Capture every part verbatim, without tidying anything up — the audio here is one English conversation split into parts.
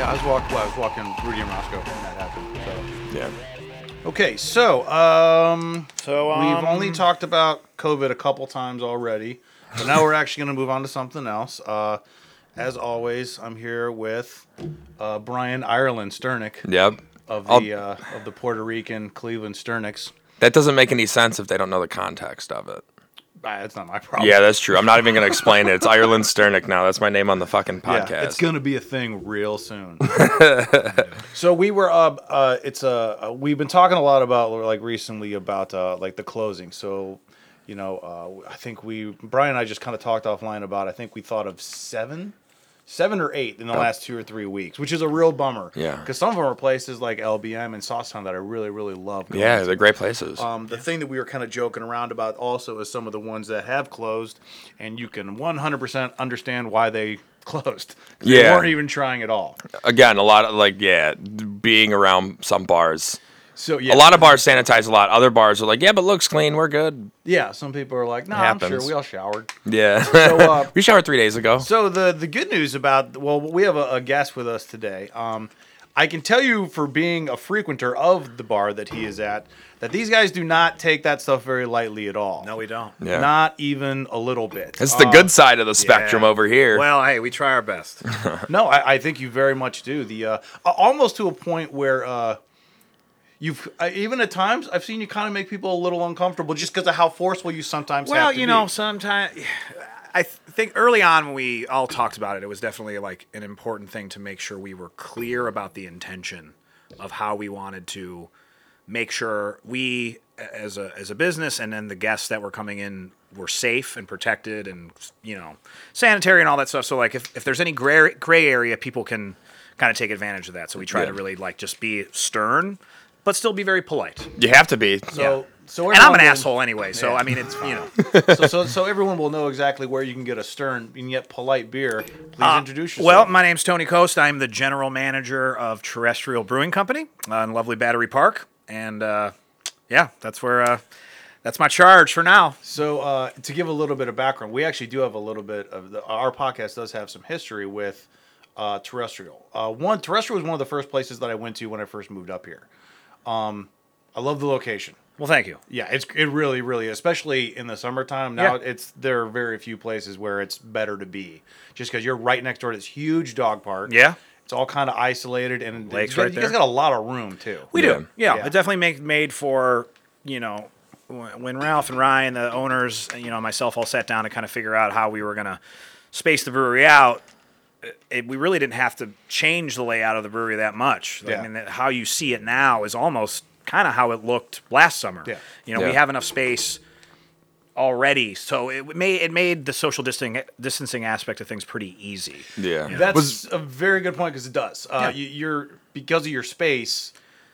I was, walk, well, I was walking Rudy and Roscoe when that happened. So. Yeah. Okay, so um, so um, we've only talked about COVID a couple times already, but now we're actually going to move on to something else. Uh, as always, I'm here with uh, Brian Ireland Sternick. Yep. Of the uh, of the Puerto Rican Cleveland Sternicks. That doesn't make any sense if they don't know the context of it. Uh, that's not my problem. Yeah, that's true. I'm not even going to explain it. It's Ireland Sternick now. That's my name on the fucking podcast. Yeah, it's going to be a thing real soon. So we were uh, uh it's a uh, we've been talking a lot about like recently about uh like the closing. So, you know, uh I think we Brian and I just kind of talked offline about I think we thought of seven Seven or eight in the last two or three weeks, which is a real bummer. Yeah. Because some of them are places like L B M and Saucetown that I really, really love. Yeah, they're great places. Um, the yeah. thing that we were kind of joking around about also is some of the ones that have closed, and you can one hundred percent understand why they closed. Yeah. They weren't even trying at all. Again, a lot of, like, yeah, being around some bars. So yeah. A lot of bars sanitize a lot. Other bars are like, yeah, but looks clean. We're good. Yeah. Some people are like, no, nah, I'm sure we all showered. Yeah. So, uh, we showered three days ago. So the, the good news about, well, we have a, a guest with us today. Um, I can tell you for being a frequenter of the bar that he is at, that these guys do not take that stuff very lightly at all. No, we don't. Yeah. Not even a little bit. That's uh, the good side of the spectrum yeah. over here. Well, hey, we try our best. No, I, I think you very much do. The uh, almost to a point where... Uh, You've I, even at times I've seen you kind of make people a little uncomfortable just because of how forceful you sometimes. Well, have to you know, be. sometimes I th- think early on when we all talked about it, it was definitely like an important thing to make sure we were clear about the intention of how we wanted to make sure we, as a as a business, and then the guests that were coming in were safe and protected, and you know, sanitary and all that stuff. So like, if if there's any gray gray area, people can kind of take advantage of that. So we try yeah. to really like just be stern. But still be very polite. You have to be. So, yeah. so and I'm an will, asshole anyway, so yeah. I mean, it's, you know. so, so so everyone will know exactly where you can get a stern and yet polite beer. Please uh, introduce yourself. Well, my name's Tony Coast. I'm the general manager of Terrestrial Brewing Company uh, in lovely Battery Park. And, uh, yeah, that's where... Uh, That's my charge for now. So uh, to give a little bit of background, we actually do have a little bit of... The, our podcast does have some history with uh, Terrestrial. Uh, one Terrestrial was one of the first places that I went to when I first moved up here. Um, I love the location. Well, thank you. Yeah, it's it really, really, especially in the summertime. Now, yeah. it's there are very few places where it's better to be, just because you're right next door to this huge dog park. Yeah, it's all kind of isolated and lakes you, right you there. You guys got a lot of room too. We yeah. do. Yeah, yeah, it definitely make made for you know when Ralph and Ryan, the owners, you know myself, all sat down to kind of figure out how we were gonna space the brewery out. It, we really didn't have to change the layout of the brewery that much. Like, yeah. I mean, that, how you see it now is almost kind of how it looked last summer. Yeah. You know, yeah. we have enough space already, so it made it made the social distancing distancing aspect of things pretty easy. Yeah, you that's was, a very good point because it does. Uh, yeah. you, you're because of your space,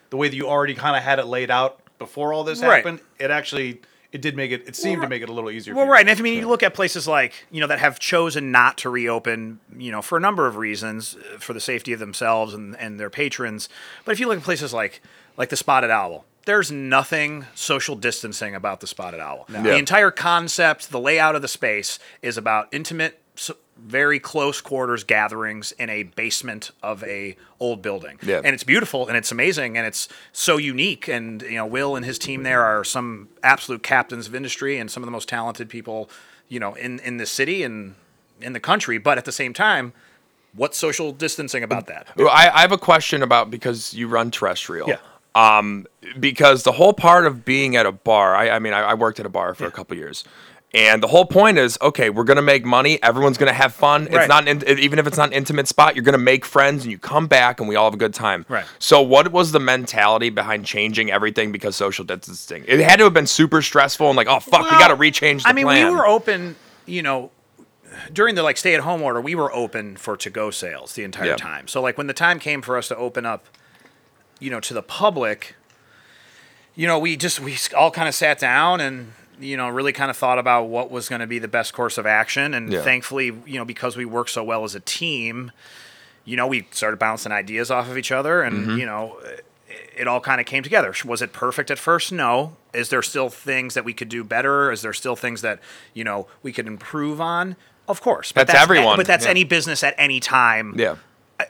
the way that you already kind of had it laid out before all this right. happened, it actually. It did make it, it seemed well, to make it a little easier. Well, for you. Right. And I mean, you look at places like, you know, that have chosen not to reopen, you know, for a number of reasons, for the safety of themselves and, and their patrons. But if you look at places like, like the Spotted Owl, there's nothing social distancing about the Spotted Owl. No. Yeah. The entire concept, the layout of the space is about intimate, very close quarters gatherings in a basement of a old building. Yeah. And it's beautiful and it's amazing and it's so unique. And, you know, Will and his team there are some absolute captains of industry and some of the most talented people, you know, in, in the city and in the country. But at the same time, what's social distancing about that? Well, I, I have a question about because you run Terrestrial. Yeah. Um, because the whole part of being at a bar, I, I mean, I, I worked at a bar for yeah. a couple years. And the whole point is, okay, we're going to make money. Everyone's going to have fun. Right. It's not an in, even if it's not an intimate spot, you're going to make friends and you come back and we all have a good time. Right. So what was the mentality behind changing everything because social distancing? It had to have been super stressful and like, oh, fuck, well, we got to rechange the I mean, plan. We were open, you know, during the like stay-at-home order, we were open for to-go sales the entire yeah. time. So like when the time came for us to open up, you know, to the public... you know, we just, we all kind of sat down and, you know, really kind of thought about what was going to be the best course of action. And yeah. thankfully, you know, because we work so well as a team, you know, we started bouncing ideas off of each other and, mm-hmm. you know, it, it all kind of came together. Was it perfect at first? No. Is there still things that we could do better? Is there still things that, you know, we could improve on? Of course. But that's, that's everyone. But that's yeah. any business at any time. Yeah.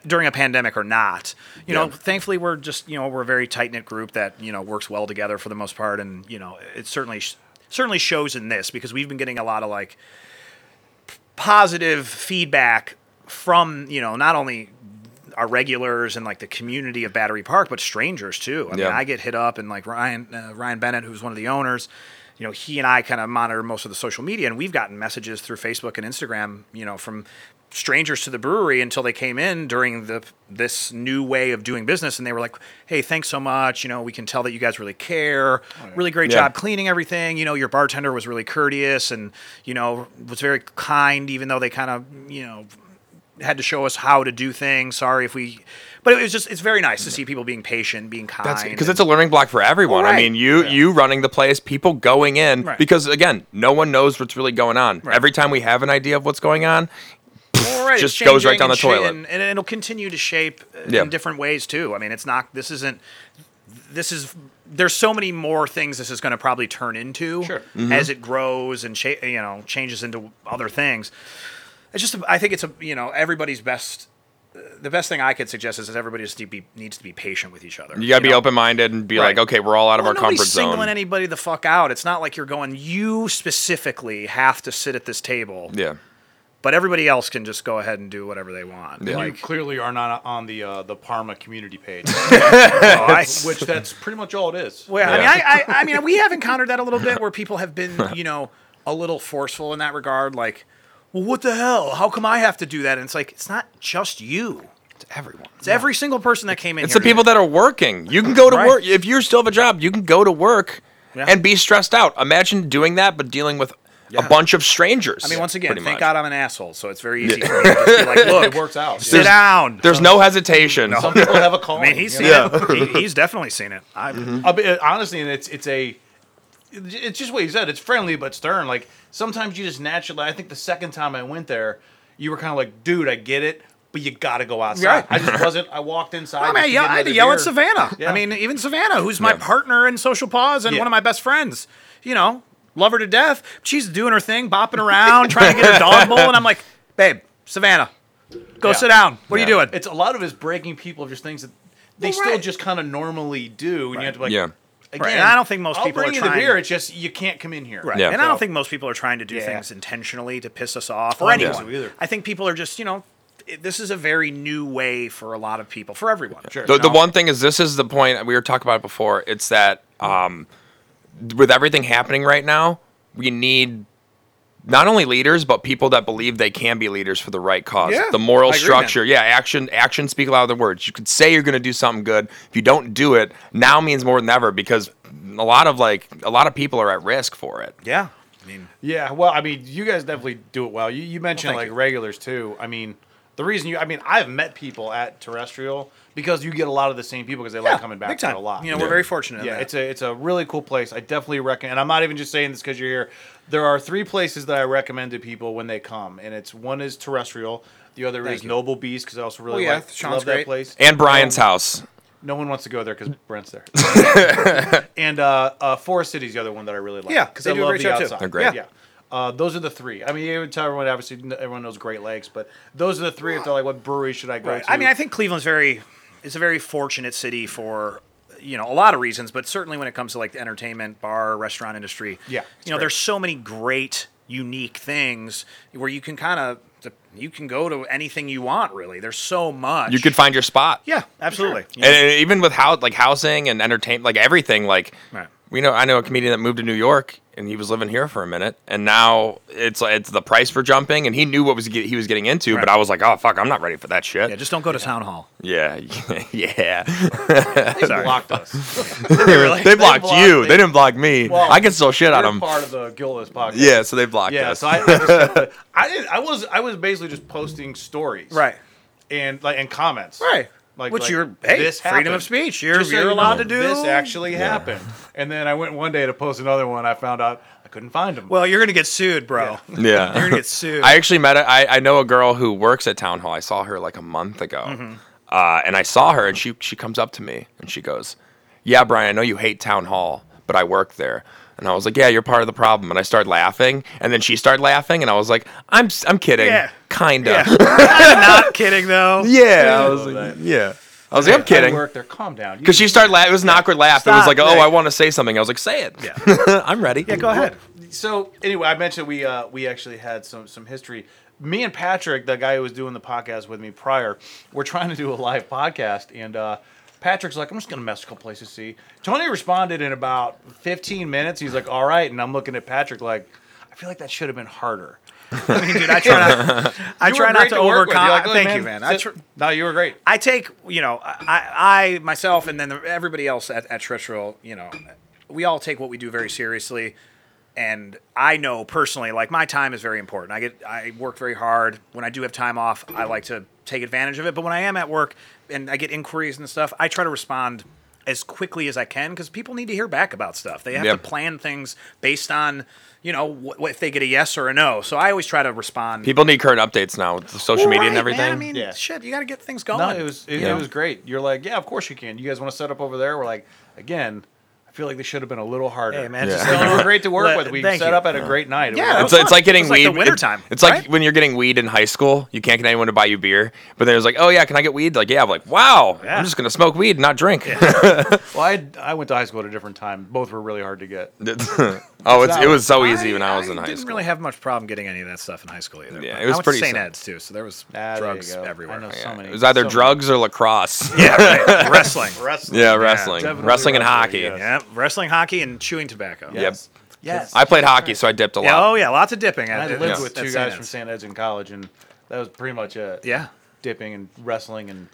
During a pandemic or not, you yeah. know, thankfully we're just, you know, we're a very tight knit group that, you know, works well together for the most part. And, you know, it certainly, sh- certainly shows in this because we've been getting a lot of like p- positive feedback from, you know, not only our regulars and like the community of Battery Park, but strangers too. I yeah. mean, I get hit up and like Ryan, uh, Ryan Bennett, who's one of the owners, you know, he and I kind of monitor most of the social media and we've gotten messages through Facebook and Instagram, you know, from strangers to the brewery until they came in during the this new way of doing business and they were like, hey, thanks so much, you know, we can tell that you guys really care, really great yeah. job cleaning everything, you know, your bartender was really courteous and, you know, was very kind, even though they kind of, you know, had to show us how to do things. Sorry if we, but it was just, it's very nice to see people being patient, being kind. Because it's a learning block for everyone. Right. I mean, you, yeah. you running the place, people going in right. because again, no one knows what's really going on. Right. Every time we have an idea of what's going on, right, just goes right down the toilet. And, and it'll continue to shape yeah. in different ways too. I mean, it's not, this isn't, this is, there's so many more things this is going to probably turn into sure. mm-hmm. as it grows and cha- you know, changes into other things. It's just, I think it's a, you know, everybody's best, the best thing I could suggest is that everybody just need be, needs to be patient with each other. You got to be know? open-minded and be right. like, okay, we're all out well, of our comfort zone. Nobody's singling anybody the fuck out. It's not like you're going, you specifically have to sit at this table. Yeah. But everybody else can just go ahead and do whatever they want. Yeah. Like, you clearly are not on the uh, the Parma community page, oh, I, which that's pretty much all it is. Well, yeah. I mean, I, I, I mean, we have encountered that a little bit where people have been, you know, a little forceful in that regard. Like, well, what the hell? How come I have to do that? And it's like, it's not just you. It's everyone. It's yeah. every single person that came in. It's here the people today. that are working. You can go to right. work. If you still have a job, you can go to work yeah. and be stressed out. Imagine doing that, but dealing with yeah. a bunch of strangers. I mean, once again, thank much. God I'm an asshole, so it's very easy yeah. for me to just be like, look, it works out. Sit there's, down. There's no hesitation. No. Some people have a call. I mean, he's seen yeah. it. He, he's definitely seen it. I, mm-hmm. I mean, honestly, and it's it's a it's just what you said. It's friendly but stern. Like sometimes you just naturally. I think the second time I went there, you were kind of like, dude, I get it. But you got to go outside. Right. I just wasn't. I walked inside. Well, I, mean, I, I had to yell beer. at Savannah. Yeah. I mean, even Savannah, who's my yeah. partner in Social Pause and yeah. one of my best friends. You know, love her to death. She's doing her thing, bopping around, trying to get her dog bowl. And I'm like, babe, Savannah, go yeah. sit down. What yeah. are you doing? It's a lot of it's breaking people of just things that they well, right. still just kind of normally do. And right. you have to be like, yeah. again, right. and I don't think most I'll people bring are you trying. The beer, it's just you can't come in here. Right. Yeah. And so, I don't think most people are trying to do yeah. things intentionally to piss us off or anyone. Yeah. I think people are just, you know, this is a very new way for a lot of people, for everyone. Sure. The, the one thing is, this is the point we were talking about before. It's that um, with everything happening right now, we need not only leaders, but people that believe they can be leaders for the right cause. Yeah, the moral agree, structure. Man. Yeah, action action speak louder than words. You could say you're going to do something good. If you don't do it, now means more than ever because a lot of like a lot of people are at risk for it. Yeah. I mean, yeah, well, I mean, you guys definitely do it well. You, you mentioned well, like you. regulars too. I mean... The reason you, I mean, I've met people at Terrestrial because you get a lot of the same people because they yeah, like coming back to a lot. You know, yeah. we're very fortunate. Yeah, in that. it's a it's a really cool place. I definitely recommend. And I'm not even just saying this because you're here. There are three places that I recommend to people when they come, and it's one is Terrestrial, the other Thank is you. Noble Beast because I also really oh, yeah, like Sean's love great. that place, and Brian's um, house. No one wants to go there because Brent's there. and uh, uh, Forest City's the other one that I really like. Yeah, because I do love a great the show outside. Too. They're great. Yeah. yeah. Uh, those are the three. I mean, you would tell everyone, obviously, everyone knows Great Lakes, but those are the three. If they're like, what brewery should I go right. to? I mean, I think Cleveland's very, it's a very fortunate city for, you know, a lot of reasons, but certainly when it comes to like the entertainment, bar, restaurant industry, yeah, you know, great. there's so many great, unique things where you can kind of, you can go to anything you want, really. There's so much. You could find your spot. Yeah, absolutely. Sure. Yeah. And, and even with how, like housing and entertainment, like everything, like, right. we know, I know a comedian that moved to New York. And he was living here for a minute, and now it's it's the price for jumping, and he knew what was get, he was getting into, right. but I was like, oh, fuck, I'm not ready for that shit. Yeah, just don't go to yeah. town hall. Yeah, yeah. They blocked us. they, really? they, blocked they blocked you. They, they didn't block me. Well, I can still shit on them. Part of the Guiltless podcast. Yeah, so they blocked yeah, us. Yeah, so I understand. But I didn't, I was I was basically just posting stories, right, and like and comments, right. Like, Which like, you're, hey, this freedom happened. of speech. You're, you're so allowed know, to do. This actually yeah. happened. And then I went one day to post another one. I found out I couldn't find them. Well, you're going to get sued, bro. Yeah. yeah. You're going to get sued. I actually met, a, I, I know a girl who works at Town Hall. I saw her like a month ago. Mm-hmm. Uh, and I saw her and she, she comes up to me and she goes, yeah, Brian, I know you hate Town Hall, but I work there. And I was like, yeah, you're part of the problem. And I started laughing. And then she started laughing. And I was like, I'm I'm kidding. Yeah. Kind of. Yeah. I'm not kidding, though. Yeah. I was like, yeah. I was like, I'm kidding. I work there. Calm down. Because she started laughing. It was an awkward laugh. Stop. It was like, oh, I want to say something. I was like, say it. Yeah. I'm ready. Yeah, go ahead. So anyway, I mentioned we uh, we actually had some some history. Me and Patrick, the guy who was doing the podcast with me prior, we're trying to do a live podcast. And uh Patrick's like, I'm just going to mess a couple places to see. Tony responded in about fifteen minutes. He's like, all right. And I'm looking at Patrick like, I feel like that should have been harder. I mean, dude, I try not, I try not to overcome. Like, Thank man, you, man. I tr- no, you were great. I take, you know, I, I myself and then the, everybody else at, at Trishville, you know, we all take what we do very seriously. And I know personally, like, my time is very important. I get, I work very hard. When I do have time off, I like to take advantage of it. But when I am at work and I get inquiries and stuff, I try to respond as quickly as I can because people need to hear back about stuff. They have yep. to plan things based on, you know, wh- if they get a yes or a no. So I always try to respond. People need current updates now with social well, media right, and everything. Man. I mean, yeah. shit, you got to get things going. No, it was it, yeah. it was great. You're like, yeah, of course you can. You guys want to set up over there? We're like, again, I feel like they should have been a little harder. Hey, man. Yeah. Just, they were great to work with. We Thank set you. up at a great night. Yeah, it was it's, it's like getting it was weed. Like the winter time, it's, it's right? like when you're getting weed in high school, you can't get anyone to buy you beer. But then it's like, oh, yeah, can I get weed? Like, yeah. I'm like, wow, yeah. I'm just going to smoke weed and not drink. Yeah. well, I, I went to high school at a different time. Both were really hard to get. oh, it's, it was so I, easy when I was I in high school. I didn't really have much problem getting any of that stuff in high school either. Yeah, it was I pretty Saint Ed's, too, so there was ah, drugs there everywhere. I know so many. It was either drugs or lacrosse. Yeah, wrestling. Yeah, wrestling. Wrestling and hockey. Yeah. Wrestling, hockey, and chewing tobacco. Yes. Yep. Yes. I played hockey, so I dipped a lot. Yeah, oh, yeah. Lots of dipping. I, I lived yeah. with two guys from Saint Ed's in college, and that was pretty much it. Yeah. Dipping and wrestling and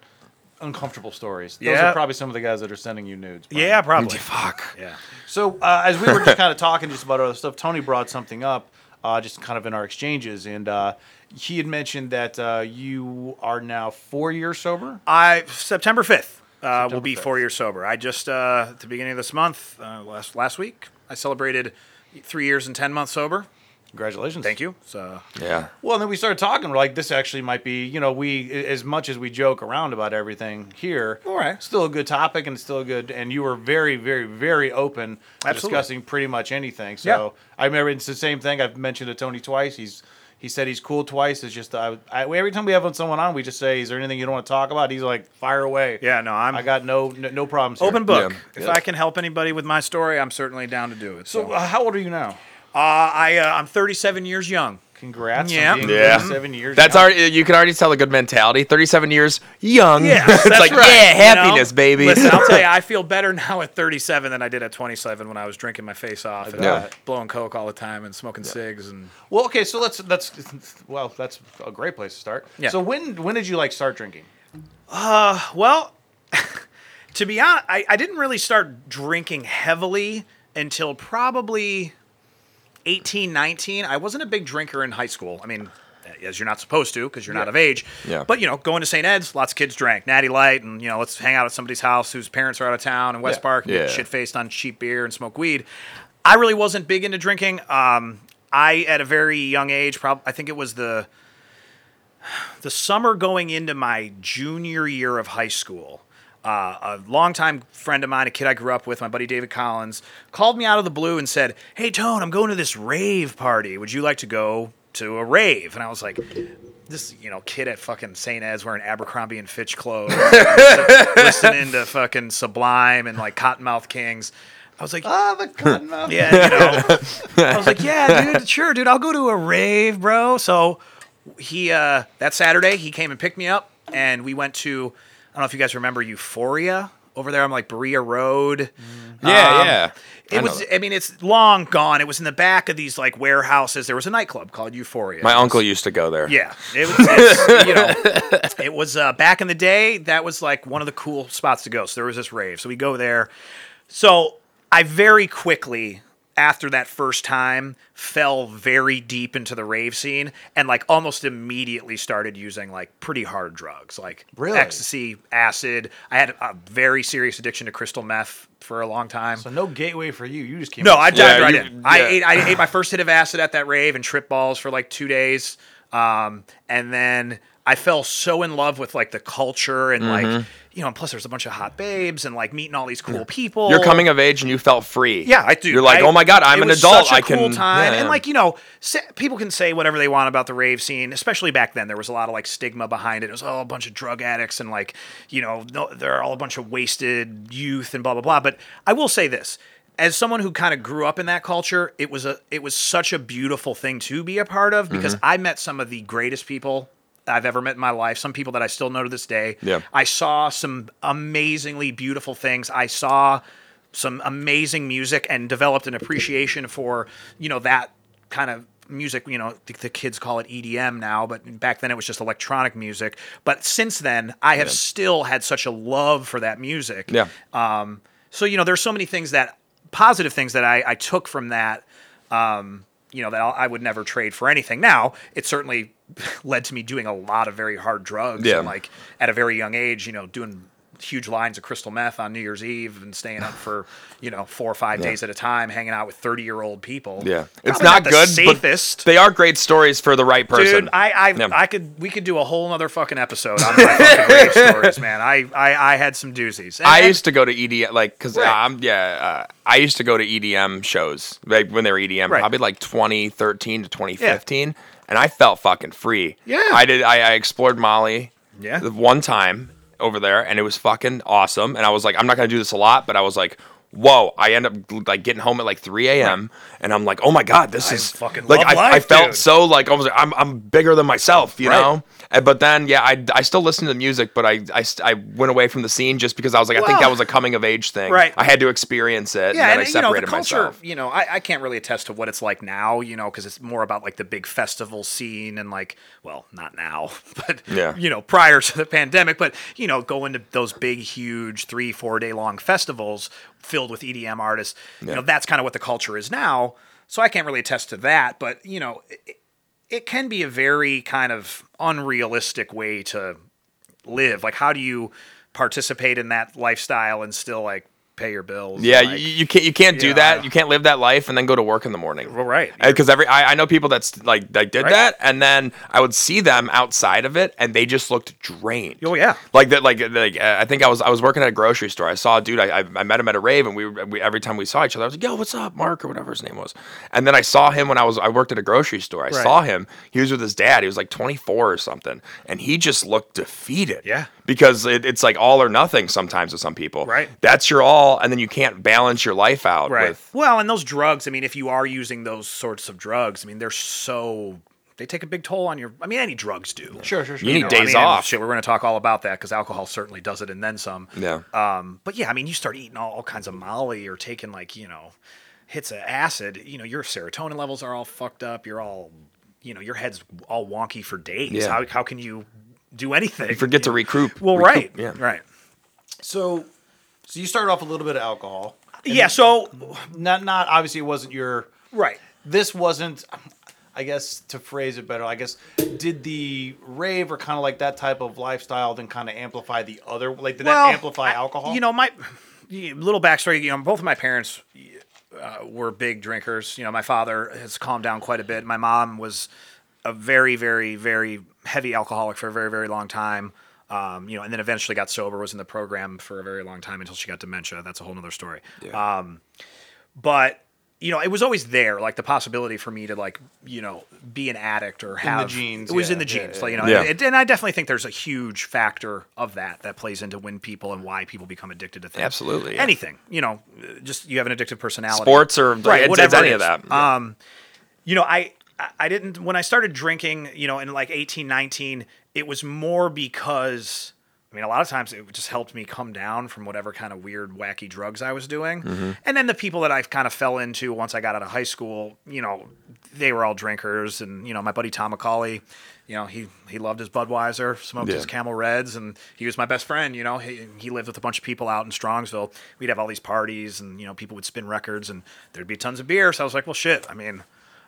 uncomfortable stories. Those yeah. are probably some of the guys that are sending you nudes. Probably. Yeah, probably. Fuck. Yeah. So uh, as we were just kind of talking just about other stuff, Tony brought something up uh, just kind of in our exchanges, and uh, he had mentioned that uh, you are now four years sober? I September fifth. Uh, will be four years sober. I just, uh, at the beginning of this month, uh, last last week, I celebrated three years and ten months sober. Congratulations. Thank you. So yeah. Well, and then we started talking. We're like, this actually might be, you know, we, as much as we joke around about everything here, all right. still a good topic and still good. And you were very, very, very open to discussing pretty much anything. So yeah. I remember it's the same thing. I've mentioned to Tony twice. He's He said he's cool twice. It's just I, I, every time we have someone on, we just say, "Is there anything you don't want to talk about?" He's like, "Fire away." Yeah, no, I'm. I got no no, no problems. Open here. book. Yeah. If yeah. I can help anybody with my story, I'm certainly down to do it. So, so uh, how old are you now? Uh, I uh, I'm thirty-seven years young. Congrats. Yeah. On being yeah. thirty-seven years. That's young. already. You can already tell a good mentality. thirty-seven years young. Yeah, it's that's like right. yeah, happiness, you know? Baby. Listen, I'll tell you, I feel better now at thirty-seven than I did at twenty-seven when I was drinking my face off and yeah. uh, blowing coke all the time and smoking yeah. cigs and. Well, okay, so let's that's well, that's a great place to start. Yeah. So when when did you like start drinking? Uh, well, to be honest, I, I didn't really start drinking heavily until probably. eighteen, nineteen. I wasn't a big drinker in high school. I mean, as you're not supposed to because you're yeah. not of age. Yeah. But, you know, going to Saint Ed's, lots of kids drank. Natty Light and, you know, let's hang out at somebody's house whose parents are out of town in West yeah. Park and yeah. get shit-faced on cheap beer and smoke weed. I really wasn't big into drinking. Um, I, at a very young age, prob- I think it was the the summer going into my junior year of high school, Uh, a longtime friend of mine, a kid I grew up with, my buddy David Collins, called me out of the blue and said, "Hey, Tone, I'm going to this rave party. Would you like to go to a rave?" And I was like, this, you know, kid at fucking Saint Ed's wearing Abercrombie and Fitch clothes, listening to fucking Sublime and like Cottonmouth Kings. I was like, ah, oh, the Cottonmouth. yeah, you know. I was like, yeah, dude, sure, dude, I'll go to a rave, bro. So he, uh, that Saturday, he came and picked me up, and we went to. I don't know if you guys remember Euphoria over there on like Berea Road. Mm. Yeah, um, yeah. It I was. Know. I mean, it's long gone. It was in the back of these like warehouses. There was a nightclub called Euphoria. My was, uncle used to go there. Yeah, it was. It's, you know, it was uh, back in the day. That was like one of the cool spots to go. So there was this rave. So we go there. So I very quickly. after that first time, fell very deep into the rave scene and like almost immediately started using like pretty hard drugs, like really? ecstasy, acid. I had a very serious addiction to crystal meth for a long time. So no gateway for you. You just came. No, I dived yeah, right you, in. Yeah. I ate. I ate my first hit of acid at that rave and trip balls for like two days, um, and then I fell so in love with like the culture and mm-hmm. like. You know, and plus there's a bunch of hot babes and like meeting all these cool people. You're coming of age and you felt free. Yeah, I do. You're like, I, oh my God, I'm it an was adult. Such a I cool can. Time. Yeah. And like, you know, say, people can say whatever they want about the rave scene, especially back then. There was a lot of like stigma behind it. It was all oh, a bunch of drug addicts and like, you know, no, they're all a bunch of wasted youth and blah, blah, blah. But I will say this. As someone who kind of grew up in that culture, it was a it was such a beautiful thing to be a part of because mm-hmm. I met some of the greatest people I've ever met in my life, some people that I still know to this day. Yeah. I saw some amazingly beautiful things. I saw some amazing music and developed an appreciation for, you know, that kind of music. You know, the, the kids call it E D M now, but back then it was just electronic music. But since then, I have yeah. still had such a love for that music. Yeah. Um, so, you know, there's so many things that, positive things that I, I took from that, um, you know, that I would never trade for anything. Now, it certainly led to me doing a lot of very hard drugs yeah. and like at a very young age, you know, doing huge lines of crystal meth on New Year's Eve and staying up for, you know, four or five yeah. days at a time, hanging out with thirty year old people. Yeah. Probably it's not, not good, safest. But they are great stories for the right person. Dude, I, I, yeah. I could, we could do a whole other fucking episode on my fucking rave stories, man. I, I, I had some doozies. And, I and, used to go to E D M, like, cause right. I'm, yeah, uh, I used to go to E D M shows like when they were E D M, right. probably like twenty thirteen to twenty fifteen. Yeah. And I felt fucking free. Yeah. I did. I, I explored Molly yeah. one time over there, and it was fucking awesome. And I was like, I'm not going to do this a lot, but I was like, whoa. I end up like getting home at like three a.m. Right. And I'm like, oh my God, this I is fucking like, I, life, I felt dude. so like almost like I'm, I'm bigger than myself, you right. know? And, but then, yeah, I, I still listened to the music, but I, I, I went away from the scene just because I was like, well, I think that was a coming of age thing. Right. I had to experience it. Yeah, and then and, I separated you know, the culture, myself. You know, I, I can't really attest to what it's like now, you know, because it's more about like the big festival scene and like, well, not now, but, yeah. you know, prior to the pandemic, but, you know, going to those big, huge three, four day long festivals filled with E D M artists. Yeah. You know, that's kind of what the culture is now. So I can't really attest to that, but you know, it, it can be a very kind of unrealistic way to live. Like, how do you participate in that lifestyle and still like pay your bills? Yeah, like, you, you can't you can't do yeah. that. You can't live that life and then go to work in the morning. Well, right. Because every I, I know people that's like that did right. that, and then I would see them outside of it, and they just looked drained. Oh yeah. Like that. Like like uh, I think I was I was working at a grocery store. I saw a dude. I I, I met him at a rave, and we, we every time we saw each other, I was like, yo, what's up, Mark, or whatever his name was. And then I saw him when I was I worked at a grocery store. I right. saw him. He was with his dad. He was like twenty-four or something, and he just looked defeated. Yeah. Because it, it's like all or nothing sometimes with some people. Right. That's your all. And then you can't balance your life out. Right. With... Well, and those drugs, I mean, if you are using those sorts of drugs, I mean, they're so, they take a big toll on your, I mean, any drugs do. Sure, sure, sure. You, you need know, days I mean, off. Shit, we're going to talk all about that because alcohol certainly does it and then some. Yeah. Um, but yeah, I mean, you start eating all, all kinds of Molly or taking like, you know, hits of acid, you know, your serotonin levels are all fucked up. You're all, you know, your head's all wonky for days. Yeah. How, how can you do anything? You forget you to know? recoup. Well, recoup, right. Yeah. Right. So... So you started off a little bit of alcohol. Yeah, so... Not, not obviously it wasn't your... Right. This wasn't, I guess, to phrase it better, I guess, did the rave or kind of like that type of lifestyle then kind of amplify the other... Like, did well, that amplify I, alcohol? You know, my... Little backstory, you know, both of my parents uh, were big drinkers. You know, my father has calmed down quite a bit. My mom was a very, very, very heavy alcoholic for a very, very long time. Um, you know, and then eventually got sober, was in the program for a very long time until she got dementia. That's a whole nother story. Yeah. Um, but you know, it was always there, like the possibility for me to like, you know, be an addict or have in the genes. It was yeah, in the genes, yeah, like, you know, yeah. and, and I definitely think there's a huge factor of that that plays into when people and why people become addicted to things. Absolutely. Yeah. Anything, you know, just, you have an addictive personality. Sports or right, it's, whatever it's any of that. Yeah. Um, you know, I, I didn't, when I started drinking, you know, in like eighteen, nineteen, it was more because, I mean, a lot of times it just helped me come down from whatever kind of weird, wacky drugs I was doing. Mm-hmm. And then the people that I kind of fell into once I got out of high school, you know, they were all drinkers. And, you know, my buddy Tom McCauley, you know, he, he loved his Budweiser, smoked yeah. his Camel Reds, and he was my best friend. You know, he, he lived with a bunch of people out in Strongsville. We'd have all these parties and, you know, people would spin records and there'd be tons of beer. So I was like, well, shit, I mean,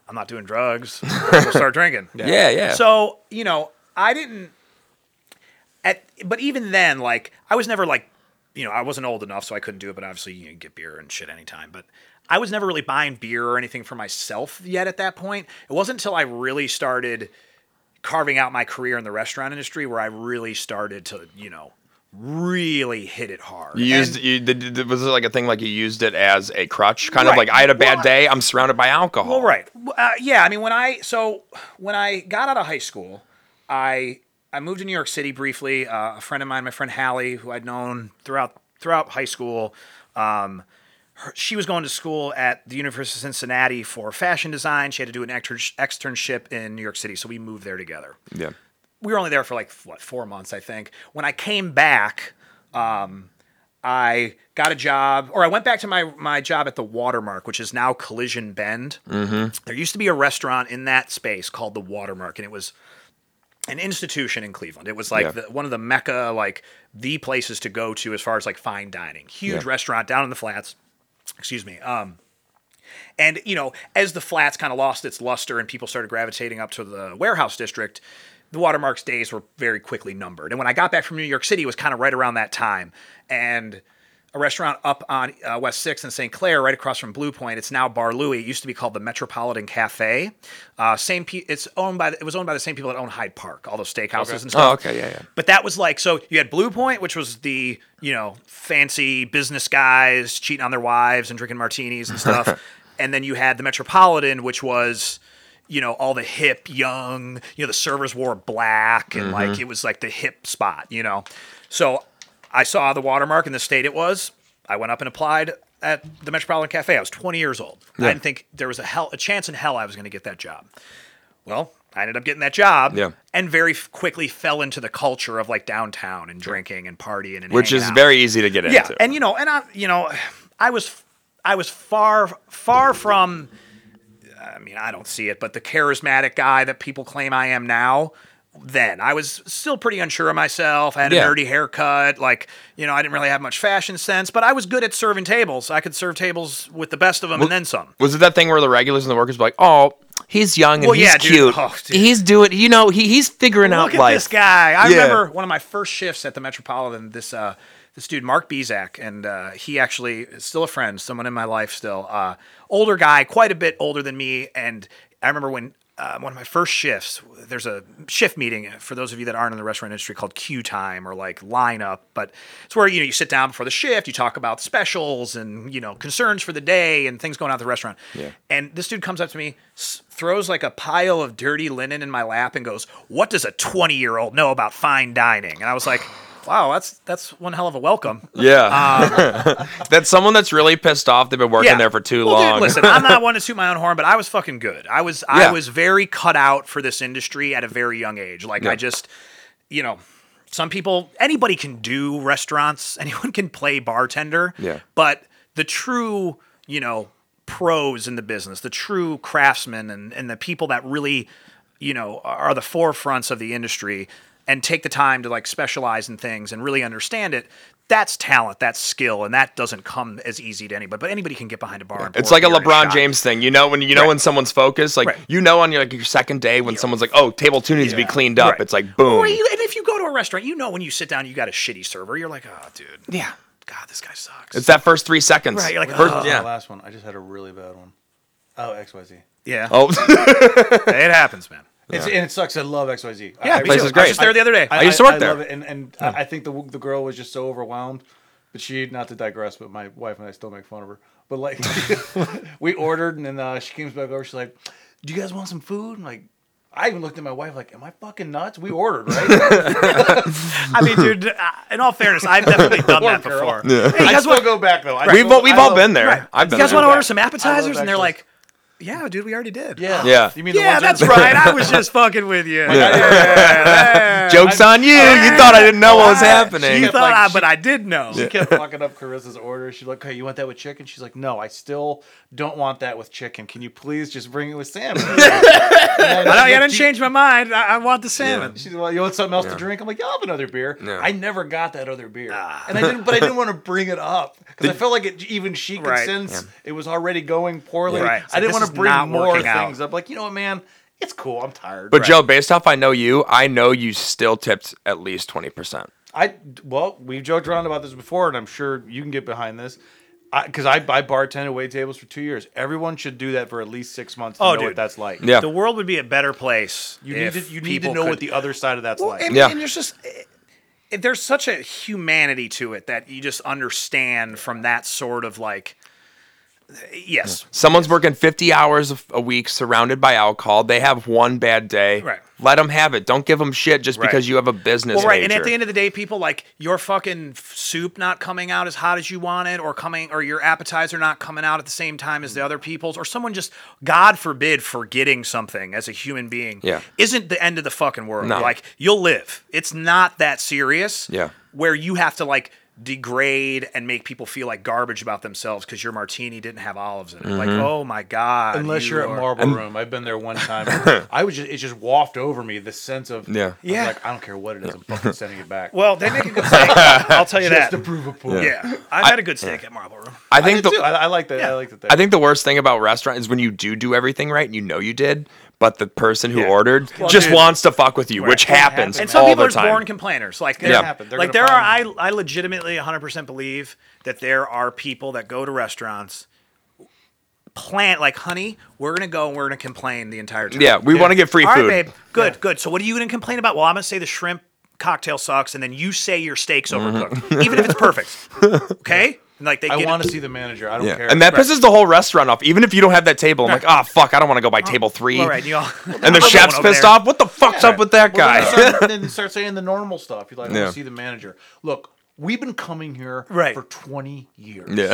I'm not doing drugs. We'll start drinking. Yeah. yeah, yeah. So, you know, I didn't, at, but even then, like, I was never like, you know, I wasn't old enough, so I couldn't do it, but obviously you can get beer and shit anytime. But I was never really buying beer or anything for myself yet at that point. It wasn't until I really started carving out my career in the restaurant industry where I really started to, you know, really hit it hard. You used and, you did, was it like a thing like you used it as a crutch, kind right. of like I had a bad well, day, I'm surrounded by alcohol. Well, right. Uh, yeah, I mean, when I so when I got out of high school, I I moved to New York City briefly. Uh, a friend of mine, my friend Hallie, who I'd known throughout throughout high school, um, her, she was going to school at the University of Cincinnati for fashion design. She had to do an exter- externship in New York City, so we moved there together. Yeah. We were only there for like, what, four months, I think. When I came back, um, I got a job, or I went back to my, my job at the Watermark, which is now Collision Bend. Mm-hmm. There used to be a restaurant in that space called the Watermark, and it was an institution in Cleveland. It was like yeah. the, one of the mecca, like the places to go to as far as like fine dining. Huge yeah. restaurant down in the flats. Excuse me. Um, and, you know, as the flats kind of lost its luster and people started gravitating up to the warehouse district, the Watermark's days were very quickly numbered. And when I got back from New York City, it was kind of right around that time. And a restaurant up on uh, West sixth in Saint Clair, right across from Blue Point, it's now Bar Louie. It used to be called the Metropolitan Cafe. Uh, same, pe- it's owned by the, it was owned by the same people that own Hyde Park, all those steakhouses okay. and stuff. Oh, okay, yeah, yeah. But that was like, so you had Blue Point, which was the, you know, fancy business guys cheating on their wives and drinking martinis and stuff. And then you had the Metropolitan, which was, you know, all the hip, young, you know, the servers wore black and mm-hmm. like, it was like the hip spot, you know? So I saw the Watermark in the state it was. I went up and applied at the Metropolitan Cafe. I was twenty years old. Yeah. I didn't think there was a hell, a chance in hell I was going to get that job. Well, I ended up getting that job yeah. and very quickly fell into the culture of like downtown and drinking and partying and which is out. Very easy to get yeah. into. And, you know, and I, you know, I was, I was far, far from, I mean, I don't see it, but the charismatic guy that people claim I am now, then I was still pretty unsure of myself. I had yeah. a nerdy haircut. Like, you know, I didn't really have much fashion sense, but I was good at serving tables. I could serve tables with the best of them well, and then some. Was it that thing where the regulars and the workers were like, oh, he's young and well, he's yeah, cute. Oh, he's doing, you know, he he's figuring Look out at life. This guy. I yeah. remember one of my first shifts at the Metropolitan, this, uh, This dude, Mark Bizak, and uh, he actually is still a friend, someone in my life still. Uh, older guy, quite a bit older than me. And I remember when uh, one of my first shifts, there's a shift meeting, for those of you that aren't in the restaurant industry, called queue time or like lineup. But it's where, you know, you sit down before the shift, you talk about specials and, you know, concerns for the day and things going on at the restaurant. Yeah. And this dude comes up to me, s- throws like a pile of dirty linen in my lap and goes, "What does a twenty-year-old know about fine dining?" And I was like, wow, that's that's one hell of a welcome. Yeah. Um, that's someone that's really pissed off. They've been working yeah. there for too well, long. Dude, listen, I'm not one to toot my own horn, but I was fucking good. I was yeah. I was very cut out for this industry at a very young age. Like, yeah. I just, you know, some people, anybody can do restaurants. Anyone can play bartender. Yeah. But the true, you know, pros in the business, the true craftsmen and, and the people that really, you know, are the forefronts of the industry and take the time to like specialize in things and really understand it, that's talent, that's skill, and that doesn't come as easy to anybody. But anybody can get behind a bar. Yeah. And it's like a LeBron James thing, you know. When you know right. when someone's focused, like right. you know on your, like your second day when yeah. someone's like, "Oh, table two needs yeah. to be cleaned up." Right. It's like boom. Well, you, and if you go to a restaurant, you know when you sit down, you got a shitty server. You're like, "Oh, dude, yeah, God, this guy sucks." It's that first three seconds. Right. You're like, first, oh, yeah. The last one. I just had a really bad one. Oh, X Y Z. Yeah. Oh, it happens, man. It's, yeah. And it sucks. I love X Y Z. Yeah, I, place I, is great. I was just there the other day. I, I, I used to work I there. I love it. And, and yeah. I, I think the the girl was just so overwhelmed. But she, not to digress, but my wife and I still make fun of her. But like, we ordered, and then uh, she comes back over. She's like, "Do you guys want some food?" And like, I even looked at my wife like, "Am I fucking nuts? We ordered, right?" I mean, dude. Uh, in all fairness, I've definitely done that before. Yeah. Hey, you guys I still want... go back though. I we've still, we've I all love... been there. Right. I've been. You guys there. Want to order some appetizers? And they're like, Yeah, dude, we already did. Yeah, yeah. You mean the yeah, that's right. I was just fucking with you. Yeah. Yeah. Yeah. Joke's I, on you. I, you thought I didn't know I, what was happening. You thought, like, I, she, but I did know. She kept fucking up Carissa's order. She's like, "Hey, you want that with chicken?" She's like, "No, I still don't want that with chicken. Can you please just bring it with salmon?" I, I, like, I didn't change my mind. I, I want the salmon. Yeah. She's like, "You want something else yeah. to drink?" I'm like, "Yeah, I'll have another beer." Yeah. I never got that other beer, ah. and I didn't. But I didn't want to bring it up because I felt like it, even she could right. sense yeah. it was already going poorly. Yeah. Right. So I didn't want to bring more things out. Up. Like, you know what, man? It's cool. I'm tired. But, right. Joe, based off I know you, I know you still tipped at least twenty percent. I Well, we've joked around about this before, and I'm sure you can get behind this. Because I, I, I bartended wait tables for two years. Everyone should do that for at least six months to oh, know dude. What that's like. Yeah. The world would be a better place. You need to, you need to know could. What the other side of that's well, like. And, yeah. and there's just... There's such a humanity to it that you just understand from that sort of, like... Yes. Someone's yes. working fifty hours a week surrounded by alcohol. They have one bad day. Right. Let them have it. Don't give them shit just right. because you have a business well, right. major. And at the end of the day, people, like, your fucking soup not coming out as hot as you want it, or coming, or your appetizer not coming out at the same time as the other people's, or someone just, God forbid, forgetting something as a human being yeah. isn't the end of the fucking world. No. Like, you'll live. It's not that serious yeah. where you have to, like, degrade and make people feel like garbage about themselves because your martini didn't have olives in it. Mm-hmm. Like, oh my God. Unless you you're are... at Marble and... Room. I've been there one time. I was just it just wafted over me this sense of yeah. I yeah. like, I don't care what it is, yeah. I'm fucking sending it back. Well, they make a good steak. I'll tell you just that. Just to prove a point. Yeah. yeah. I had a good steak yeah. at Marble Room. I think I the, I, I like that. Yeah. I like that. There. I think the worst thing about restaurant is when you do do everything right and you know you did. But the person who yeah. ordered well, just dude, wants to fuck with you, right. which happens all the time. And some people are born complainers. Like, yeah. happen. Like there are, I, I legitimately one hundred percent believe that there are people that go to restaurants, plan, like, honey, we're going to go and we're going to complain the entire time. Yeah, we yeah. want to get free all food. All right, babe. Good, yeah. good. So what are you going to complain about? Well, I'm going to say the shrimp cocktail sucks, and then you say your steak's overcooked, mm-hmm. even if it's perfect. Okay? Like they I want to see the manager. I don't yeah. care. And that right. pisses the whole restaurant off. Even if you don't have that table, I'm right. like, oh, fuck, I don't want to go by oh, table three. All right, y'all. And the chef's pissed there. Off. What the fuck's yeah. up with that well, guy? Then you, start, then you start saying the normal stuff. You're like, I yeah. want to see the manager. Look, we've been coming here right. for twenty years. Yeah.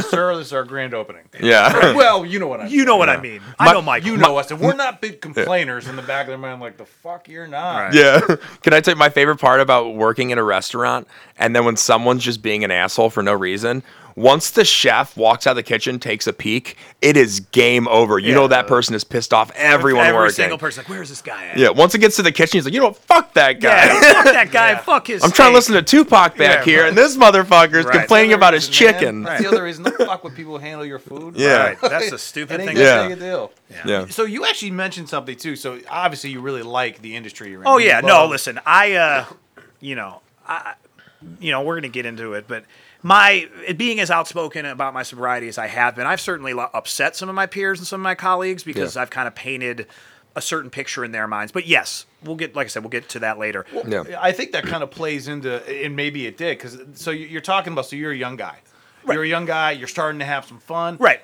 Sir, this is our grand opening. Yeah. Well, you know what I mean. You know what yeah. I mean. My, I know Mike. You know my, us. If we're not big complainers yeah. in the back of their mind, like, the fuck, you're not. Right. Yeah. Can I tell you my favorite part about working in a restaurant and then when someone's just being an asshole for no reason? Once the chef walks out of the kitchen, takes a peek, it is game over. You yeah. know that person is pissed off. Everyone Every working. Every single person, like, where is this guy at? Yeah, once it gets to the kitchen, he's like, you know what, fuck that guy. Yeah, fuck that guy, yeah. fuck his I'm steak. Trying to listen to Tupac back yeah, here, right. and this motherfucker's right. complaining about reason, his chicken. Man. That's the other reason, don't fuck with people who handle your food. Yeah. Right. That's the stupid thing yeah. to do. Yeah. yeah. So you actually mentioned something, too. So obviously you really like the industry you're in. Oh, yeah. No, listen, I, uh, you know, I, you know, we're going to get into it, but... My being as outspoken about my sobriety as I have been, I've certainly upset some of my peers and some of my colleagues because yeah. I've kind of painted a certain picture in their minds. But yes, we'll get, like I said, we'll get to that later. Well, yeah. I think that kind of plays into, and maybe it did, because so you're talking about, so you're a young guy. Right. You're a young guy, you're starting to have some fun. Right.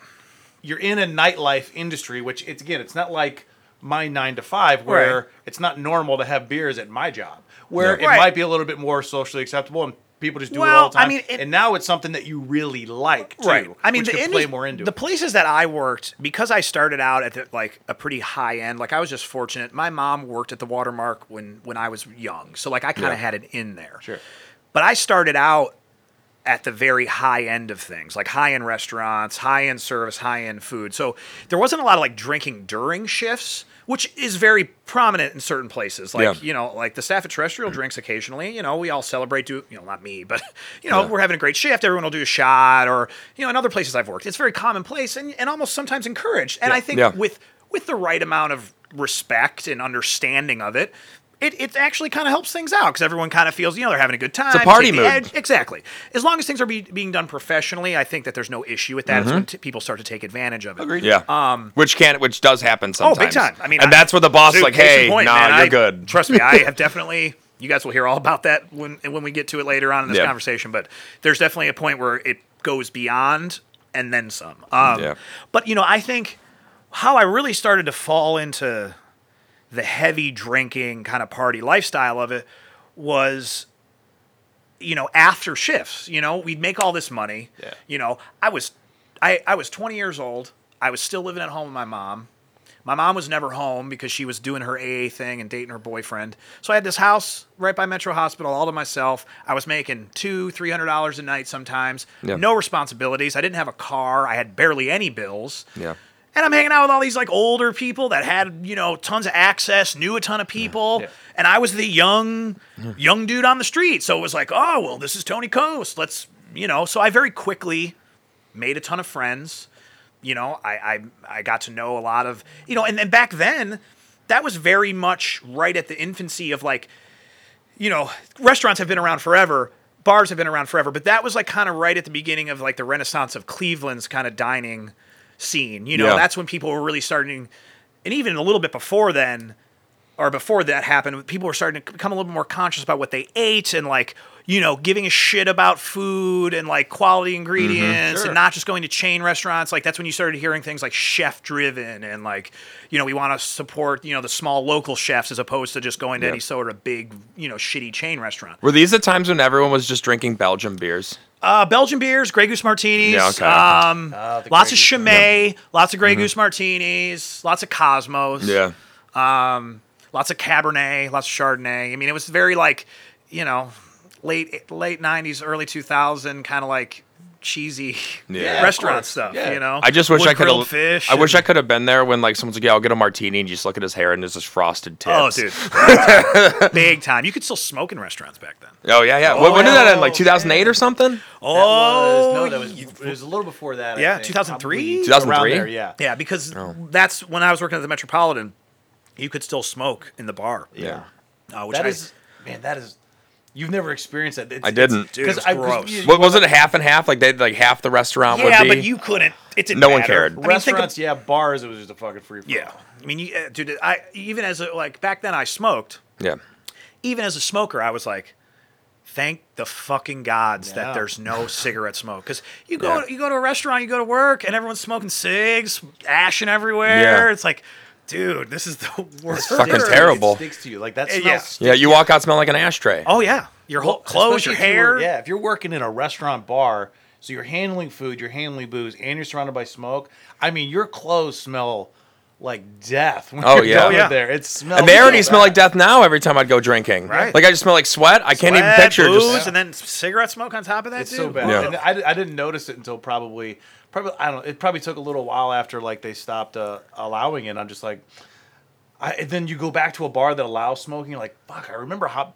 You're in a nightlife industry, which it's, again, it's not like my nine to five where right. it's not normal to have beers at my job, where yeah. it right. might be a little bit more socially acceptable and people just do well, it all the time. I mean, it, and now it's something that you really like, too, right? I mean, which the could play more into the it. Places that I worked, because I started out at the, like a pretty high end. Like I was just fortunate. My mom worked at the Watermark when when I was young, so like I kind of yeah. had it in there. Sure, but I started out at the very high end of things, like high end restaurants, high end service, high end food. So there wasn't a lot of like drinking during shifts, which is very prominent in certain places. Like, yeah. you know, like the staff at Terrestrial drinks occasionally. You know, we all celebrate, do, you know, not me, but, you know, yeah. we're having a great shift. Everyone will do a shot or, you know, in other places I've worked. It's very commonplace and, and almost sometimes encouraged. And yeah. I think yeah. with with the right amount of respect and understanding of it, it, it actually kind of helps things out because everyone kind of feels, you know, they're having a good time. It's a party mood. Edge. Exactly. As long as things are be, being done professionally, I think that there's no issue with that. Mm-hmm. It's when t- people start to take advantage of it. Agreed. Yeah. Um, which can, which does happen sometimes. Oh, big time. I mean, and I, that's where the boss dude, is like, hey, point, nah, man, you're I, good. Trust me, I have definitely, you guys will hear all about that when when we get to it later on in this yeah. conversation, but there's definitely a point where it goes beyond and then some. Um, yeah. But, you know, I think how I really started to fall into the heavy drinking kind of party lifestyle of it was, you know, after shifts, you know, we'd make all this money, yeah. you know, I was, I, I was twenty years old. I was still living at home with my mom. My mom was never home because she was doing her A A thing and dating her boyfriend. So I had this house right by Metro Hospital all to myself. I was making two, three hundred dollars a night sometimes. Yeah. No responsibilities. I didn't have a car. I had barely any bills. Yeah. And I'm hanging out with all these like older people that had, you know, tons of access, knew a ton of people. Yeah. Yeah. And I was the young, young dude on the street. So it was like, oh, well, this is Tony Coast. Let's, you know, so I very quickly made a ton of friends. You know, I, I I got to know a lot of, you know, and then back then, that was very much right at the infancy of like, you know, restaurants have been around forever, bars have been around forever, but that was like kind of right at the beginning of like the renaissance of Cleveland's kind of dining scene. You know, yeah. That's when people were really starting, and even a little bit before then, or before that happened, people were starting to become a little bit more conscious about what they ate and like, you know, giving a shit about food and like quality ingredients, mm-hmm, sure, and not just going to chain restaurants. Like that's when you started hearing things like chef driven and like, you know, we want to support, you know, the small local chefs as opposed to just going to yeah. any sort of big, you know, shitty chain restaurant. Were these the times when everyone was just drinking Belgian beers? Uh, Belgian beers, Grey Goose martinis, yeah, okay. um, uh, lots Grey of Chimay, yeah. lots of Grey mm-hmm. Goose martinis, lots of Cosmos, yeah, um, lots of Cabernet, lots of Chardonnay. I mean, it was very like, you know, late late nineties, early two thousand, kind of like cheesy yeah, restaurant stuff. Yeah. You know, I just wish Wood I could have. Fish I and... wish I could have been there when like someone's like, "Yeah, I'll get a martini," and you just look at his hair and there's this frosted tips. Oh, dude, big time. You could still smoke in restaurants back then. Oh yeah, yeah. Oh, when, when did that end? Like two thousand eight or something? Oh, that was, no, that was it was a little before that. Yeah, two thousand three. two thousand three. Yeah, yeah, because oh. that's when I was working at the Metropolitan. You could still smoke in the bar. Yeah, uh, which that I, is man, that is. You've never experienced that. It's, I didn't. Dude, it's I, gross. You, what, was it a half and half? Like they like half the restaurant yeah, would be? Yeah, but you couldn't. It didn't No matter. One cared. I Restaurants, mean, of, yeah, bars, it was just a fucking free for all. Yeah. I mean, you, uh, dude, I, even as a, like back then I smoked. Yeah. Even as a smoker, I was like, thank the fucking gods yeah. that there's no cigarette smoke. Because you go yeah. you go to a restaurant, you go to work, and everyone's smoking cigs, ashing everywhere. Yeah. It's like... Dude, this is the worst. It's fucking dirt. Terrible. It sticks to you. Like that smells. Yeah, yeah you walk out smelling like an ashtray. Oh, yeah. Your whole well, clothes, your hair. Were, yeah, if you're working in a restaurant bar, so you're handling food, you're handling booze, and you're surrounded by smoke, I mean, your clothes smell like death when oh, you're yeah. done oh, yeah. there. It smells. And they already smell like death now every time I'd go drinking. Right. Like I just smell like sweat. I can't sweat, even picture booze, just. Yeah. And then cigarette smoke on top of that, it's dude. So bad. Yeah. And I, I didn't notice it until probably. Probably I don't know. It probably took a little while after like they stopped uh, allowing it. I'm just like, I, and then you go back to a bar that allows smoking. You're like, fuck, I remember how.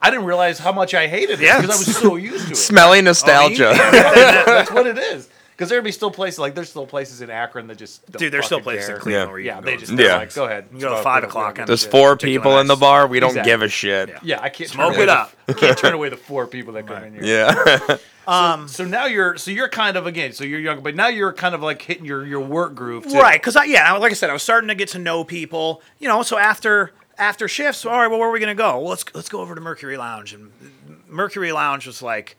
I didn't realize how much I hated it yeah. because I was so used to it. Smelly nostalgia. I mean, that's, that's what it is. Because there'd be still places like there's still places in Akron that just don't dude. There's still places care. In Cleveland yeah. where you yeah can go they just yeah. like go ahead. You go to five o'clock. There's four people in the bar. We don't exactly. give a shit. Yeah, yeah I can't smoke it up. The, can't turn away the four people that come right. in here. Yeah. Um. So, so now you're so you're kind of again so you're young but now you're kind of like hitting your, your work groove too. Right? Because I yeah like I said I was starting to get to know people. You know so after after shifts all right well where are we gonna go? Well, let's let's go over to Mercury Lounge and Mercury Lounge was like.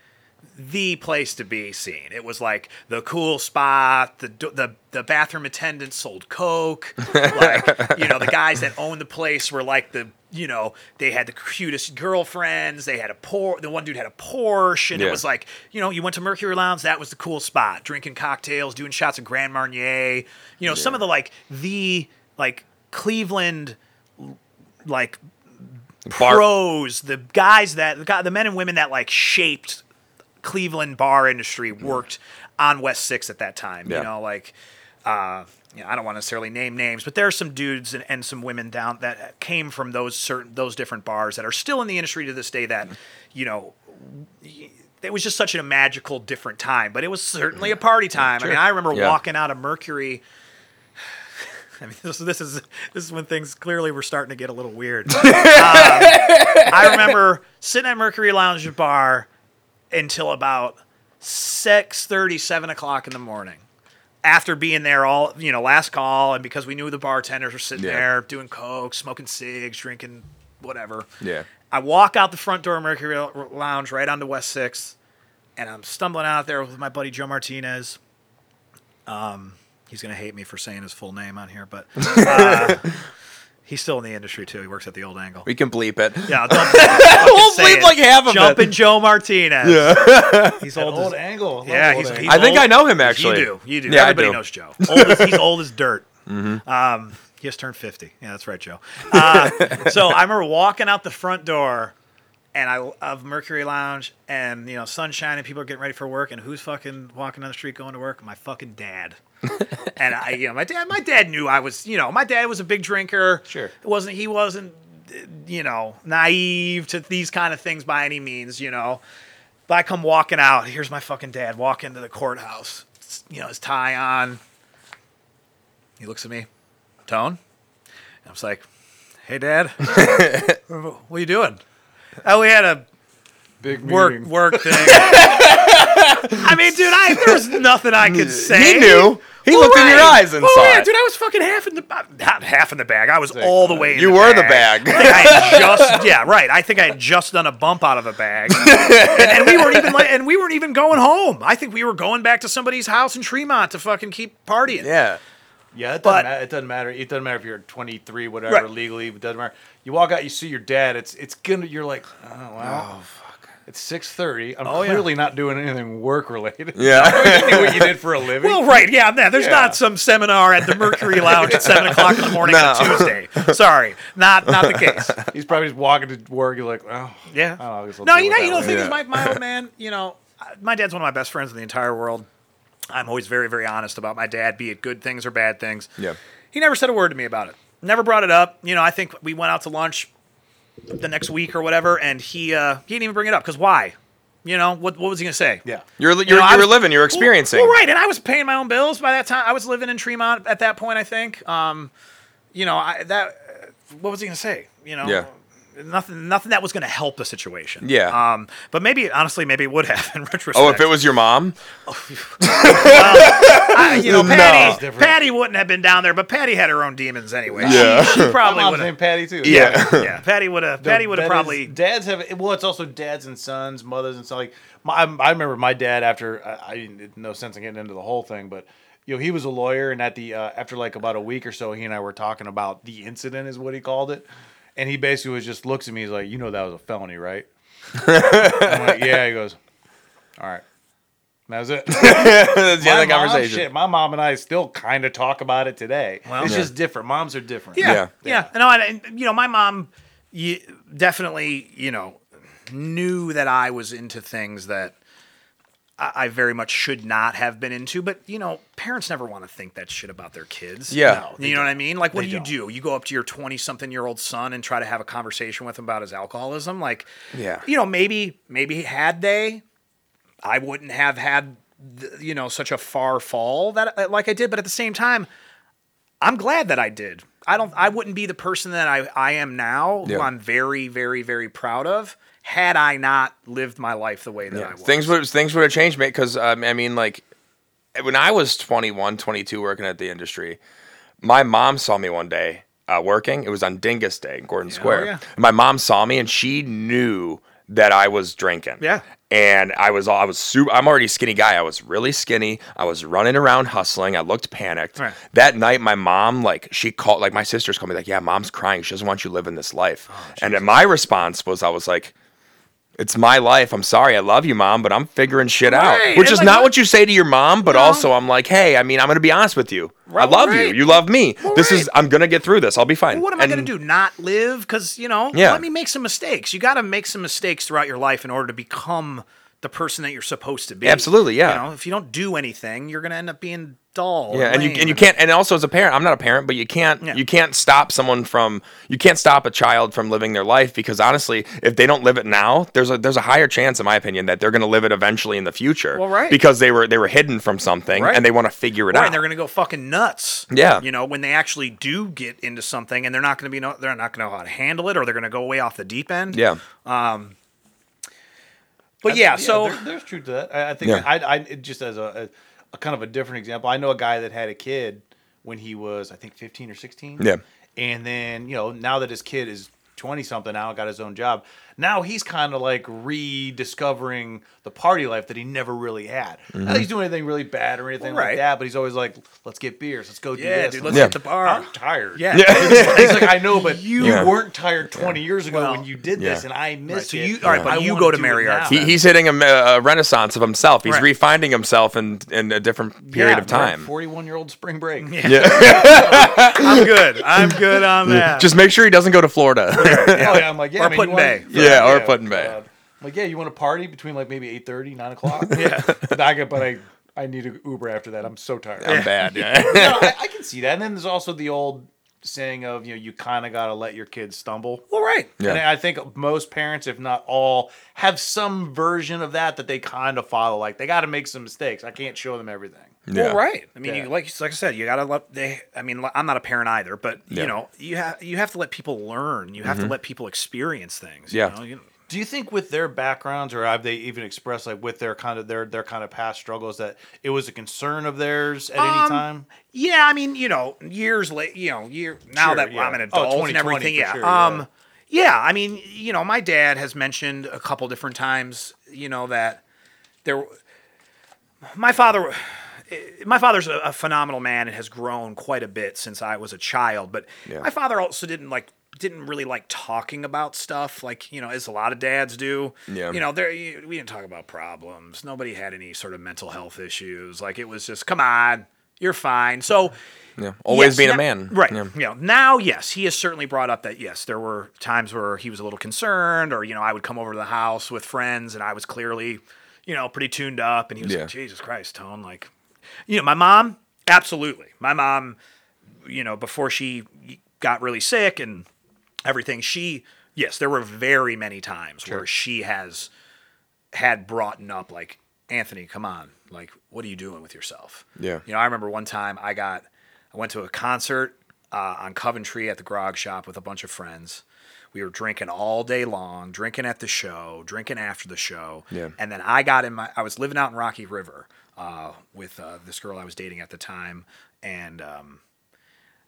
The place to be seen. It was like the cool spot. The the the bathroom attendant sold coke. Like you know, the guys that owned the place were like the you know they had the cutest girlfriends. They had a por- the one dude had a Porsche, and yeah. it was like you know you went to Mercury Lounge. That was the cool spot. Drinking cocktails, doing shots of Grand Marnier. You know yeah. some of the like the like Cleveland like Bar- pros, the guys that the the men and women that like shaped. Cleveland bar industry worked on West sixth at that time, yeah. you know, like, uh, you know, I don't want to necessarily name names, but there are some dudes and, and some women down that came from those certain, those different bars that are still in the industry to this day that, you know, it was just such a magical different time, but it was certainly a party time. Sure. I mean, I remember yeah. walking out of Mercury. I mean, this, this is, this is when things clearly were starting to get a little weird. um, I remember sitting at Mercury Lounge bar, until about six thirty, seven o'clock in the morning. After being there all, you know, last call, and because we knew the bartenders were sitting yeah. there doing coke, smoking cigs, drinking whatever. Yeah. I walk out the front door of Mercury Lounge right onto West sixth, and I'm stumbling out there with my buddy Joe Martinez. Um, he's gonna hate me for saying his full name on here, but uh, He's still in the industry, too. He works at the Old Angle. We can bleep it. Yeah, we'll bleep it. Like half of Jumpin' it. Jumpin' Joe Martinez. Yeah. He's old as... Old Angle. Yeah, he's, he's I think old. I know him, actually. You do. You do. Yeah, everybody do. Knows Joe. Old as, he's old as dirt. Mm-hmm. Um, he just turned fifty. Yeah, that's right, Joe. Uh, so I remember walking out the front door and I of Mercury Lounge and, you know, sunshine and people are getting ready for work. And who's fucking walking down the street going to work? My fucking dad. And I, you know, my dad, my dad knew I was, you know, my dad was a big drinker. Sure. It wasn't, he wasn't, you know, naive to these kind of things by any means, you know, but I come walking out, here's my fucking dad walk into the courthouse, you know, his tie on. He looks at me, Tone. And I was like, hey dad, what are you doing? Oh, we had a big work meeting. work thing. I mean, dude, I there was nothing I could say. He knew. He well, looked right. in your eyes and well, saw yeah, it. Dude, I was fucking half in the not half in the bag. I was like, all the way in you the were bag. the bag. I think I had just yeah, right. I think I had just done a bump out of a bag. and, and we weren't even like, and we weren't even going home. I think we were going back to somebody's house in Tremont to fucking keep partying. Yeah. Yeah, it doesn't, but, ma- it doesn't matter. It doesn't matter if you're twenty-three, whatever, right. legally. It doesn't matter. You walk out, you see your dad. It's it's gonna. You're like, oh wow, oh, fuck. It's six thirty. I'm oh, clearly yeah. not doing anything work related. Yeah, I knew what you did for a living. Well, right, yeah. No, there's yeah. not some seminar at the Mercury Lounge at seven o'clock in the morning no. on Tuesday. Sorry, not not the case. He's probably just walking to work. You're like, oh yeah. Oh, no, know, you know, you don't think he's my my old man. You know, my dad's one of my best friends in the entire world. I'm always very, very honest about my dad, be it good things or bad things. Yeah. He never said a word to me about it. Never brought it up. You know, I think we went out to lunch the next week or whatever, and he uh, he didn't even bring it up. Because why? You know, what what was he going to say? Yeah. You're, you're, you know, you were was, living. You were experiencing. Well, well, right. And I was paying my own bills by that time. I was living in Tremont at that point, I think. Um, you know, I, that what was he going to say? You know? Yeah. Nothing, nothing that was going to help the situation. Yeah. Um, but maybe, honestly, maybe it would have in retrospect. Oh, if it was your mom? um, I, you know, Patty, no. Patty wouldn't have been down there, but Patty had her own demons anyway. Yeah. She, she probably would have. My mom's named Patty, too. Yeah. Yeah. yeah. Patty would have Patty would have probably. Is, dads have, well, it's also dads and sons, mothers and sons. Like, my, I remember my dad after, I, I no sense in getting into the whole thing, but. You know, he was a lawyer, and at the uh, after like about a week or so, he and I were talking about the incident is what he called it. And he basically was just looks at me. He's like, you know, that was a felony, right? I'm like, yeah. He goes, all right. And that was it. That's the other conversation. Shit, my mom and I still kind of talk about it today. Well, it's yeah. just different. Moms are different. Yeah. Yeah. yeah. yeah. And, I, and, you know, my mom you, definitely, you know, knew that I was into things that I, I very much should not have been into. But, you know, parents never want to think that shit about their kids. Yeah. No, you know don't. what I mean? Like, what they do you don't. do? You go up to your twenty-something-year-old son and try to have a conversation with him about his alcoholism? Like, yeah. you know, maybe maybe had they, I wouldn't have had, you know, such a far fall that like I did. But at the same time, I'm glad that I did. I don't. I wouldn't be the person that I, I am now, yeah. who I'm very, very, very proud of, had I not lived my life the way that yeah. I was. Things would, things would have changed, mate, because, um, I mean, like, when I was twenty-one, twenty-two working at the industry, my mom saw me one day uh, working. It was on Dingus Day in Gordon yeah, Square. Oh, yeah. My mom saw me and she knew that I was drinking. Yeah. And I was I was super, I'm already a skinny guy. I was really skinny. I was running around hustling. I looked panicked. Right. That night, my mom, like, she called, like, my sisters called me, like, yeah, mom's crying. She doesn't want you living this life. Oh, and then my response was, I was like, it's my life. I'm sorry. I love you, mom, but I'm figuring shit right. out. Which it's is like, not what you say to your mom, but no. also I'm like, hey, I mean, I'm going to be honest with you. Right, I love right. you. You love me. Well, this right. is, I'm going to get through this. I'll be fine. Well, what am and, I going to do? Not live? Because, you know, yeah. let me make some mistakes. You got to make some mistakes throughout your life in order to become the person that you're supposed to be. Absolutely. Yeah. You know, if you don't do anything, you're going to end up being dull. Yeah. And, and you and you can't, and also as a parent, I'm not a parent, but you can't, yeah. you can't stop someone from, you can't stop a child from living their life, because honestly, if they don't live it now, there's a, there's a higher chance, in my opinion, that they're going to live it eventually in the future. Well, right. Because they were, they were hidden from something right. and they want to figure it right, out. And they're going to go fucking nuts. Yeah. You know, when they actually do get into something and they're not going to be, no, they're not going to know how to handle it, or they're going to go way off the deep end. Yeah. Um, But yeah, yeah, so there, there's truth to that. I, I think yeah. I, I just as a, a, a kind of a different example. I know a guy that had a kid when he was, I think, fifteen or sixteen. Yeah, and then you know now that his kid is twenty something now, got his own job. now he's kind of like rediscovering the party life that he never really had. Mm-hmm. I think he's doing anything really bad or anything right. like that, but he's always like, let's get beers, let's go do yeah, this. Dude, let's yeah. hit the bar. I'm tired. Yeah. yeah. He's like, I know, but you yeah. weren't tired twenty yeah. years ago well, when you did yeah. this, and I missed right. it. So you, all right, but I you go to Marriott. He, he's hitting a, a renaissance of himself. He's right. refinding himself in, in a different period yeah, of time. forty-one-year-old spring break. Yeah. yeah. I'm good. I'm good on that. Just make sure he doesn't go to Florida. yeah. Oh, yeah, I'm like, yeah, or I mean, Put in Bay. Yeah, yeah, or yeah, Put in Bay. Uh, I'm like, yeah, you want to party between like maybe eight thirty, nine o'clock? yeah. But I, but I, I need an Uber after that. I'm so tired. I'm bad. Yeah. no, I, I can see that. And then there's also the old saying of, you know, you kind of got to let your kids stumble. Well, right. Yeah. And I think most parents, if not all, have some version of that that they kind of follow. Like, they got to make some mistakes. I can't show them everything. Yeah. Well, right. I mean, yeah. you, like like I said, you got to let they. I mean, I'm not a parent either, but yeah. you know, you have you have to let people learn. You have mm-hmm. to let people experience things. Yeah. You know? You, do you think with their backgrounds, or have they even expressed like with their kind of their their kind of past struggles that it was a concern of theirs at um, any time? Yeah, I mean, you know, years late, you know, year now sure, that yeah. I'm an adult oh, and everything. Yeah. Sure, um, yeah. yeah, I mean, you know, my dad has mentioned a couple different times, you know, that there. My father. My father's a phenomenal man and has grown quite a bit since I was a child. But yeah. my father also didn't like didn't really like talking about stuff, like, you know, as a lot of dads do. Yeah. You know, there we didn't talk about problems. Nobody had any sort of mental health issues. Like, it was just, come on, you're fine. So yeah. always yes, being now, a man, right? Yeah. You know, now, yes, he has certainly brought up that yes, there were times where he was a little concerned, or you know, I would come over to the house with friends and I was clearly, you know, pretty tuned up, and he was yeah. like, Jesus Christ, Tone, like. You know, my mom, absolutely. My mom, you know, before she got really sick and everything, she, yes, there were very many times sure. where she has had brought up, like, Anthony, come on. Like, what are you doing with yourself? Yeah. You know, I remember one time I got, I went to a concert uh, on Coventry at the Grog Shop with a bunch of friends. We were drinking all day long, drinking at the show, drinking after the show. Yeah. And then I got in my, I was living out in Rocky River. Uh, with uh, this girl I was dating at the time, and um,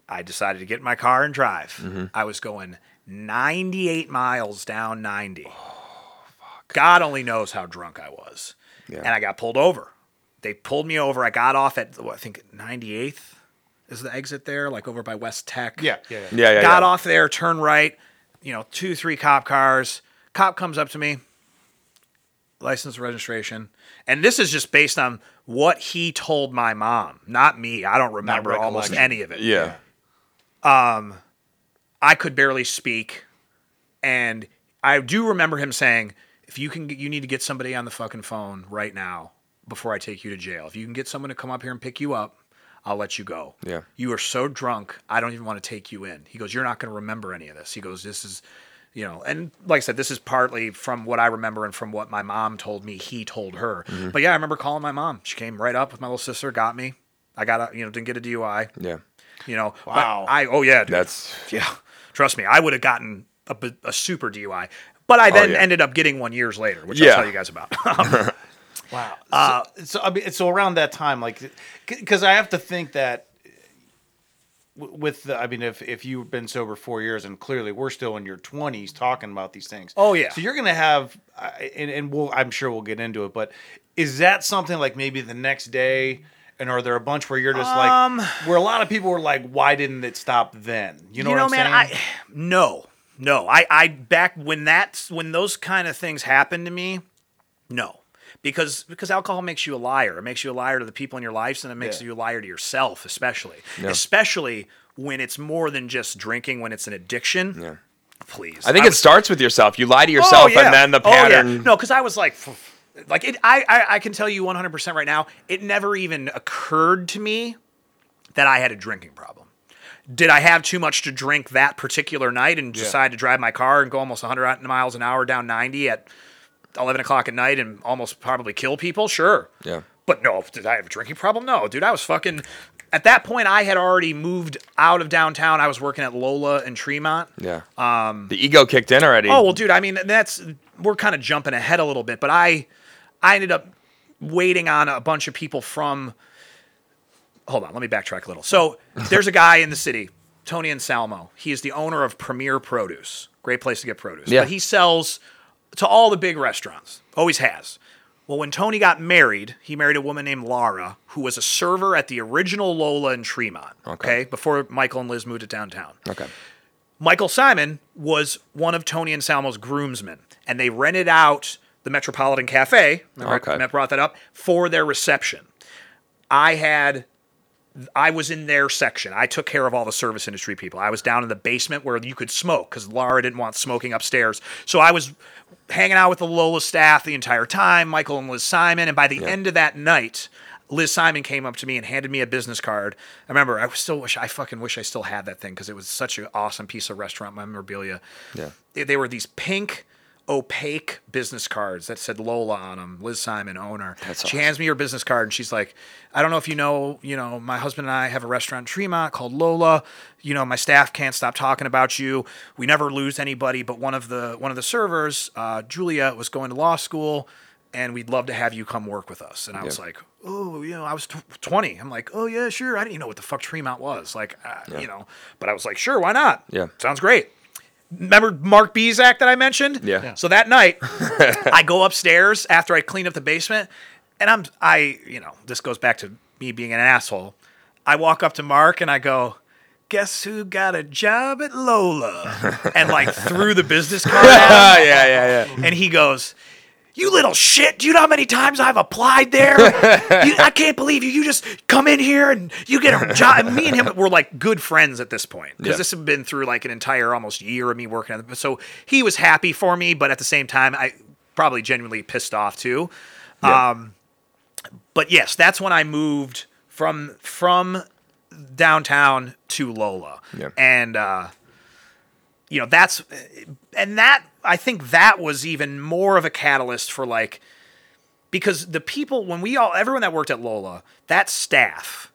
I decided to get in my car and drive. Mm-hmm. I was going ninety-eight miles down ninety. Oh, fuck. God only knows how drunk I was. Yeah. And I got pulled over. They pulled me over. I got off at, what, I think, ninety-eighth is the exit there, like over by West Tech. Yeah, yeah, yeah. yeah, yeah got yeah. off there, turn right, you know, two, three cop cars. Cop comes up to me. License registration, and this is just based on what he told my mom, not me. I don't remember almost any of it. Yeah. Um, I could barely speak, and I do remember him saying, "If you can, you need to get somebody on the fucking phone right now before I take you to jail. If you can get someone to come up here and pick you up, I'll let you go. Yeah. You are so drunk, I don't even want to take you in." He goes, "You're not going to remember any of this." He goes, "This is." You know, and like I said, this is partly from what I remember and from what my mom told me, he told her. Mm-hmm. But yeah, I remember calling my mom. She came right up with my little sister, got me. I got, a, you know, didn't get a D U I. Yeah. You know, wow. I, oh yeah. Dude. That's, yeah. Trust me, I would have gotten a, a super D U I, but I then oh, yeah. ended up getting one years later, which yeah. I'll tell you guys about. wow. Uh, so, so, I mean, so around that time, like, because I have to think that, with the, I mean, if, if you've been sober four years and clearly we're still in your twenties talking about these things. Oh yeah. So you're going to have, and, and we'll, I'm sure we'll get into it, but is that something like maybe the next day? And are there a bunch where you're just um, like, where a lot of people were like, why didn't it stop then? You know, you know what I'm man, saying? I, no, no. I, I back when that's, when those kind of things happened to me, no. Because because alcohol makes you a liar. It makes you a liar to the people in your lives, and it makes yeah. you a liar to yourself, especially. Yeah. Especially when it's more than just drinking, when it's an addiction. Yeah. Please. I think I it was, starts with yourself. You lie to yourself, oh, yeah. and then the pattern. Oh, yeah. No, because I was like, like it, I, I, I can tell you one hundred percent right now, it never even occurred to me that I had a drinking problem. Did I have too much to drink that particular night and yeah. decide to drive my car and go almost one hundred miles an hour down ninety at eleven o'clock at night and almost probably kill people? Sure. Yeah. But no, did I have a drinking problem? No, dude, I was fucking, at that point I had already moved out of downtown. I was working at Lola in Tremont. Yeah. Um, the ego kicked in already. Oh, well, dude, I mean, that's, we're kind of jumping ahead a little bit, but I, I ended up waiting on a bunch of people from, hold on, let me backtrack a little. So there's a guy in the city, Tony Anselmo. He is the owner of Premier Produce. Great place to get produce. Yeah. But he sells to all the big restaurants. Always has. Well, when Tony got married, he married a woman named Lara, who was a server at the original Lola in Tremont, okay, okay before Michael and Liz moved to downtown. Okay. Michael Simon was one of Tony and Salmo's groomsmen, and they rented out the Metropolitan Cafe, okay. I brought that up, for their reception. I had... I was in their section. I took care of all the service industry people. I was down in the basement where you could smoke because Lara didn't want smoking upstairs. So I was hanging out with the Lola staff the entire time, Michael and Liz Simon. And by the yeah. end of that night, Liz Simon came up to me and handed me a business card. I remember, I still wish, I fucking wish I still had that thing because it was such an awesome piece of restaurant memorabilia. Yeah. They, they were these pink, opaque business cards that said Lola on them, Liz Simon, owner. That's she awesome. Hands me her business card, and she's like, I don't know if you know, you know, my husband and I have a restaurant in Tremont called Lola. You know, my staff can't stop talking about you. We never lose anybody, but one of the one of the servers, uh, Julia, was going to law school, and we'd love to have you come work with us. And I yeah. was like, oh, you know, I was twenty. I'm like, oh, yeah, sure. I didn't even know what the fuck Tremont was. Like, uh, yeah. you know, but I was like, sure, why not? Yeah. Sounds great. Remember Mark Bezak that I mentioned? Yeah. yeah. So that night, I go upstairs after I clean up the basement, and I'm, I, you know, this goes back to me being an asshole. I walk up to Mark and I go, guess who got a job at Lola? And like threw the business card out. yeah, yeah, yeah. And he goes, you little shit, do you know how many times I've applied there? you, I can't believe you. You just come in here and you get a job. And me and him were like good friends at this point because yeah. this had been through like an entire almost year of me working on it. So he was happy for me, but at the same time, I probably genuinely pissed off too. Yeah. Um, but yes, that's when I moved from from downtown to Lola. Yeah. And, uh, you know, that's – and that – I think that was even more of a catalyst for like, because the people, when we all, everyone that worked at Lola, that staff,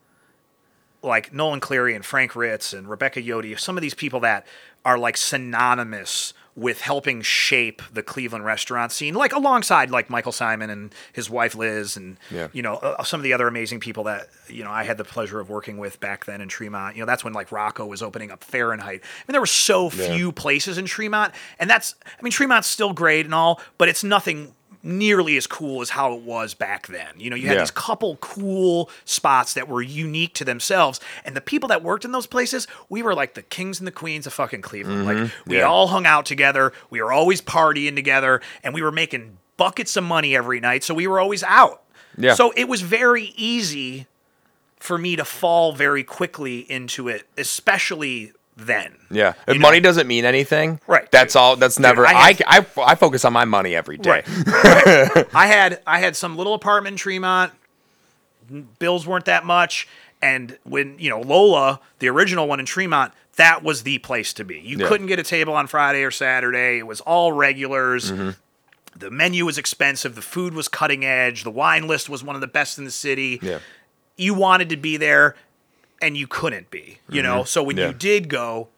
like Nolan Cleary and Frank Ritz and Rebecca Yodi, some of these people that are like synonymous with helping shape the Cleveland restaurant scene, like alongside like Michael Simon and his wife, Liz, and, yeah. you know, uh, some of the other amazing people that, you know, I had the pleasure of working with back then in Tremont. You know, that's when like Rocco was opening up Fahrenheit. I mean, there were so yeah. few places in Tremont, and that's, I mean, Tremont's still great and all, but it's nothing nearly as cool as how it was back then. You know, you had yeah. these couple cool spots that were unique to themselves, and the people that worked in those places, we were like the kings and the queens of fucking Cleveland. Mm-hmm. Like, we yeah. all hung out together, we were always partying together, and we were making buckets of money every night, so we were always out. Yeah. So it was very easy for me to fall very quickly into it, especially then. Yeah. If you money know? doesn't mean anything. Right. That's all. That's Dude, never. I, had, I, I I focus on my money every day. Right. right. I had I had some little apartment in Tremont. Bills weren't that much. And when, you know, Lola, the original one in Tremont, that was the place to be. You yeah. couldn't get a table on Friday or Saturday. It was all regulars. Mm-hmm. The menu was expensive. The food was cutting edge. The wine list was one of the best in the city. Yeah. You wanted to be there, and you couldn't be, you know? Mm-hmm. So when yeah. you did go,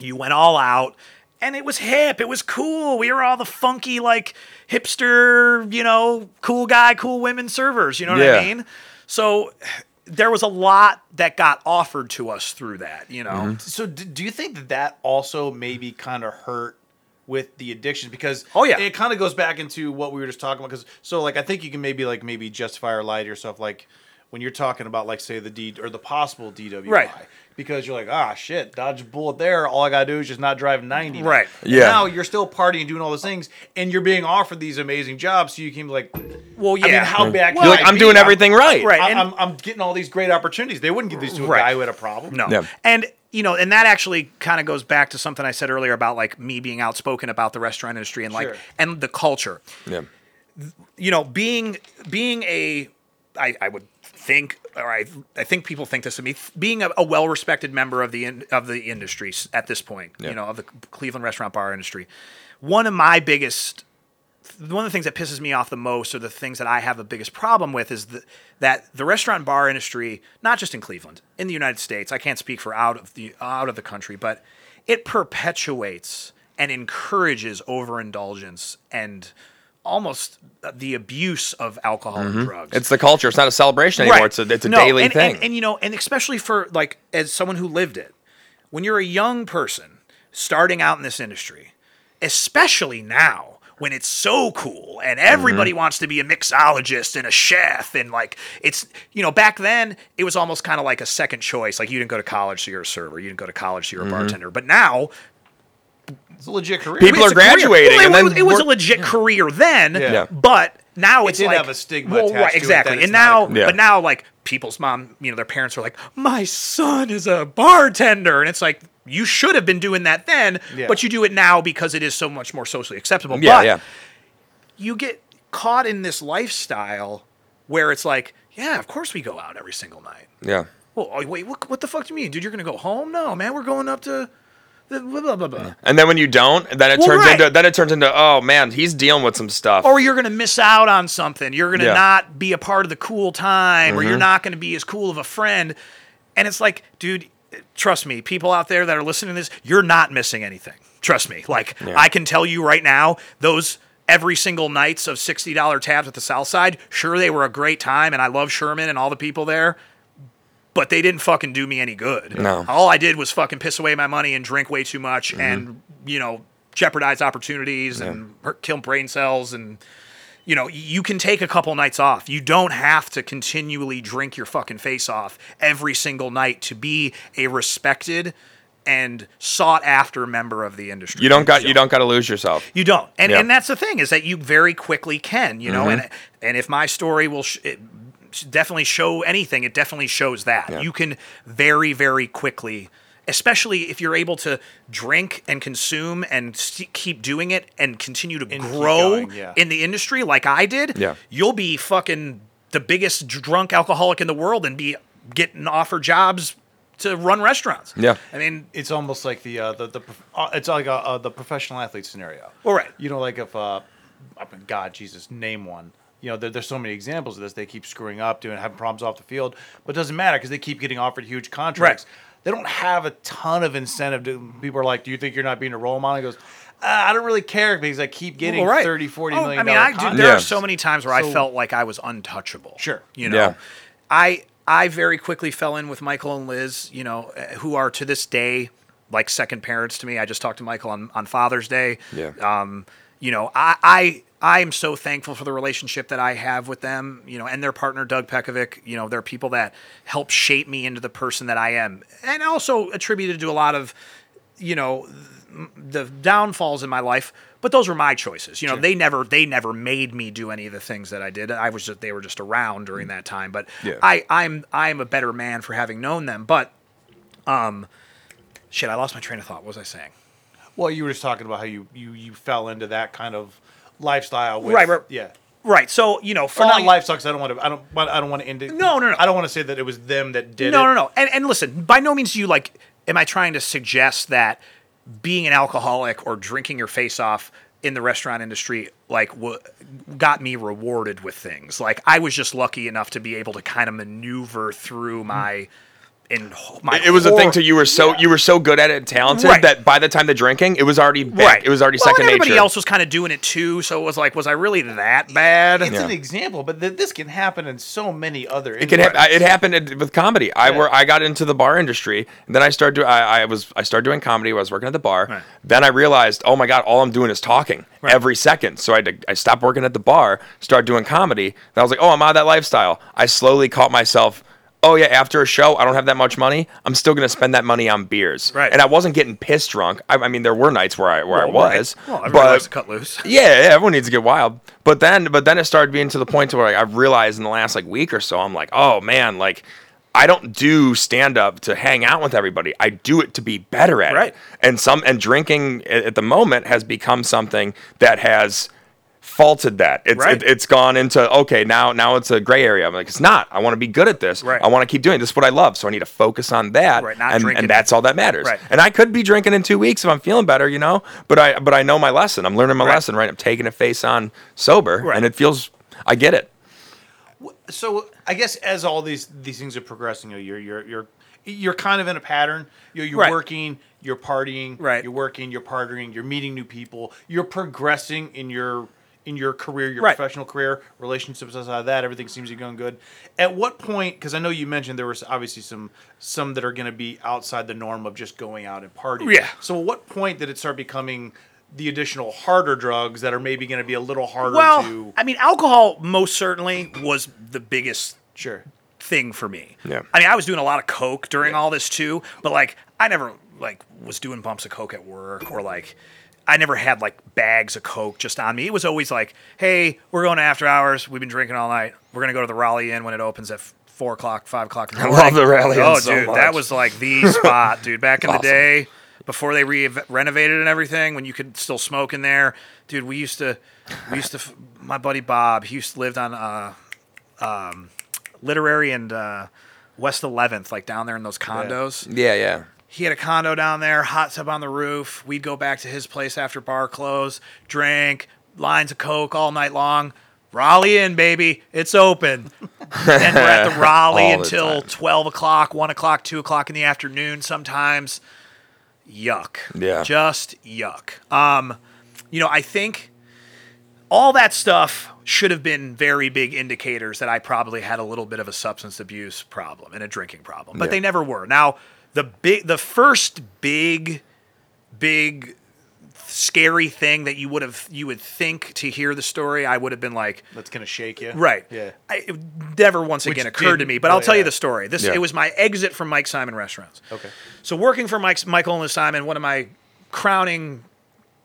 you went all out, and it was hip. It was cool. We were all the funky, like, hipster, you know, cool guy, cool women servers. You know what yeah. I mean? So there was a lot that got offered to us through that, you know? Mm-hmm. So d- do you think that that also maybe kind of hurt with the addiction? Because oh, yeah. it kind of goes back into what we were just talking about. Because so, like, I think you can maybe, like, maybe justify or lie to yourself, like, when you're talking about, like, say, the D or the possible D W I, right. because you're like, ah, shit, dodge a bullet there. All I gotta do is just not drive ninety. Right. Yeah. Now you're still partying, doing all those things, and you're being offered these amazing jobs. So you can be like, well, yeah, I mean, how bad? Well, like, I'm be? doing everything I'm, right. Right. I'm, I'm, I'm getting all these great opportunities. They wouldn't give these to a right. guy who had a problem. No. Yeah. And you know, and that actually kind of goes back to something I said earlier about like me being outspoken about the restaurant industry and like sure. and the culture. Yeah. You know, being being a, I, I would. think, or I, I think people think this of me, being a, a well-respected member of the in, of the industry at this point, yeah. you know, of the Cleveland restaurant bar industry. One of my biggest, one of the things that pisses me off the most, or the things that I have the biggest problem with, is the, that the restaurant bar industry, not just in Cleveland, in the United States, I can't speak for out of the out of the country, but it perpetuates and encourages overindulgence and almost the abuse of alcohol mm-hmm. and drugs. It's the culture. It's not a celebration anymore. Right. It's a, it's a no, daily and, thing. And, and, you know, and especially for, like, as someone who lived it, when you're a young person starting out in this industry, especially now when it's so cool and everybody mm-hmm. wants to be a mixologist and a chef. And like, it's, you know, back then it was almost kind of like a second choice. Like you didn't go to college, so you're a server. You didn't go to college, so you're a mm-hmm. bartender. But now it's a legit career. People are graduating. Well, it, and was, then it was a legit yeah. career then, yeah. Yeah. but now it it's did like, have a stigma well, attached right, to exactly. it. Exactly. And now, yeah. but now like people's mom, you know, their parents are like, my son is a bartender. And it's like, you should have been doing that then, yeah. but you do it now because it is so much more socially acceptable. Yeah, but yeah. you get caught in this lifestyle where it's like, yeah, of course we go out every single night. Yeah. Well, wait, what, what the fuck do you mean? Dude, you're going to go home? No, man, we're going up to... Blah, blah, blah, blah. And then when you don't, then it well, turns right. into then it turns into oh man, he's dealing with some stuff. Or you're gonna miss out on something. You're gonna yeah. not be a part of the cool time, mm-hmm. or you're not gonna be as cool of a friend. And it's like, dude, trust me, people out there that are listening to this, you're not missing anything. Trust me. Like yeah. I can tell you right now, those every single nights of sixty dollar tabs at the South Side, sure they were a great time, and I love Sherman and all the people there. But they didn't fucking do me any good. No. All I did was fucking piss away my money and drink way too much mm-hmm. and, you know, jeopardize opportunities yeah. and kill brain cells. And, you know, you can take a couple nights off. You don't have to continually drink your fucking face off every single night to be a respected and sought after member of the industry. You don't got so, you don't got to lose yourself. You don't. And yeah. and that's the thing is that you very quickly can, you know, mm-hmm. and and if my story will sh- it, definitely show anything, it definitely shows that. Yeah. You can very, very quickly, especially if you're able to drink and consume and st- keep doing it and continue to and grow keep going, yeah. in the industry like I did, yeah. you'll be fucking the biggest drunk alcoholic in the world and be getting offered jobs to run restaurants. Yeah, I mean, it's almost like the, uh, the, the uh, it's like a, uh, the professional athlete scenario. All right. You know, like if, uh, God, Jesus, name one. You know, there, there's so many examples of this. They keep screwing up, doing having problems off the field, but it doesn't matter because they keep getting offered huge contracts. Right. They don't have a ton of incentive. To, people are like, "Do you think you're not being a role model?" He goes, uh, "I don't really care because I keep getting well, right. thirty, forty oh, million." I mean, I do, there yeah. are so many times where so, I felt like I was untouchable. Sure, you know, yeah. I I very quickly fell in with Michael and Liz, you know, who are to this day like second parents to me. I just talked to Michael on, on Father's Day. Yeah. Um, you know, I. I I am so thankful for the relationship that I have with them, you know, and their partner, Doug Pekovic. You know, they're people that help shape me into the person that I am. And also attributed to a lot of, you know, the downfalls in my life, but those were my choices. You know, sure. they never they never made me do any of the things that I did. I was just, they were just around during that time. But yeah. I, I'm I'm a better man for having known them. But, um, shit, I lost my train of thought. What was I saying? Well, you were just talking about how you, you, you fell into that kind of lifestyle, with, right, right? Yeah, right. So you know, falling, or not lifestyle. I don't want to. I don't. I don't want to end it. No, no, no. I don't want to say that it was them that did. No, it. No, no. And and listen, by no means do you like. Am I trying to suggest that being an alcoholic or drinking your face off in the restaurant industry like w- got me rewarded with things? Like I was just lucky enough to be able to kind of maneuver through my. Mm. In my it was horror. A thing too. You were so yeah. you were so good at it, and talented right. that by the time the drinking, it was already big. Right. It was already well, second and everybody nature. Everybody else was kind of doing it too, so it was like, was I really that bad? It's yeah. an example, but th- this can happen in so many other. It can. Ha- it happened with comedy. I yeah. were I got into the bar industry, and then I started. Do- I, I was I started doing comedy. I was working at the bar. Right. Then I realized, oh my God, all I'm doing is talking right. every second. So I had to, I stopped working at the bar, started doing comedy. And I was like, oh, I'm out of that lifestyle. I slowly caught myself. Oh yeah, after a show, I don't have that much money. I'm still gonna spend that money on beers, right? And I wasn't getting pissed drunk. I, I mean, there were nights where I where well, I was, right. well, everyone but likes to cut loose. Yeah, yeah, everyone needs to get wild. But then, but then it started being to the point to where like, I've realized in the last like week or so, I'm like, oh man, like I don't do stand up to hang out with everybody. I do it to be better at right. it. And some and drinking at the moment has become something that has. Faulted that it's right. it, it's gone into okay now now it's a gray area. I'm like it's not. I want to be good at this. Right. I want to keep doing it. This is what I love. So I need to focus on that. Right. Not and, drinking. And that's all that matters. Right. And I could be drinking in two weeks if I'm feeling better, you know. But I but I know my lesson. I'm learning my right. lesson. Right. I'm taking a face on sober, right. and it feels. I get it. So I guess as all these these things are progressing, you're you're you're you're kind of in a pattern. You're, you're right. working. You're partying. Right. You're working. You're partying. You're meeting new people. You're progressing in your in your career, your right. professional career, relationships outside of that, everything seems to be going good. At what point, because I know you mentioned there was obviously some some that are going to be outside the norm of just going out and partying. Yeah. So at what point did it start becoming the additional harder drugs that are maybe going to be a little harder well, to... Well, I mean, alcohol most certainly was the biggest sure. thing for me. Yeah. I mean, I was doing a lot of coke during yeah. all this too, but like I never like was doing bumps of coke at work or like... I never had, like, bags of coke just on me. It was always like, hey, we're going to after hours. We've been drinking all night. We're going to go to the Raleigh Inn when it opens at four o'clock, five o'clock. In the I morning. love the Raleigh Inn Oh, so dude, much. That was, like, the spot, dude. Back in awesome. the day, before they re- renovated and everything, when you could still smoke in there. Dude, we used to – we used to. my buddy Bob, he used to live on uh, um, Literary and uh, West eleventh, like, down there in those condos. Yeah, yeah. yeah. He had a condo down there, hot tub on the roof. We'd go back to his place after bar close, drink, lines of coke all night long. Raleigh Inn, baby. It's open. And we're at the Raleigh until the twelve o'clock, one o'clock, two o'clock in the afternoon sometimes. Yuck. Yeah. Just yuck. Um, you know, I think all that stuff should have been very big indicators that I probably had a little bit of a substance abuse problem and a drinking problem, but yeah. they never were. Now, The big, the first big, big, scary thing that you would have, you would think to hear the story, I would have been like, "That's gonna shake you," right? Yeah. I, it never once Which again occurred to me, but really I'll tell yeah. you the story. This yeah. it was my exit from Mike Simon Restaurants. Okay. So working for Mike's, Michael and Simon, one of my crowning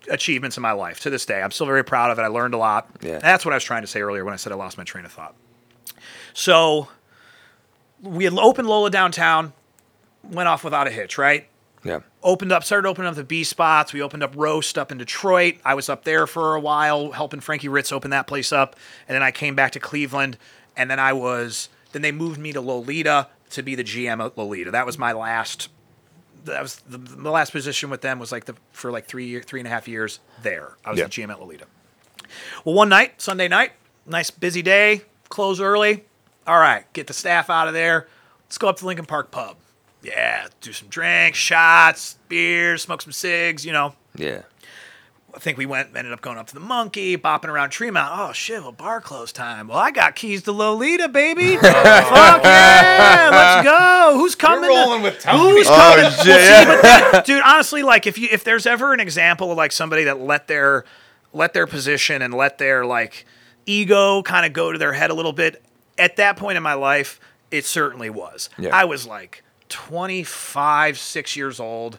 achievements in my life to this day, I'm still very proud of it. I learned a lot. Yeah. That's what I was trying to say earlier when I said I lost my train of thought. So we had opened Lola downtown. Went off without a hitch, right? Yeah. Opened up, started opening up the B spots. We opened up Roast up in Detroit. I was up there for a while, helping Frankie Ritz open that place up. And then I came back to Cleveland. And then I was, then they moved me to Lolita to be the G M at Lolita. That was my last, that was the, the last position with them was like the, for like three, year, three and a half years there. I was yeah. the G M at Lolita. Well, one night, Sunday night, nice busy day, close early. All right, get the staff out of there. Let's go up to Lincoln Park Pub. Yeah, do some drinks, shots, beer, smoke some cigs, you know. Yeah. I think we went, ended up going up to the Monkey, bopping around Tremont. Oh, shit, well, bar close time. Well, I got keys to Lolita, baby. Fuck yeah, let's go. Who's coming? You're rolling to, with Tony. Who's oh, coming? Shit. Well, see, but, dude, honestly, like, if you if there's ever an example of, like, somebody that let their let their position and let their, like, ego kind of go to their head a little bit, at that point in my life, it certainly was. Yeah. I was, like... twenty-five, six years old.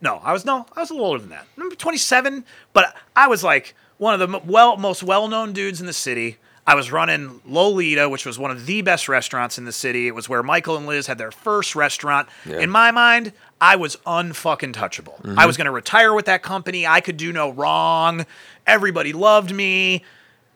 No, I was no, I was a little older than that. I'm twenty-seven, but I was like one of the well most well-known dudes in the city. I was running Lolita, which was one of the best restaurants in the city. It was where Michael and Liz had their first restaurant. Yeah. In my mind, I was unfucking touchable. Mm-hmm. I was going to retire with that company. I could do no wrong. Everybody loved me.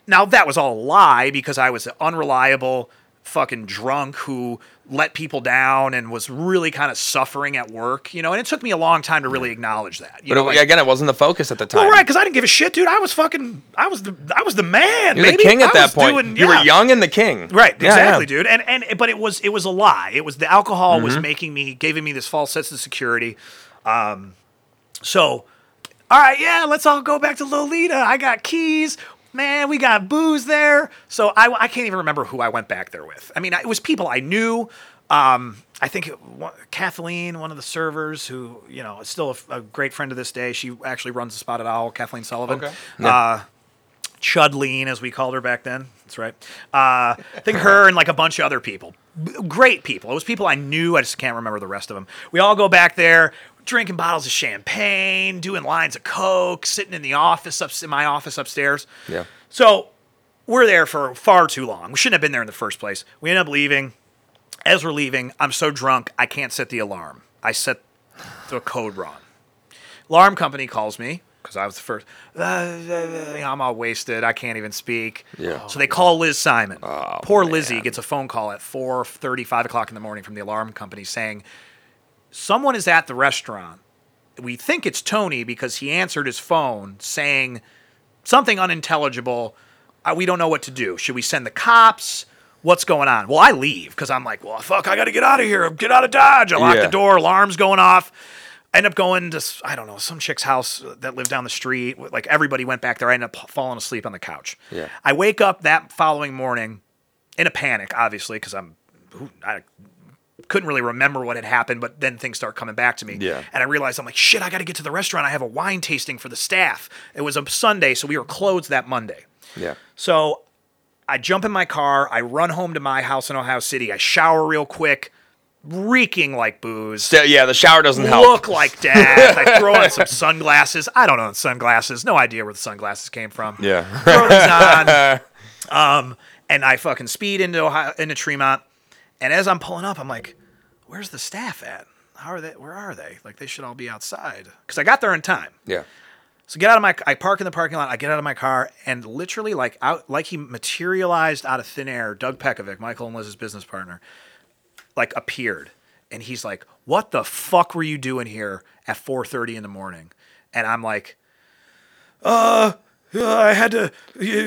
Now, that was all a lie because I was unreliable fucking drunk who let people down and was really kind of suffering at work, you know, and it took me a long time to really acknowledge that. You but know, it, like, again, it wasn't the focus at the time. Well, right, because I didn't give a shit, dude. I was fucking, I was the, I was the man. You're the king at I that point. Doing, you yeah. were young and the king. Right, exactly, yeah, yeah. dude. And and but it was it was a lie. It was the alcohol mm-hmm. was making me, giving me this false sense of security. Um, so, all right, yeah, let's all go back to Lolita. I got keys. Man, we got booze there. So I, I can't even remember who I went back there with. I mean, it was people I knew. Um, I think it, one, Kathleen, one of the servers who, you know, is still a, a great friend to this day. She actually runs the Spotted Owl, Kathleen Sullivan. Okay. Yeah. Uh, Chudleen, as we called her back then. That's right. Uh, I think her and like a bunch of other people. B- great people. It was people I knew. I just can't remember the rest of them. We all go back there. Drinking bottles of champagne, doing lines of coke, sitting in the office up in my office upstairs. Yeah. So we're there for far too long. We shouldn't have been there in the first place. We end up leaving. As we're leaving, I'm so drunk I can't set the alarm. I set the code wrong. Alarm company calls me because I was the first. I'm all wasted. I can't even speak. Yeah. So they call Liz Simon. Oh, Poor man. Lizzie gets a phone call at four thirty, five o'clock in the morning from the alarm company saying, someone is at the restaurant. We think it's Tony because he answered his phone saying something unintelligible. Uh, we don't know what to do. Should we send the cops? What's going on? Well, I leave because I'm like, well, fuck, I got to get out of here. Get out of Dodge. I lock yeah. the door. Alarm's going off. I end up going to, I don't know, some chick's house that lived down the street. Like everybody went back there. I ended up falling asleep on the couch. Yeah. I wake up that following morning in a panic, obviously, because I'm... I, couldn't really remember what had happened, but then things start coming back to me. Yeah. And I realized, I'm like, shit, I got to get to the restaurant. I have a wine tasting for the staff. It was a Sunday, so we were closed that Monday. Yeah. So I jump in my car. I run home to my house in Ohio City. I shower real quick, reeking like booze. So, yeah, the shower doesn't Look help. Look like death. I throw on some sunglasses. I don't own sunglasses. No idea where the sunglasses came from. Yeah. Throw these on. Um, and I fucking speed into Ohio, into Tremont. And as I'm pulling up, I'm like, where's the staff at? How are they? Where are they? Like, they should all be outside. Because I got there in time. Yeah. So get out of my, I park in the parking lot, I get out of my car, and literally like out, like he materialized out of thin air, Doug Pekovic, Michael and Liz's business partner, like appeared. And he's like, what the fuck were you doing here at four thirty in the morning? And I'm like, uh, uh I had to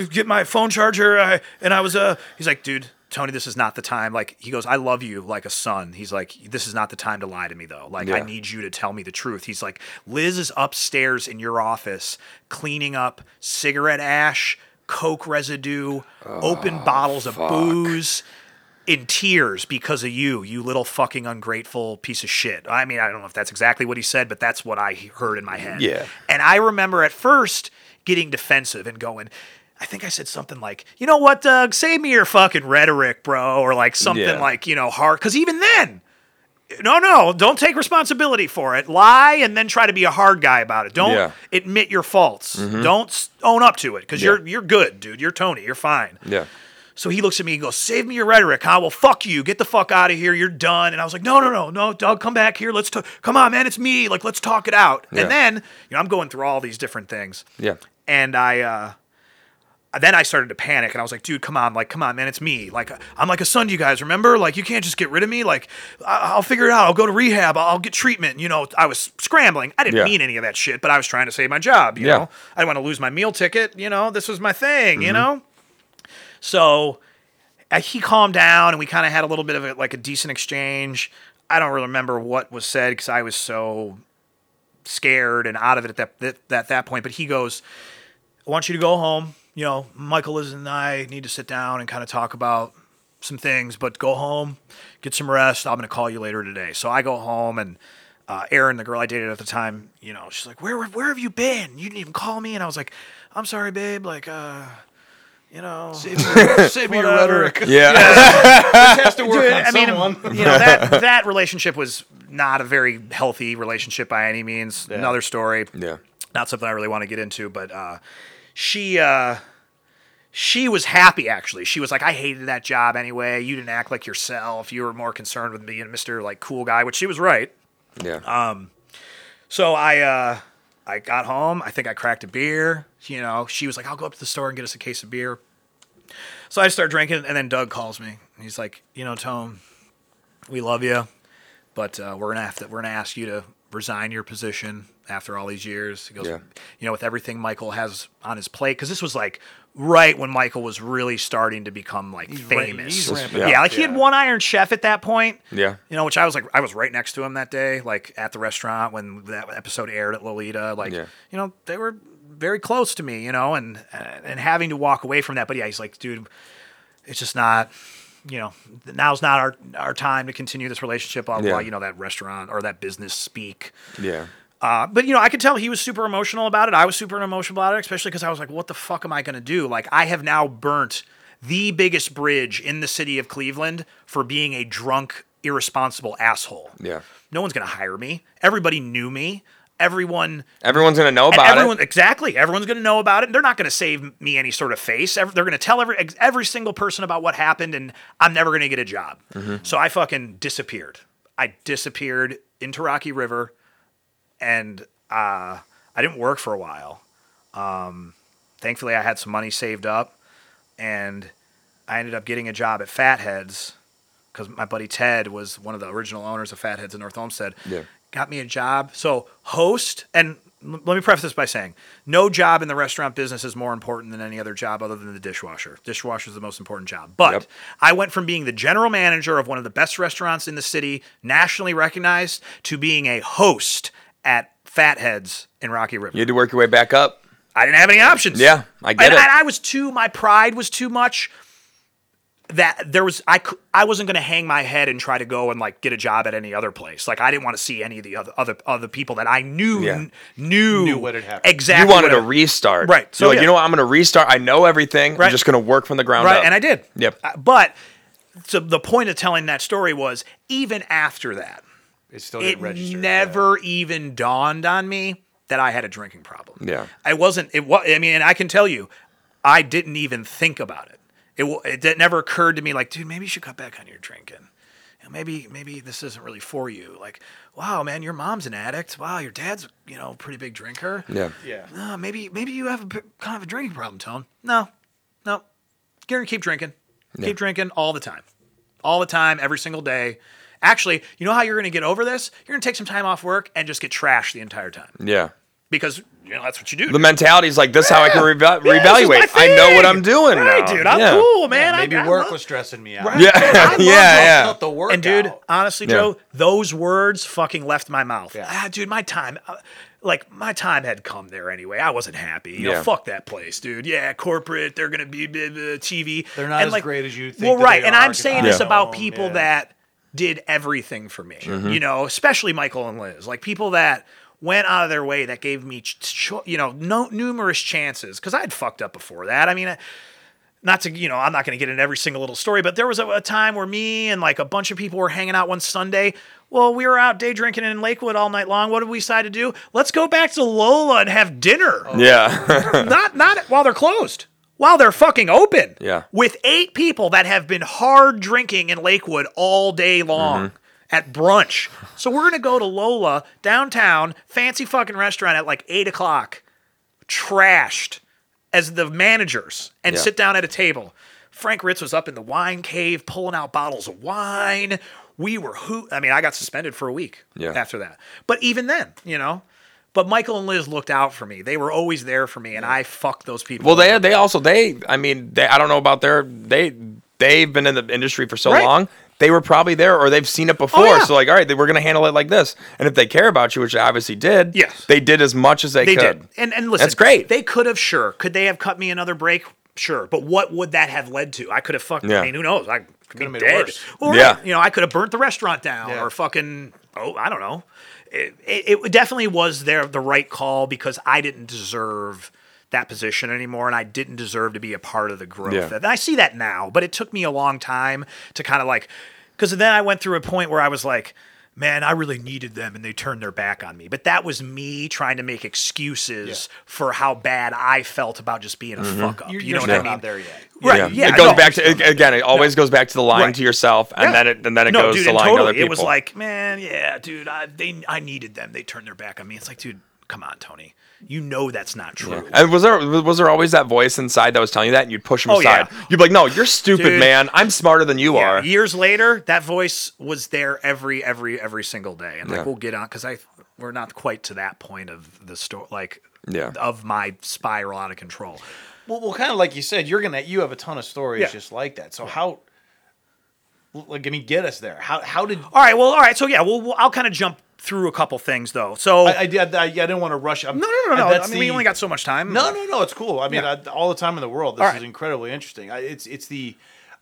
get my phone charger. I, and I was, uh, he's like, dude, Tony, this is not the time. Like, he goes, I love you like a son. He's like, this is not the time to lie to me, though. Like, yeah. I need you to tell me the truth. He's like, Liz is upstairs in your office cleaning up cigarette ash, coke residue, oh, open bottles fuck. of booze, in tears because of you, you little fucking ungrateful piece of shit. I mean, I don't know if that's exactly what he said, but that's what I heard in my head. Yeah. And I remember at first getting defensive and going, I think I said something like, you know what, Doug, save me your fucking rhetoric, bro. Or like something yeah. like, you know, hard. Because even then, no, no, don't take responsibility for it. Lie and then try to be a hard guy about it. Don't yeah. admit your faults. Mm-hmm. Don't own up to it because yeah. you're you're good, dude. You're Tony. You're fine. Yeah. So he looks at me and goes, save me your rhetoric, huh? Well, fuck you. Get the fuck out of here. You're done. And I was like, no, no, no, no, Doug, come back here. Let's talk. Come on, man. It's me. Like, let's talk it out. Yeah. And then, you know, I'm going through all these different things. Yeah. And I, uh, Then I started to panic, and I was like, dude, come on, like, come on, man, it's me. Like, I'm like a son to you guys, remember? Like, you can't just get rid of me. Like, I- I'll figure it out. I'll go to rehab. I- I'll get treatment. You know, I was scrambling. I didn't yeah. mean any of that shit, but I was trying to save my job, you yeah. know? I didn't want to lose my meal ticket, you know? This was my thing, mm-hmm. you know? So I- he calmed down, and we kind of had a little bit of, a, like, a decent exchange. I don't really remember what was said because I was so scared and out of it at that, that, that, that point, but he goes, I want you to go home. You know, Michael, Liz, and I need to sit down and kind of talk about some things, but go home, get some rest. I'm going to call you later today. So I go home, and uh, Erin, the girl I dated at the time, you know, she's like, where where have you been? You didn't even call me. And I was like, I'm sorry, babe. Like, uh, you know. Save me, save me your rhetoric. Yeah. yeah. This has to work Dude, on I someone. Mean, you know, that, that relationship was not a very healthy relationship by any means. Yeah. Another story. Yeah. Not something I really want to get into, but uh She uh, she was happy, actually. She was like, I hated that job anyway. You didn't act like yourself. You were more concerned with being Mister like cool guy, which she was right. Yeah. Um. So I uh, I got home. I think I cracked a beer. You know, she was like, I'll go up to the store and get us a case of beer. So I start drinking, and then Doug calls me. And he's like, you know, Tone, we love you, but uh, we're gonna have to. We're gonna ask you to resign your position after all these years. He goes, yeah. you know, with everything Michael has on his plate, because this was like right when Michael was really starting to become like he's famous. Right, yeah. yeah, like yeah. he had one Iron Chef at that point. Yeah. You know, which I was like, I was right next to him that day, like at the restaurant when that episode aired at Lolita. Like, yeah. you know, they were very close to me, you know, and and having to walk away from that. But yeah, he's like, dude, it's just not... You know, now's not our our time to continue this relationship. Blah, blah, yeah. you know, that restaurant or that business speak. Yeah. Uh, but, you know, I could tell he was super emotional about it. I was super emotional about it, especially because I was like, what the fuck am I going to do? Like, I have now burnt the biggest bridge in the city of Cleveland for being a drunk, irresponsible asshole. Yeah. No one's going to hire me. Everybody knew me. Everyone, everyone's going to know about everyone, it. Exactly. Everyone's going to know about it. They're not going to save me any sort of face. They're going to tell every every single person about what happened, and I'm never going to get a job. Mm-hmm. So I fucking disappeared. I disappeared into Rocky River, and uh, I didn't work for a while. Um, thankfully, I had some money saved up, and I ended up getting a job at Fatheads because my buddy Ted was one of the original owners of Fatheads in North Olmsted. Yeah. Got me a job. So host, and l- let me preface this by saying, no job in the restaurant business is more important than any other job other than the dishwasher. Dishwasher is the most important job. But yep. I went from being the general manager of one of the best restaurants in the city, nationally recognized, to being a host at Fatheads in Rocky River. You had to work your way back up. I didn't have any options. Yeah, I get and, it. And I was too, my pride was too much. that there was, I, I wasn't going to hang my head and try to go and like get a job at any other place. Like I didn't want to see any of the other, other, other people that I knew, yeah. n- knew, knew what had happened. Exactly. You wanted a restart, right? So You're like, yeah. you know what? I'm going to restart. I know everything. Right. I'm just going to work from the ground right. up. And I did. Yep. Uh, but so the point of telling that story was even after that, it still didn't it register. never yeah. even dawned on me that I had a drinking problem. Yeah. I wasn't, it was, I mean, and I can tell you, I didn't even think about it. It, it it never occurred to me like, dude, maybe you should cut back on your drinking. You know, maybe maybe this isn't really for you. Like, wow, man, your mom's an addict. Wow, your dad's you know pretty big drinker. Yeah, yeah. Uh, maybe maybe you have a, kind of a drinking problem, Tone. No, no, Gary, keep drinking, yeah. keep drinking all the time, all the time, every single day. Actually, you know how you're gonna get over this? You're gonna take some time off work and just get trashed the entire time. Yeah. Because you know that's what you do. The dude. mentality is like, this is yeah. how I can reva- yeah, reevaluate. I know what I'm doing right, now. Dude, I'm yeah. cool, man. Yeah, maybe I, work I love... was stressing me out. Right. Yeah, yeah, yeah. Not the workout. And dude, honestly, yeah. Joe, those words fucking left my mouth. Yeah. Ah, dude, my time, uh, like my time had come there anyway. I wasn't happy. You yeah. know, fuck that place, dude. Yeah, corporate. They're gonna be blah, blah, T V. They're not and, as like, great as you think. Well, right. They and are, I'm saying this about people yeah. that did everything for me. Mm-hmm. You know, especially Michael and Liz, like people that. went out of their way, that gave me, cho- you know, no, numerous chances, because I'd fucked up before that. I mean, not to, you know, I'm not going to get into every single little story, but there was a, a time where me and like a bunch of people were hanging out one Sunday. Well, we were out day drinking in Lakewood all night long. What did we decide to do? Let's go back to Lola and have dinner. Oh. Yeah. not not while they're closed. While they're fucking open. Yeah. With eight people that have been hard drinking in Lakewood all day long. Mm-hmm. At brunch. So we're going to go to Lola, downtown, fancy fucking restaurant at like eight o'clock, trashed as the managers, and yeah. sit down at a table. Frank Ritz was up in the wine cave pulling out bottles of wine. We were who? I mean, I got suspended for a week yeah. after that. But even then, you know. But Michael and Liz looked out for me. They were always there for me, and I fucked those people. Well, they they also, they, I mean, they, I don't know about their, they, they've been in the industry for so right. long. They were probably there, or they've seen it before. Oh, yeah. So, like, all right, they, we're going to handle it like this. And if they care about you, which they obviously did, yes. they did as much as they, they could. They did. And, and listen, that's great. They could have, sure. Could they have cut me another break? Sure. But what would that have led to? I could have fucked, yeah. I mean, who knows? I could have been dead. Worse. Or, yeah. you know, I could have burnt the restaurant down yeah. or fucking, oh, I don't know. It, it, it definitely was their, the right call, because I didn't deserve that position anymore, and I didn't deserve to be a part of the growth. Yeah. And I see that now, but it took me a long time to kind of like, because then I went through a point where I was like, man, I really needed them, and they turned their back on me. But that was me trying to make excuses yeah. for how bad I felt about just being a mm-hmm. fuck up. You're, you know what I mean? Not there yet. Right. Yeah. yeah. It goes no. back to again. It always no. goes back to the lying right. to yourself, and yeah. then it and then it no, goes dude, to lying totally, to other people. It was like, man, yeah, dude, I they I needed them. They turned their back on me. It's like, dude, come on, Tony. You know that's not true. Yeah. And was there was there always that voice inside that was telling you that, and you'd push him oh, aside? Yeah. You'd be like, no, you're stupid, Dude, man. I'm smarter than you yeah. are. Years later, that voice was there every, every, every single day. And like, yeah. we'll get on, because I we're not quite to that point of the story, like, yeah. of my spiral out of control. Well, well, kind of like you said, you're gonna you have a ton of stories yeah. just like that. So yeah. how, like, I mean, get us there. How how did? All right, well, all right. So yeah, well, we'll I'll kind of jump through a couple things, though. So I, I, I, I didn't want to rush. I'm, no, no, no, no. I mean, the, we only got so much time. No, no, no. It's cool. I mean, yeah. I, all the time in the world. This all is right. incredibly interesting. I, it's it's the,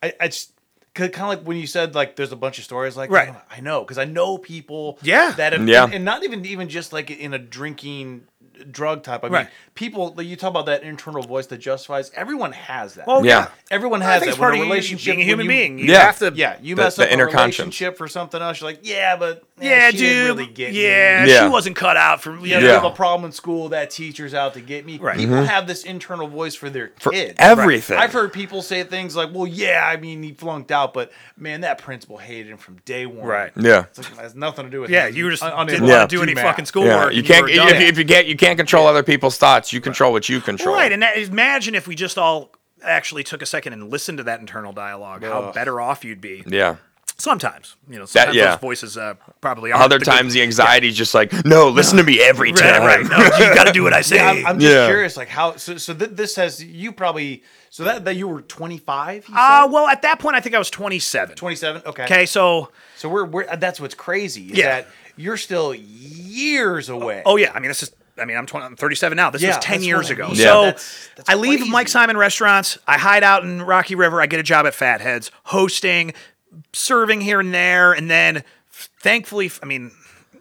I, I just kind of like when you said like there's a bunch of stories like right. oh, I know, because I know people yeah that have, yeah. And, and not even even just like in a drinking drug type. I mean, right. people. You talk about that internal voice that justifies. Everyone has that. Oh yeah, everyone has that. Part when of a relationship, being a human you, being, you yeah. have to. Yeah, you the, mess the up the inner a relationship for something else. You're like, yeah, but man, yeah, she dude, didn't really get yeah, me. yeah, she wasn't cut out for. You know, yeah, I have a problem in school. That teacher's out to get me. Right. People mm-hmm. have this internal voice for their for kids. Everything. Right. I've heard people say things like, "Well, yeah, I mean, he flunked out, but man, that principal hated him from day one." Right. Yeah. It's like, it has nothing to do with. Yeah, him. You were just un- didn't yeah. want to do any fucking schoolwork. You can't if you get you can't. Can't control other people's thoughts. You control what you control. Right, and that, imagine if we just all actually took a second and listened to that internal dialogue. Ugh. How better off you'd be. Yeah. Sometimes, you know, sometimes that, yeah. those voices uh, probably aren't. Other the times, good. the anxiety is yeah. just like, no, listen no. to me every time. Right, right. No, you got to do what I say. Yeah, I'm, I'm just yeah. curious, like how. So, so th- this has you probably. So that, that you were twenty-five. Uh well, at that point, I think I was twenty-seven. twenty-seven. Okay. Okay. So. So we're we're that's what's crazy. Is yeah. that you're still years away. Oh, oh yeah. I mean, it's just. I mean, I'm twenty, I'm thirty-seven now. This yeah, was ten years ago. I mean. yeah. So that's, that's I leave crazy. Mike Simon Restaurants. I hide out in Rocky River. I get a job at Fatheads, hosting, serving here and there. And then thankfully, I mean,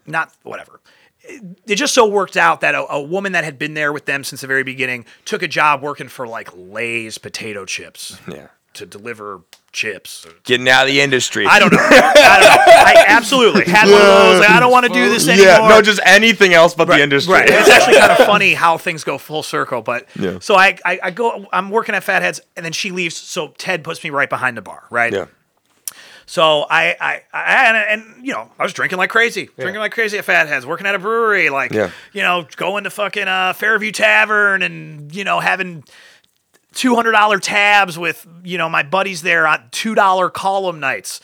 not whatever. It just so worked out that a, a woman that had been there with them since the very beginning took a job working for like Lay's potato chips yeah. to deliver chips. Getting out of the industry. I don't know. I don't know. I absolutely had one of those. Like, I don't want to do this anymore. Yeah, no, just anything else but right, the industry. Right. It's actually kind of funny how things go full circle. But yeah. so I, I, I go, I'm working at Fatheads, and then she leaves. So Ted puts me right behind the bar, right? Yeah. So I, I, I and, and, you know, I was drinking like crazy, yeah. drinking like crazy at Fatheads, working at a brewery, like, yeah. you know, going to fucking uh, Fairview Tavern and, you know, having two hundred dollars tabs with, you know, my buddies there on two dollar column nights.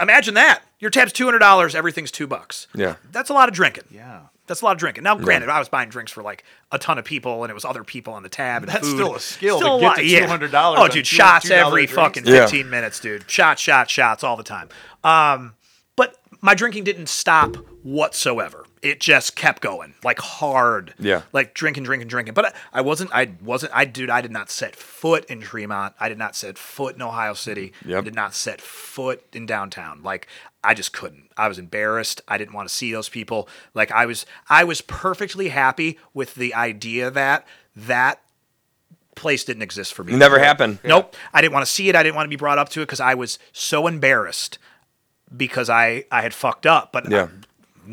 Imagine that. Your tab's two hundred dollars, everything's two bucks. Yeah. That's a lot of drinking. Yeah. That's a lot of drinking. Now, granted, yeah. I was buying drinks for like a ton of people, and it was other people on the tab. And that's food. Still a skill still to a get to two hundred dollars. Yeah. Oh, dude, shots every drinks. Fucking fifteen yeah. minutes, dude. Shots, shots, shots all the time. Um, but my drinking didn't stop whatsoever. It just kept going, like hard. Yeah. Like drinking, drinking, drinking. But I, I wasn't, I wasn't, I, dude, I did not set foot in Tremont. I did not set foot in Ohio City. Yep. I did not set foot in downtown. Like, I just couldn't. I was embarrassed. I didn't want to see those people. Like I was, I was perfectly happy with the idea that that place didn't exist for me. Never happened. Nope. Yeah. I didn't want to see it. I didn't want to be brought up to it because I was so embarrassed because I, I had fucked up. But yeah. I,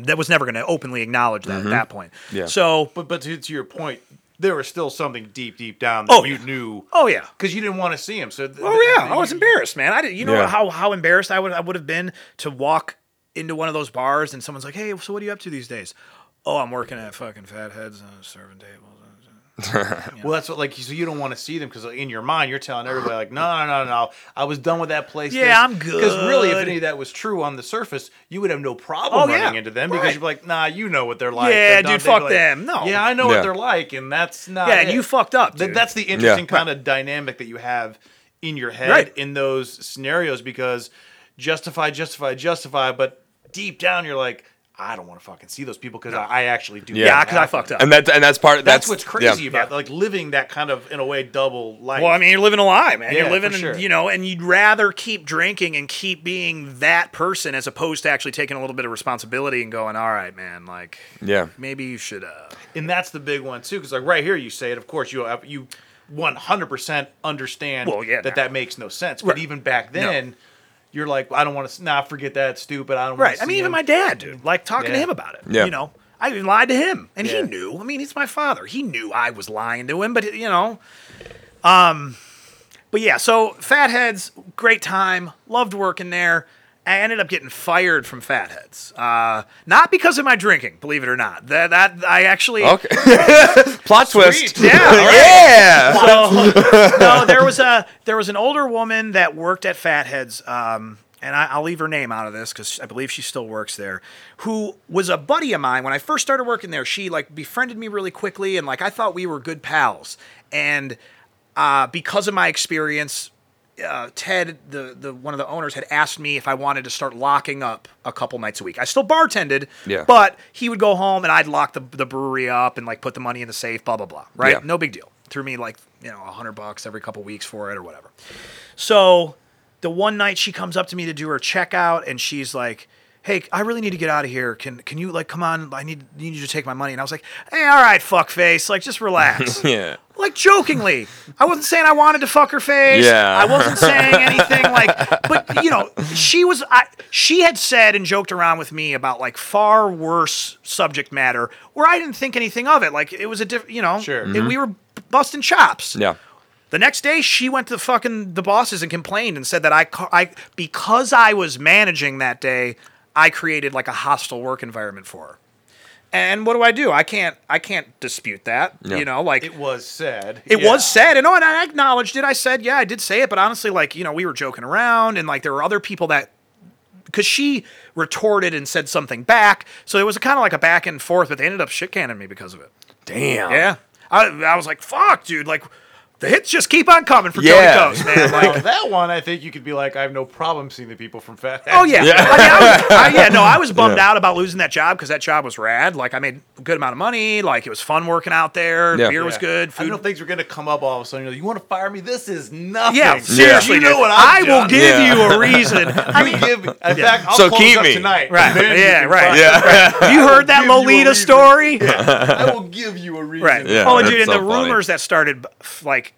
that was never going to openly acknowledge that mm-hmm. at that point. Yeah. So, but but to, to your point. There was still something deep, deep down that oh, you yeah. knew. Oh yeah, because you didn't want to see him. So th- oh yeah, th- I was embarrassed, man. I didn't. You know yeah. how how embarrassed I would I would have been to walk into one of those bars and someone's like, "Hey, so what are you up to these days?" Oh, I'm working at fucking Fatheads and serving tables. You know. Well, that's what like so you don't want to see them because in your mind you're telling everybody like, "No, no, no, no, I was done with that place." Yeah, this. I'm good. Because really, if any of that was true on the surface, you would have no problem oh, running yeah. into them right. because you're like, "Nah, you know what they're like." Yeah, they're dude, fuck like, them. No. Yeah, I know yeah. what they're like, and that's not. Yeah, and you fucked up. Dude. That's the interesting yeah. kind of dynamic that you have in your head right. in those scenarios because justify, justify, justify, but deep down you're like. I don't want to fucking see those people because no. I, I actually do. Yeah, because I fucked up. And that's and that's part. That's, that's what's crazy yeah. about yeah. like living that kind of in a way double life. Well, I mean, you're living a lie, man. Yeah, you're living, sure. you know, and you'd rather keep drinking and keep being that person as opposed to actually taking a little bit of responsibility and going, all right, man, like, yeah, maybe you should. Uh... And that's the big one too, because like right here you say it. Of course, you you one hundred percent understand well, yeah, that no. that makes no sense. Right. But even back then. No. You're like, I don't want to, nah, forget that, stupid, I don't want right. to see I mean, him. Even my dad, dude, like talking yeah. to him about it, yeah. you know. I even lied to him, and yeah. he knew. I mean, he's my father. He knew I was lying to him, but, you know. um, But, yeah, so Fatheads, great time, loved working there. I ended up getting fired from Fatheads. Uh, not because of my drinking, believe it or not. That that I actually... Okay. Plot twist. Yeah. Right. Yeah. So, no, there was a there was an older woman that worked at Fatheads, um, and I, I'll leave her name out of this because I believe she still works there, who was a buddy of mine. When I first started working there, she like befriended me really quickly, and like I thought we were good pals. And uh, because of my experience... Uh, Ted, the, the one of the owners, had asked me if I wanted to start locking up a couple nights a week. I still bartended, yeah. but he would go home and I'd lock the, the brewery up and like put the money in the safe, blah, blah, blah. Right? Yeah. No big deal. Threw me like, you know, a hundred bucks every couple weeks for it or whatever. So the one night she comes up to me to do her checkout and she's like, hey, I really need to get out of here. Can can you like come on? I need need you to take my money. And I was like, hey, all right, fuckface. Like, just relax. yeah. Like jokingly. I wasn't saying I wanted to fuck her face. Yeah. I wasn't saying anything like but you know, she was I she had said and joked around with me about like far worse subject matter where I didn't think anything of it. Like it was a diff you know sure. mm-hmm. it, we were busting chops. Yeah. The next day, she went to the fucking the bosses and complained and said that I I because I was managing that day. I created like a hostile work environment for her. And what do I do? I can't I can't dispute that. Yeah. You know, like it was said. It yeah. was said. And oh, and I acknowledged it. I said, yeah, I did say it, but honestly, like, you know, we were joking around and like there were other people that because she retorted and said something back. So it was kind of like a back and forth, but they ended up shit canning me because of it. Damn. Yeah. I I was like, fuck, dude, like The hits just keep on coming for yeah. Tony Coast, man. Like, well, that one, I think you could be like, I have no problem seeing the people from Fat Head. Oh, yeah. Yeah, I mean, I was, I, yeah no, I was bummed yeah. out about losing that job because that job was rad. Like, I made a good amount of money. Like, it was fun working out there. Yeah. Beer yeah. was good. Food. I know things were going to come up all of a sudden. You're like, you want to fire me? This is nothing. Yeah, seriously. Yeah. You know what I'm I will done. give yeah. you a reason. I mean, give me. In yeah. fact, I'll so close keep up me. tonight. Right. Yeah, right. Yeah. Right. You heard that Lolita story? Yeah. I will give you a reason. Right. Yeah, oh, dude, and the rumors that started, like,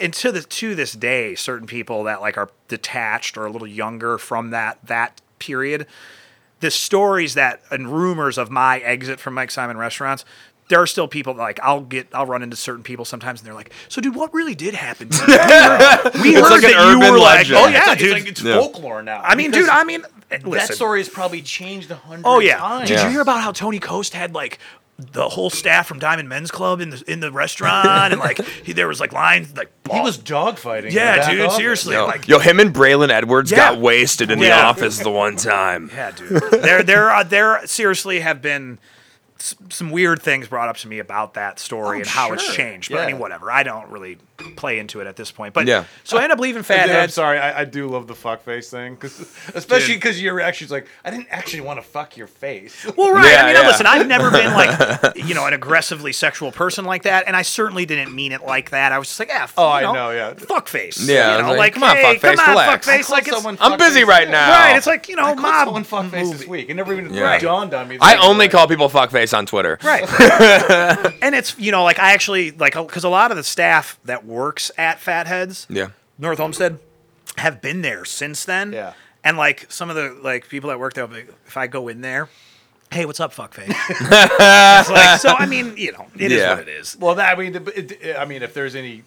and to, the, to this day, certain people that like are detached or a little younger from that that period, the stories that and rumors of my exit from Mike Simon Restaurants, there are still people like I'll get I'll run into certain people sometimes and they're like, so dude, what really did happen to you? Yeah. We heard like that you were legend. like, oh yeah, it's like, dude, it's, like, it's yeah. folklore now. I mean, dude, I mean, listen. That story has probably changed a hundred times. Oh yeah, times. did yeah. you hear about how Tony Coast had like the whole staff from Diamond Men's Club in the in the restaurant, and like he, there was like lines like ball. He was dogfighting. Yeah, dude, seriously. Yo, like, yo, him and Braylon Edwards yeah. got wasted in yeah. the office the one time. Yeah, dude. there, there, uh, there. Seriously, have been s- some weird things brought up to me about that story oh, and how sure. it's changed. But yeah. I mean, whatever. I don't really play into it at this point. But yeah. so I end up leaving Fathead. Yeah, I'm sorry, I, I do love the fuckface thing, cause, especially because your reaction's like, I didn't actually want to fuck your face. Well, right. Yeah, I mean, yeah. listen, I've never been like, you know, an aggressively sexual person like that, and I certainly didn't mean it like that. I was just like, yeah, f- oh, you know, I know, yeah, fuckface. Yeah, you know, like, like, come on, hey, fuckface, come on, relax. Fuckface. Like, it's, fuck I'm busy face. right now. Right, it's like, you know, I mob. Someone fuckface movie. this week. It never even yeah. dawned on me. I only call people fuckface on Twitter. Right. And it's, you know, like I actually like because a lot of the staff that works at Fatheads, yeah, North Homestead, have been there since then. Yeah. And like some of the like people that work there, if I go in there, hey, what's up, fuckface? It's like, so I mean, you know, it yeah. is what it is. Well, I mean, it, I mean, if there's any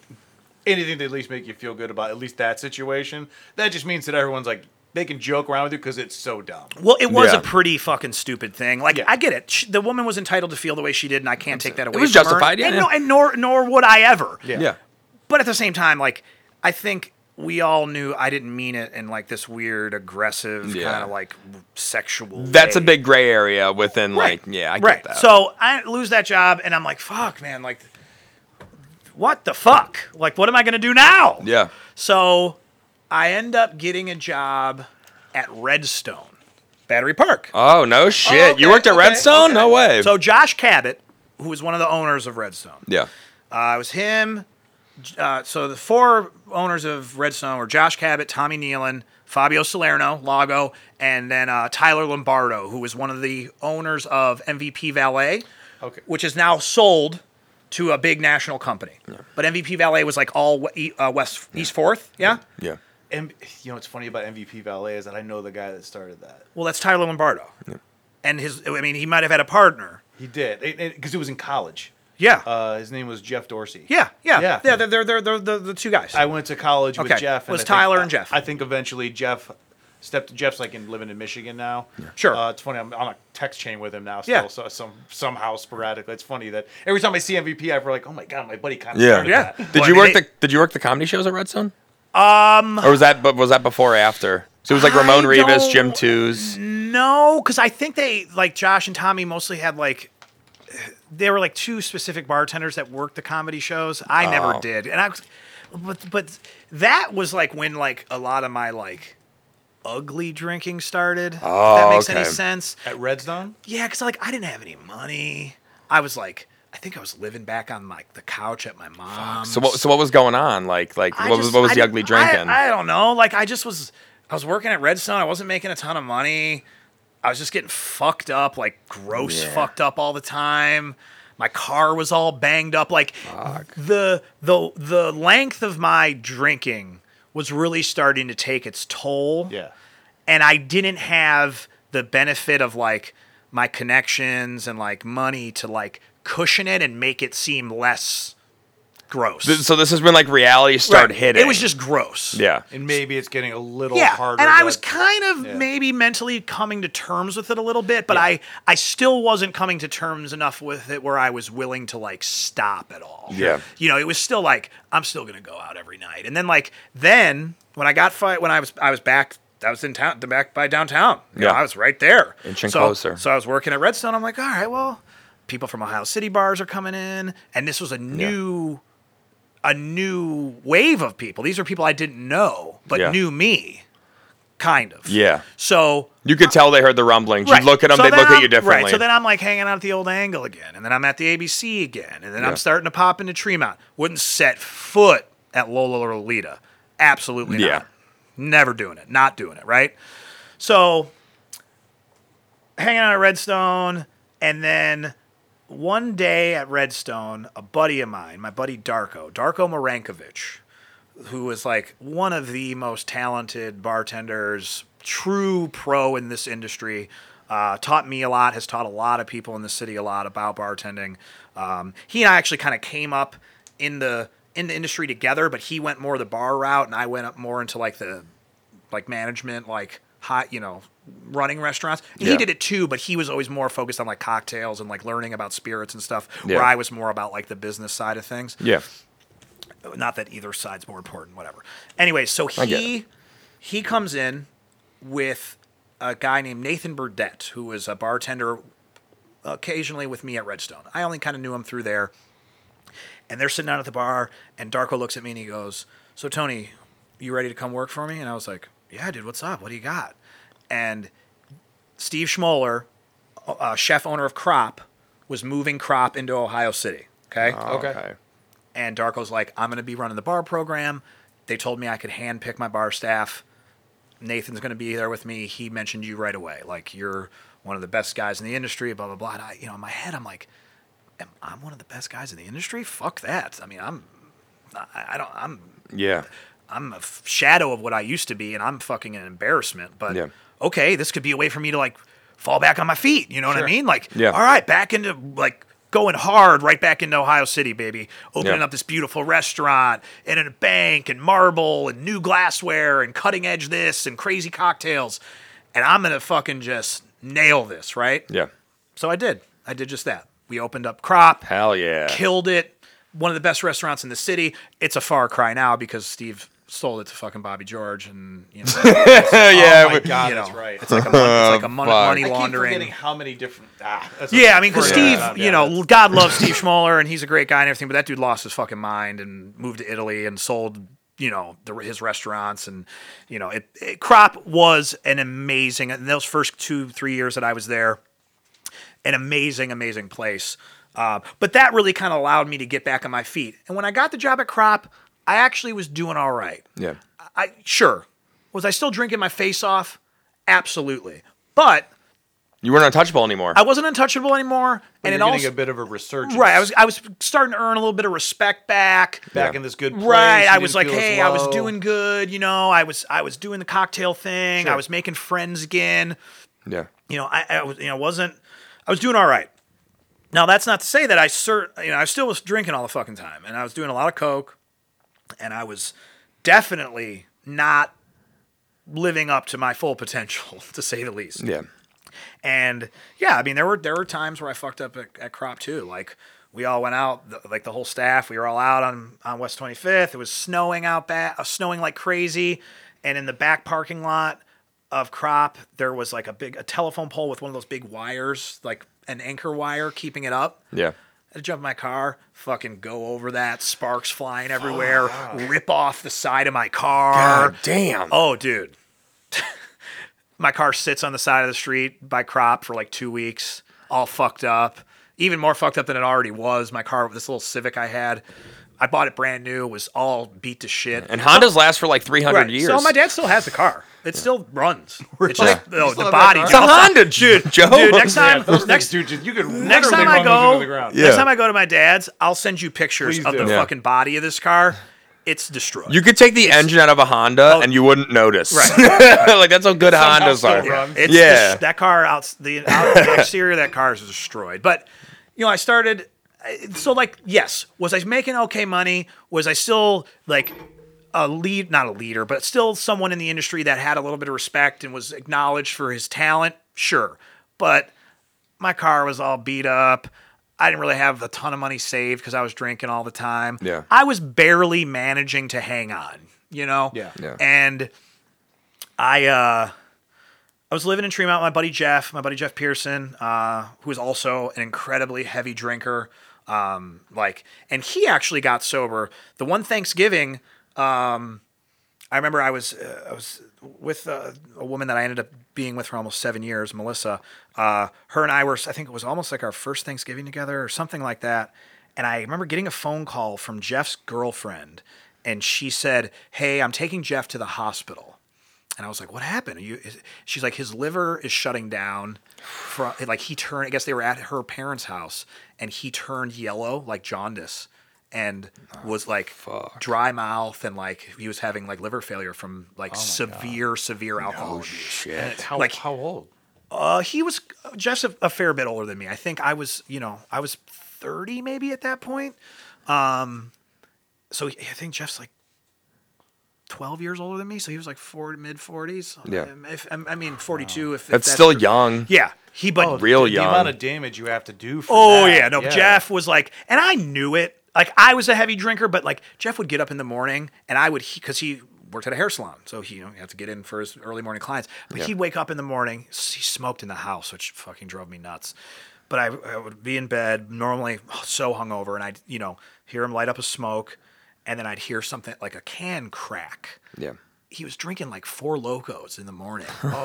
anything to at least make you feel good about at least that situation, that just means that everyone's like, they can joke around with you because it's so dumb. Well, it was yeah. a pretty fucking stupid thing. Like, yeah. I get it. She, the woman was entitled to feel the way she did, and I can't take that away from her. It was justified, yeah. And, yeah. No, and nor, nor would I ever. Yeah. yeah. But at the same time, like, I think we all knew I didn't mean it in, like, this weird, aggressive, yeah. kind of, like, sexual That's way. a big gray area within, right. like, yeah, I right. get that. So I lose that job, and I'm like, fuck, man, like, what the fuck? Like, what am I going to do now? Yeah. So I end up getting a job at Redstone, Battery Park. Oh, no shit. Oh, okay, you worked at okay, Redstone? Okay. No way. So Josh Cabot, who was one of the owners of Redstone. Yeah. Uh, it was him. Uh, so the four owners of Redstone were Josh Cabot, Tommy Nealon, Fabio Salerno, Lago, and then uh, Tyler Lombardo, who was one of the owners of M V P Valet, okay. which is now sold to a big national company. Yeah. But M V P Valet was like all uh, West yeah. East Fourth, yeah? Yeah. yeah. And, you know what's funny about M V P Valet is that I know the guy that started that. Well, that's Tyler Lombardo. Yeah. And his, I mean, he might have had a partner. He did, because he was in college. Yeah. Uh, his name was Jeff Dorsey. Yeah, yeah. Yeah, yeah they're, they're, they're, they're the two guys. I went to college okay. with Jeff. And it was I Tyler think, and Jeff. I think eventually Jeff stepped, Jeff's like in, living in Michigan now. Yeah. Sure. Uh, it's funny, I'm on a text chain with him now still, yeah. so, some, somehow sporadically. It's funny that every time I see M V P, I'm like, oh my God, my buddy kind of yeah. started yeah. that. Did, well, you I mean, work they, the, did you work the comedy shows at Redstone? Um, or was that, was that before or after? So it was like Ramon Rivas, Jim Tooze. No, because I think they, like Josh and Tommy mostly had like, there were like two specific bartenders that worked the comedy shows. I oh. never did, and I, was, but but that was like when like a lot of my like ugly drinking started. Oh, if that makes okay. any sense at Redstone? Yeah, because like I didn't have any money. I was like, I think I was living back on like the couch at my mom's. So what? So what was going on? Like like I what just, was what was I the ugly drinking? I, I don't know. Like I just was. I was working at Redstone. I wasn't making a ton of money. I was just getting fucked up, like gross yeah. fucked up all the time. My car was all banged up. Like Fuck. the the the length of my drinking was really starting to take its toll. Yeah. And I didn't have the benefit of like my connections and like money to like cushion it and make it seem less gross. So this is when like reality started right. hitting. It was just gross. Yeah. And maybe it's getting a little yeah. harder. And I was kind of yeah. maybe mentally coming to terms with it a little bit, but yeah. I, I still wasn't coming to terms enough with it where I was willing to like stop at all. Yeah. You know, it was still like, I'm still going to go out every night. And then like, then when I got fight, when I was, I was back, I was in town, back by downtown. You yeah. know, I was right there. Inching so, closer. So I was working at Redstone. I'm like, all right, well, people from Ohio City bars are coming in. And this was a new... Yeah. a new wave of people. These are people I didn't know, but yeah. knew me, kind of. Yeah. So you could tell they heard the rumblings. Right. You look at them, so they look I'm, at you differently. Right. So then I'm like hanging out at the old angle again, and then I'm at the A B C again, and then yeah. I'm starting to pop into Tremont. Wouldn't set foot at Lola or Lolita. Absolutely not. Yeah. Never doing it. Not doing it. Right. So hanging out at Redstone, and then one day at Redstone, a buddy of mine, my buddy Darko, Darko Marankovic, who is like one of the most talented bartenders, true pro in this industry, uh, taught me a lot, has taught a lot of people in the city a lot about bartending. Um, he and I actually kind of came up in the in the industry together, but he went more the bar route, and I went up more into like the like management, like hot, you know, running restaurants. Yeah. He did it too, but he was always more focused on like cocktails and like learning about spirits and stuff, yeah. where I was more about like the business side of things. Yeah. Not that either side's more important, whatever. Anyway, so he he comes in with a guy named Nathan Burdett, who was a bartender occasionally with me at Redstone. I only kind of knew him through there. And they're sitting down at the bar, and Darko looks at me and he goes, "So Tony, you ready to come work for me?" And I was like, "Yeah, dude, what's up? What do you got?" And Steve Schmoller, uh, chef owner of Crop, was moving Crop into Ohio City. Okay? Oh, okay. Okay. And Darko's like, "I'm going to be running the bar program. They told me I could handpick my bar staff. Nathan's going to be there with me. He mentioned you right away. Like, you're one of the best guys in the industry, blah, blah, blah." And I, you know, in my head, I'm like, am I one of the best guys in the industry? Fuck that. I mean, I'm, I, I don't, I'm, yeah, I'm a f- shadow of what I used to be, and I'm fucking an embarrassment, but yeah. okay, this could be a way for me to like fall back on my feet. You know sure. what I mean? Like, yeah. all right, back into like going hard right back into Ohio City, baby. Opening yeah. up this beautiful restaurant and in a bank and marble and new glassware and cutting edge this and crazy cocktails. And I'm going to fucking just nail this. Right. Yeah. So I did, I did just that. We opened up Crop. Hell yeah. Killed it. One of the best restaurants in the city. It's a far cry now because Steve sold it to fucking Bobby George, and you know, yeah, oh my God, you know, that's right. It's like a, mon- it's like a mon- money laundering. I keep forgetting how many different. Ah, yeah, I mean, because Steve, yeah, you know, God loves Steve Schmoller, and he's a great guy and everything, but that dude lost his fucking mind and moved to Italy and sold, you know, the, his restaurants, and you know, it, it. Crop was an amazing. In those first two, three years that I was there, an amazing, amazing place. Uh, but that really kind of allowed me to get back on my feet. And when I got the job at Crop, I actually was doing all right. Yeah. I sure. Was I still drinking my face off? Absolutely. But you weren't untouchable anymore. I wasn't untouchable anymore, but and you're it also getting a bit of a resurgence. Right. I was I was starting to earn a little bit of respect back. Back yeah. in this good place. Right. You I was like, "Hey, I was doing good, you know. I was I was doing the cocktail thing. Sure. I was making friends again." Yeah. You know, I, I was you know, wasn't I was doing all right. Now, that's not to say that I cert, you know, I still was drinking all the fucking time, and I was doing a lot of coke. And I was definitely not living up to my full potential, to say the least. Yeah. And yeah, I mean, there were there were times where I fucked up at, at Crop too. Like we all went out, the, like the whole staff. We were all out on, on West twenty-fifth. It was snowing out back, uh, snowing like crazy. And in the back parking lot of Crop, there was like a big a telephone pole with one of those big wires, like an anchor wire, keeping it up. Yeah. I jump in my car, fucking go over that, sparks flying everywhere, oh, wow. rip off the side of my car. God damn. Oh, dude. My car sits on the side of the street by Crop for like two weeks, all fucked up. Even more fucked up than it already was. My car, this little Civic I had, I bought it brand new, was all beat to shit. And Hondas so, last for like three hundred right. years. So my dad still has the car. It yeah. still runs. It's yeah. just no, the body. It's a Honda, dude, Joe. Dude, next time, yeah, next, things, dude, you can next time I go, yeah. next time I go to my dad's, I'll send you pictures Please of do. the yeah. fucking body of this car. It's destroyed. You could take the it's, engine out of a Honda oh, and you wouldn't notice. Right. Like that's how good Hondas are. Yeah, it's yeah. Dis- that car out the, out the exterior of that car is destroyed. But you know, I started. So, like, yes, was I making okay money? Was I still, like, a lead, not a leader, but still someone in the industry that had a little bit of respect and was acknowledged for his talent? Sure. But my car was all beat up. I didn't really have a ton of money saved because I was drinking all the time. Yeah. I was barely managing to hang on, you know? Yeah. yeah. And I, uh... I was living in Tremont. My buddy Jeff, my buddy Jeff Pearson, uh, who is also an incredibly heavy drinker, Um, like, and he actually got sober the one Thanksgiving. Um, I remember I was, uh, I was with uh, a woman that I ended up being with for almost seven years, Melissa. Uh, her and I were, I think it was almost like our first Thanksgiving together or something like that. And I remember getting a phone call from Jeff's girlfriend, and she said, "Hey, I'm taking Jeff to the hospital." And I was like, "What happened?" Are you, is, she's like, "His liver is shutting down." From, like he turned, I guess they were at her parents' house, and he turned yellow, like jaundice, and oh, was like fuck. dry mouth, and like he was having like liver failure from like oh severe, God. severe alcohol. No shit. And how, like, how old? Uh, he was just a, a fair bit older than me. I think I was, you know, I was thirty maybe at that point. Um, so I think Jeff's like twelve years older than me, so he was like forty, mid forties. Yeah, if, I mean forty-two. Wow. If, if that's, that's still true. young. Yeah, he but oh, real the, young. The amount of damage you have to do. For oh that. yeah, no. Yeah. Jeff was like, and I knew it. Like I was a heavy drinker, but like Jeff would get up in the morning, and I would because he, he worked at a hair salon, so he, you know, he had to get in for his early morning clients. But yeah. he'd wake up in the morning. He smoked in the house, which fucking drove me nuts. But I, I would be in bed normally, so hungover, and I'd you know hear him light up a smoke. And then I'd hear something like a can crack. Yeah. He was drinking like Four Locos in the morning. Oh.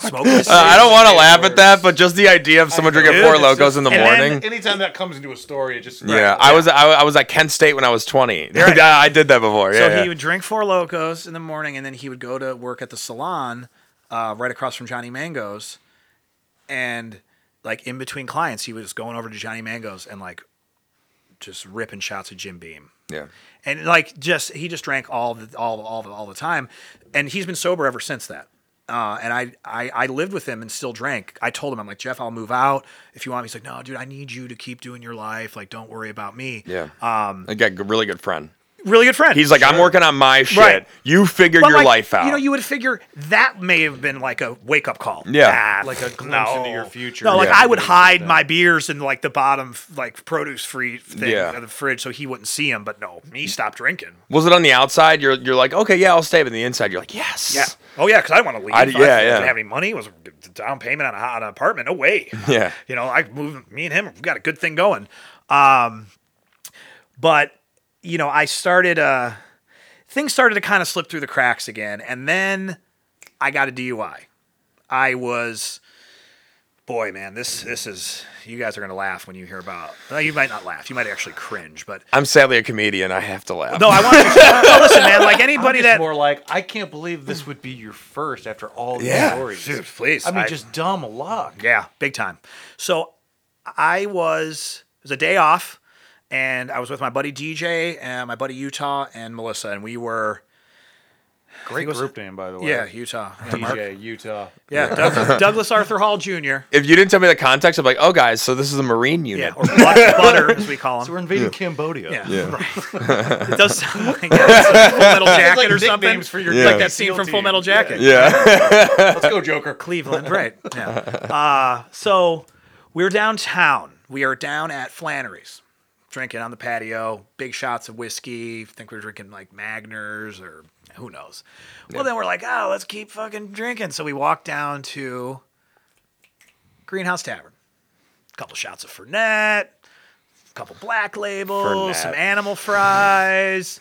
Smoking uh, I don't want to laugh at that, but just the idea of someone drinking Four Locos in the morning. Anytime that comes into a story, it just yeah. yeah. I was I, I was at Kent State when I was twenty. Right. I did that before. Yeah, so yeah. he would drink Four Locos in the morning, and then he would go to work at the salon uh, right across from Johnny Mango's, and like in between clients, he was going over to Johnny Mango's and like just ripping shots of Jim Beam. Yeah, and like just he just drank all the all all all the time, and he's been sober ever since that. Uh, and I, I I lived with him and still drank. I told him, I'm like, "Jeff, I'll move out if you want me." He's like, "No, dude, I need you to keep doing your life. Like, don't worry about me." Yeah, um, I got a really good friend. Really good friend. He's like, sure. I'm working on my shit. Right. You figure but your like, life out. You know, you would figure that may have been like a wake up call. Yeah, ah, like a glimpse no. into your future. No, like yeah, I would hide like my beers in like the bottom, like produce free thing yeah. of the fridge, so he wouldn't see him. But no, he stopped drinking. Was it on the outside? You're you're like, okay, yeah, I'll stay. But on the inside, you're like, yes, yeah, oh yeah, because I want to leave. I, yeah, I, yeah. I didn't have any money. It was a down payment on, a, on an apartment. No way. Yeah, you know, I moved. Me and him, we've got a good thing going. Um, but. You know, I started, uh, things started to kind of slip through the cracks again. And then I got a D U I. I was, boy, man, this, this is, you guys are going to laugh when you hear about, well, you might not laugh. You might actually cringe, but. I'm sadly a comedian. I have to laugh. No, I want to. No, listen, man, like anybody that. More like, I can't believe this would be your first after all the yeah, stories. Dude, please. I mean, I, just dumb luck. Yeah, big time. So I was, it was a day off. And I was with my buddy D J and my buddy Utah and Melissa, and we were great group name, by the way. Yeah, Utah, yeah, D J Utah. Yeah, yeah. Douglas, Douglas Arthur Hall Junior If you didn't tell me the context, I'm like, oh, guys, so this is a Marine unit, yeah, or butter as we call them. So we're invading yeah. Cambodia. Yeah, yeah. Right. It does sound like yeah, Full Metal Jacket like or something. For your yeah. like that scene from Full Metal Jacket. Yeah, yeah. Let's go, Joker. Cleveland, right? Yeah. Uh, so we're downtown. We are down at Flannery's. Drinking on the patio, big shots of whiskey. I think we were drinking like Magners or who knows. Well, yeah. then we're like, oh, let's keep fucking drinking. So we walk down to Greenhouse Tavern. A couple shots of Fernet, a couple Black Labels, Fernet. Some animal fries.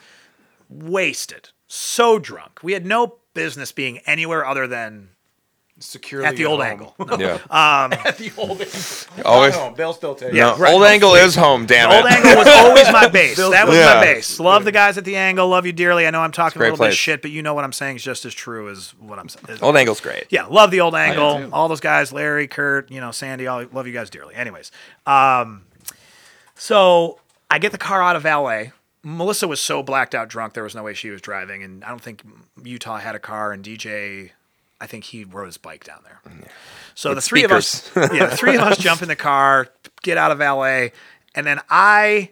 Wasted. So drunk. We had no business being anywhere other than... Securely at the old home. Angle. No. Yeah. Um, at the old angle. Always. Home. They'll still take yeah, it. Right. Old angle is home, damn it. Old angle was always my base. That was yeah. my base. Love yeah. the guys at the angle. Love you dearly. I know I'm talking a, a little place. Bit of shit, but you know what I'm saying is just as true as what I'm saying. Old angle's great. Yeah. Love the old angle. All those guys, Larry, Kurt, you know, Sandy, all love you guys dearly. Anyways. Um, so I get the car out of L A. Melissa was so blacked out drunk, there was no way she was driving. And I don't think Utah had a car, and D J... I think he rode his bike down there. Yeah. So With the three speakers. of us, yeah, the three of us jump in the car, get out of L A, and then I,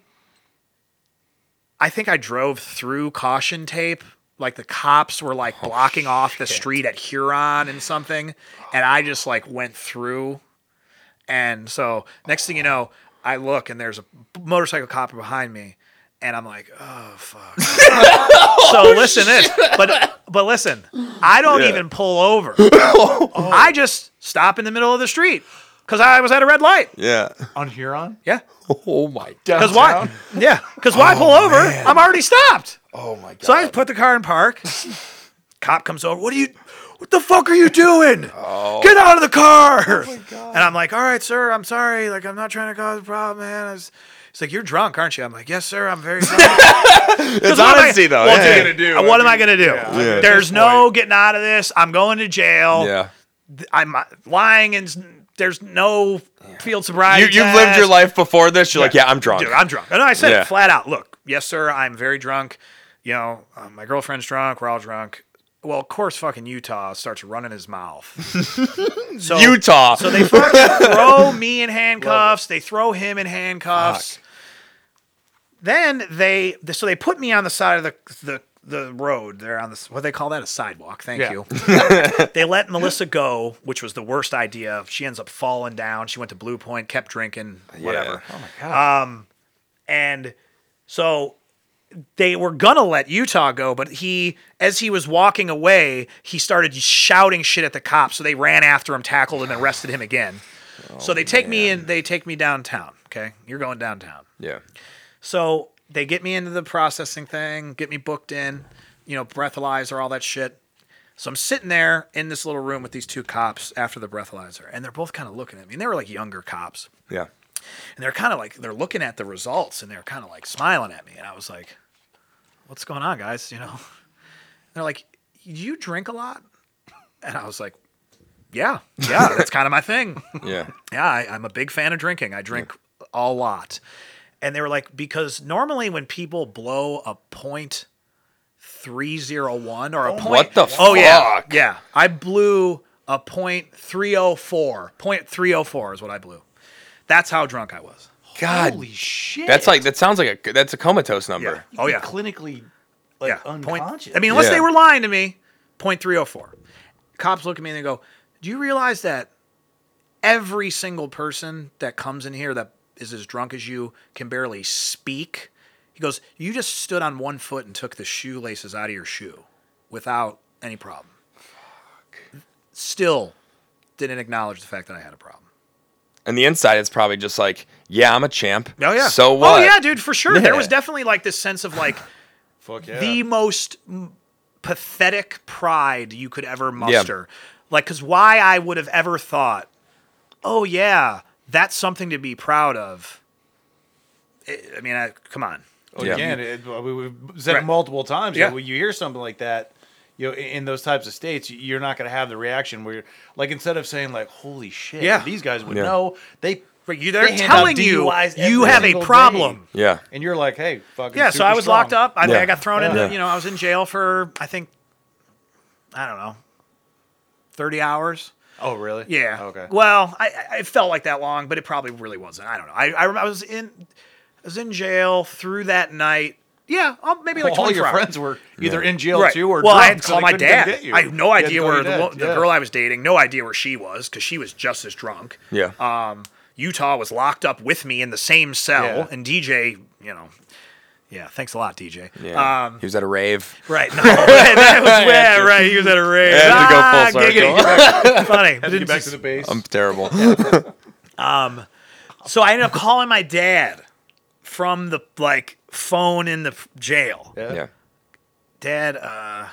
I think I drove through caution tape. Like the cops were like oh, blocking shit. off the street at Huron and something, and I just like went through. And so next thing you know, I look and there's a motorcycle cop behind me, and I'm like, oh fuck. So oh, listen shit. this, but. But listen, I don't yeah. even pull over. oh. I just stop in the middle of the street. Because I was at a red light. Yeah. On Huron? Yeah. Oh, my God. Because why? Yeah. Because why oh, pull over? Man. I'm already stopped. Oh, my God. So I put the car in park. Cop comes over. What are you... What the fuck are you doing? Oh. Get out of the car. Oh my God. And I'm like, all right, sir, I'm sorry. Like, I'm not trying to cause a problem, man. I was, he's like, you're drunk, aren't you? I'm like, yes, sir, I'm very drunk. It's honesty, I, though. What, yeah. gonna do? what I mean, am I going to do? Yeah. Yeah. There's no point. Getting out of this. I'm going to jail. Yeah. I'm lying and there's no yeah. field sobriety. You, you've test. lived your life before this. You're yeah. like, yeah, I'm drunk. Dude, I'm drunk. And I said yeah. flat out, look, yes, sir, I'm very drunk. You know, um, my girlfriend's drunk. We're all drunk. Well, of course, fucking Utah starts running his mouth. so, Utah. So they fucking throw me in handcuffs. They throw him in handcuffs. Fuck. Then they, so they put me on the side of the the, the road. They're on the, what do they call that? A sidewalk. Thank yeah. you. They let Melissa go, which was the worst idea. She ends up falling down. She went to Blue Point, kept drinking, whatever. Yeah. Oh, my God. Um, and so... They were gonna let Utah go, but he, as he was walking away, he started shouting shit at the cops. So they ran after him, tackled him, and arrested him again. Oh, so they take man. me in. They take me downtown. Okay, you're going downtown. Yeah. So they get me into the processing thing, get me booked in, you know, breathalyzer, all that shit. So I'm sitting there in this little room with these two cops after the breathalyzer, and they're both kind of looking at me, and they were like younger cops. Yeah. And they're kind of like they're looking at the results, and they're kind of like smiling at me, and I was like, what's going on, guys? You know, they're like, you drink a lot? And I was like, yeah, yeah, that's kind of my thing. Yeah. Yeah. I, I'm a big fan of drinking. I drink yeah. a lot. And they were like, because normally when people blow a point three zero one or a oh, point, what the fuck? Oh yeah. Yeah. I blew a point three oh four. Point three oh four is what I blew. That's how drunk I was. God, holy shit! That's like that sounds like a that's a comatose number. Yeah. Oh yeah, clinically, like yeah. unconscious. Point, I mean, unless yeah. they were lying to me. point three oh four Cops look at me and they go, "Do you realize that every single person that comes in here that is as drunk as you can barely speak?" He goes, "You just stood on one foot and took the shoelaces out of your shoe without any problem." Fuck. Still, didn't acknowledge the fact that I had a problem. And the inside, it's probably just like, yeah, I'm a champ. Oh, yeah. So what? Oh, yeah, dude, for sure. Yeah. There was definitely like this sense of like Fuck yeah. the most m- pathetic pride you could ever muster. Yeah. Like, because why I would have ever thought, oh, yeah, that's something to be proud of. It, I mean, I, come on. Well, yeah. Again, it, we've said right. it multiple times. Yeah. You know, when you hear something like that, you know, in those types of states, you're not going to have the reaction where, you're, like, instead of saying, like, holy shit, yeah. these guys would yeah. know, they, they're they telling you you have a problem. Day. Yeah. And you're like, hey, fucking Yeah, so I was strong. locked up. I, yeah. I got thrown yeah. into, you know, I was in jail for, I think, I don't know, thirty hours Oh, really? Yeah. Oh, okay. Well, I, I it felt like that long, but it probably really wasn't. I don't know. I, I, I was in I was in jail through that night. Yeah, maybe like well, all your hours. friends were either yeah. in jail right. too or well, drunk, I had to call so my dad. I have no idea where the, yeah. the girl I was dating, no idea where she was because she was just as drunk. Yeah, um, Utah was locked up with me in the same cell, yeah. and D J, you know, yeah, thanks a lot, D J. Yeah. Um, he was at a rave, right? No, that was yeah, right. He was at a rave. I had to go full circle. Ah, funny. Had to get back to the base. I'm terrible. Yeah. um, so I ended up calling my dad from the like. phone in the jail. Yeah. yeah. Dad, uh,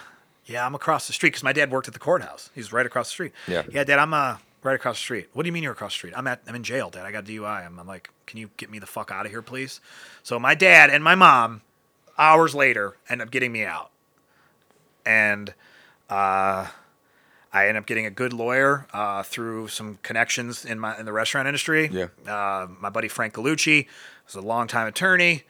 yeah, I'm across the street because my dad worked at the courthouse. He's right across the street. Yeah. Yeah, Dad, I'm uh, right across the street. What do you mean you're across the street? I'm at, I'm in jail, Dad. I got a D U I. I'm, I'm like, can you get me the fuck out of here, please? So my dad and my mom, hours later, end up getting me out. And uh, I end up getting a good lawyer uh, through some connections in my in the restaurant industry. Yeah. Uh, my buddy Frank Gallucci was a longtime attorney.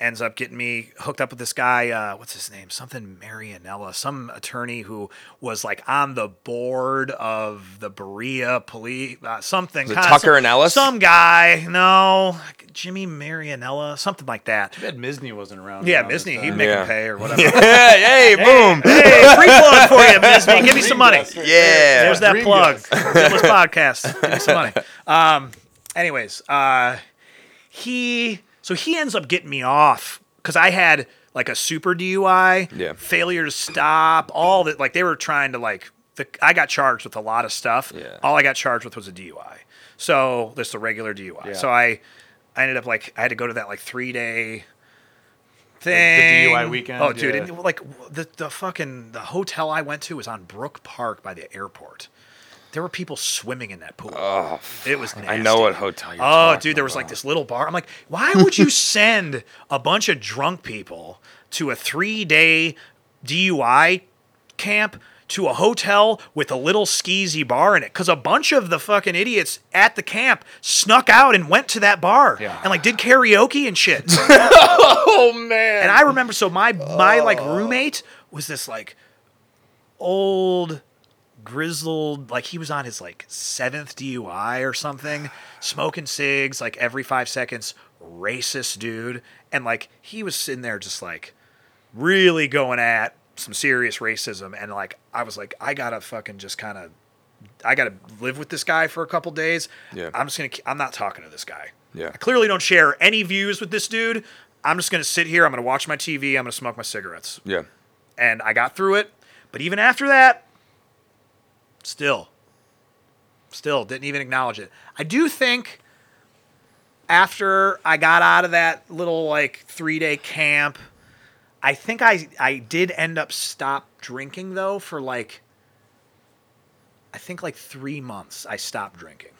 Ends up getting me hooked up with this guy. Uh, what's his name? Something Marianella, some attorney who was like on the board of the Berea police, uh, something. Kinda, Tucker some, and Ellis? Some guy. No, Jimmy Marianella, something like that. I bet Misney wasn't around. Yeah, Misney. He'd make yeah. him pay or whatever. Yeah, hey, boom. Hey, hey, free plug for you, Misney. Give me some money. Yeah. There's that Dream plug. Dimmless podcast. Give me some money. Um, anyways, uh, he. So he ends up getting me off because I had like a super D U I, yeah. failure to stop, all that. Like they were trying to like the, I got charged with a lot of stuff. Yeah. All I got charged with was a D U I. So just a regular D U I. Yeah. So I, I ended up like, I had to go to that like three day thing. Like the D U I weekend. Oh, dude. Yeah. And, like the, the fucking, the hotel I went to was on Brook Park by the airport. There were people swimming in that pool. Oh, it was nasty. I know what hotel you're talking Oh, dude, there was about. like this little bar. I'm like, why would you send a bunch of drunk people to a three-day D U I camp to a hotel with a little skeezy bar in it? Because a bunch of the fucking idiots at the camp snuck out and went to that bar yeah. and like did karaoke and shit. Oh, man. And I remember, so my, my oh. like roommate was this like old... grizzled, like he was on his like seventh D U I or something, smoking cigs like every five seconds, racist dude. And like he was sitting there just like really going at some serious racism. And like I was like, I gotta fucking just kind of, I gotta live with this guy for a couple days. Yeah. I'm just gonna, I'm not talking to this guy. Yeah. I clearly don't share any views with this dude. I'm just gonna sit here. I'm gonna watch my T V. I'm gonna smoke my cigarettes. Yeah. And I got through it. But even after that, Still, still didn't even acknowledge it. I do think after I got out of that little like three day camp, I think I, I did end up stop drinking though for like, I think like three months I stopped drinking.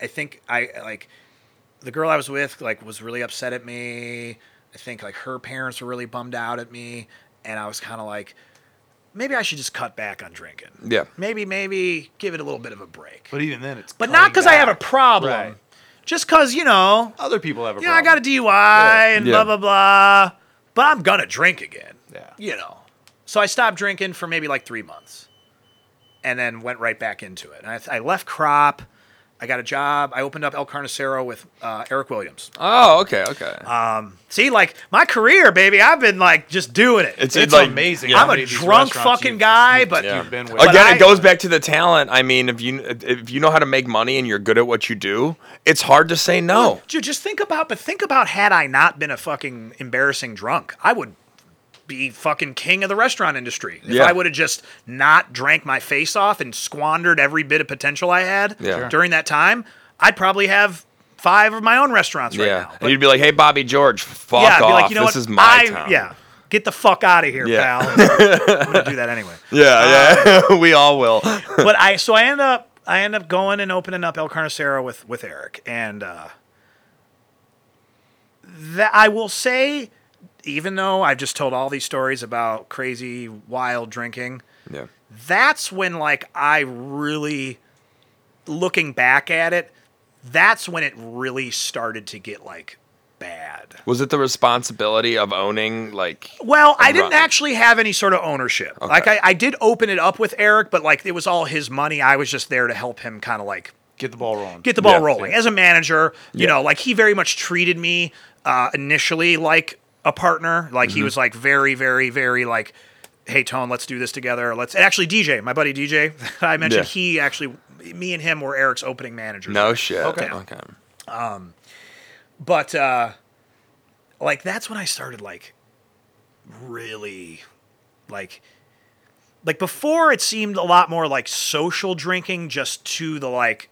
I think I like the girl I was with like was really upset at me. I think like her parents were really bummed out at me. And I was kind of like, maybe I should just cut back on drinking. Yeah. Maybe, maybe give it a little bit of a break. But even then, it's But not because I have a problem. Right. Just because, you know. Other people have a problem. Yeah, I got a D U I yeah. and yeah. blah, blah, blah. But I'm going to drink again. Yeah. You know. So I stopped drinking for maybe like three months and then went right back into it. And I, I left Crop. I got a job. I opened up El Carnicero with uh, Eric Williams. Oh, okay, okay. Um, see, like, my career, baby, I've been, like, just doing it. It's, it's like, amazing. I'm a drunk fucking guy, but... Yeah. You've been with Again, I, it goes back to the talent. I mean, if you if you know how to make money and you're good at what you do, it's hard to say no. Dude, just think about... But think about had I not been a fucking embarrassing drunk, I would be fucking king of the restaurant industry. If yeah. I would have just not drank my face off and squandered every bit of potential I had yeah. during that time, I'd probably have... five of my own restaurants right yeah. now. But, and you'd be like, hey, Bobby George, fuck yeah, I'd be off. Like, you know this what? Is my I, town. Yeah. Get the fuck out of here, yeah. pal. I'm going to do that anyway. Yeah, uh, yeah. We all will. But I, so I end up, I end up going and opening up El Carnicero with, with Eric. And uh, that I will say, even though I've just told all these stories about crazy, wild drinking, yeah. that's when like I really, looking back at it, that's when it really started to get, like, bad. Was it the responsibility of owning, like... Well, I didn't running? actually have any sort of ownership. Okay. Like, I, I did open it up with Eric, but, like, it was all his money. I was just there to help him kind of, like... Get the ball rolling. Get the ball yeah, rolling. Yeah. As a manager, you yeah. know, like, he very much treated me uh, initially like a partner. Like, mm-hmm. he was, like, very, very, very, like, hey, Tone, let's do this together. Let's... And actually, D J, my buddy D J, I mentioned yeah. he actually... Me and him were Eric's opening managers. No shit. Okay. Now. Okay. Um, but uh, like that's when I started like really like like before it seemed a lot more like social drinking just to the like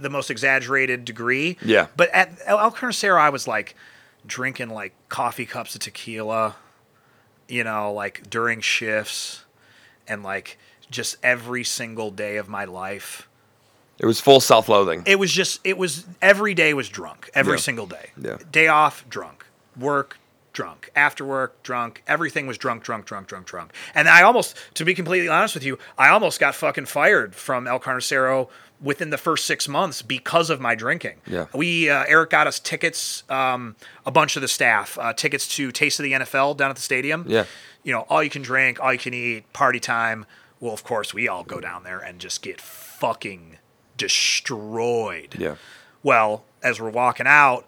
the most exaggerated degree. Yeah. But at El Carnicero, I was like drinking like coffee cups of tequila, you know, like during shifts and like. Just every single day of my life. It was full self-loathing. It was just, it was, every day was drunk. Every yeah. single day. Yeah. Day off, drunk. Work, drunk. After work, drunk. Everything was drunk, drunk, drunk, drunk, drunk. And I almost, to be completely honest with you, I almost got fucking fired from El Carnicero within the first six months because of my drinking. Yeah. We, uh, Eric got us tickets, um, a bunch of the staff, uh, tickets to Taste of the N F L down at the stadium. Yeah. You know, all you can drink, all you can eat, party time. Well, of course, we all go down there and just get fucking destroyed. Yeah. Well, as we're walking out,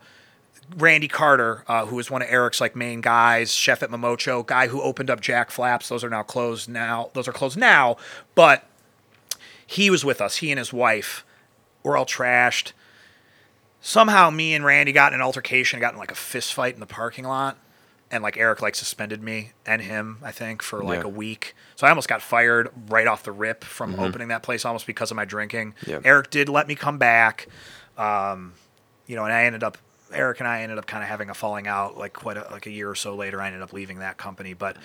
Randy Carter, uh, who is one of Eric's like main guys, chef at Momocho, guy who opened up Jack Flaps. Those are now closed now. Those are closed now. But he was with us. He and his wife were all trashed. Somehow me and Randy got in an altercation, got in like a fist fight in the parking lot. and like Eric like suspended me and him, I think, for like yeah. a week. So I almost got fired right off the rip from mm-hmm. opening that place almost because of my drinking. Yeah. Eric did let me come back. Um, you know, and I ended up, Eric and I ended up kind of having a falling out like quite a, like a year or so later. I ended up leaving that company, but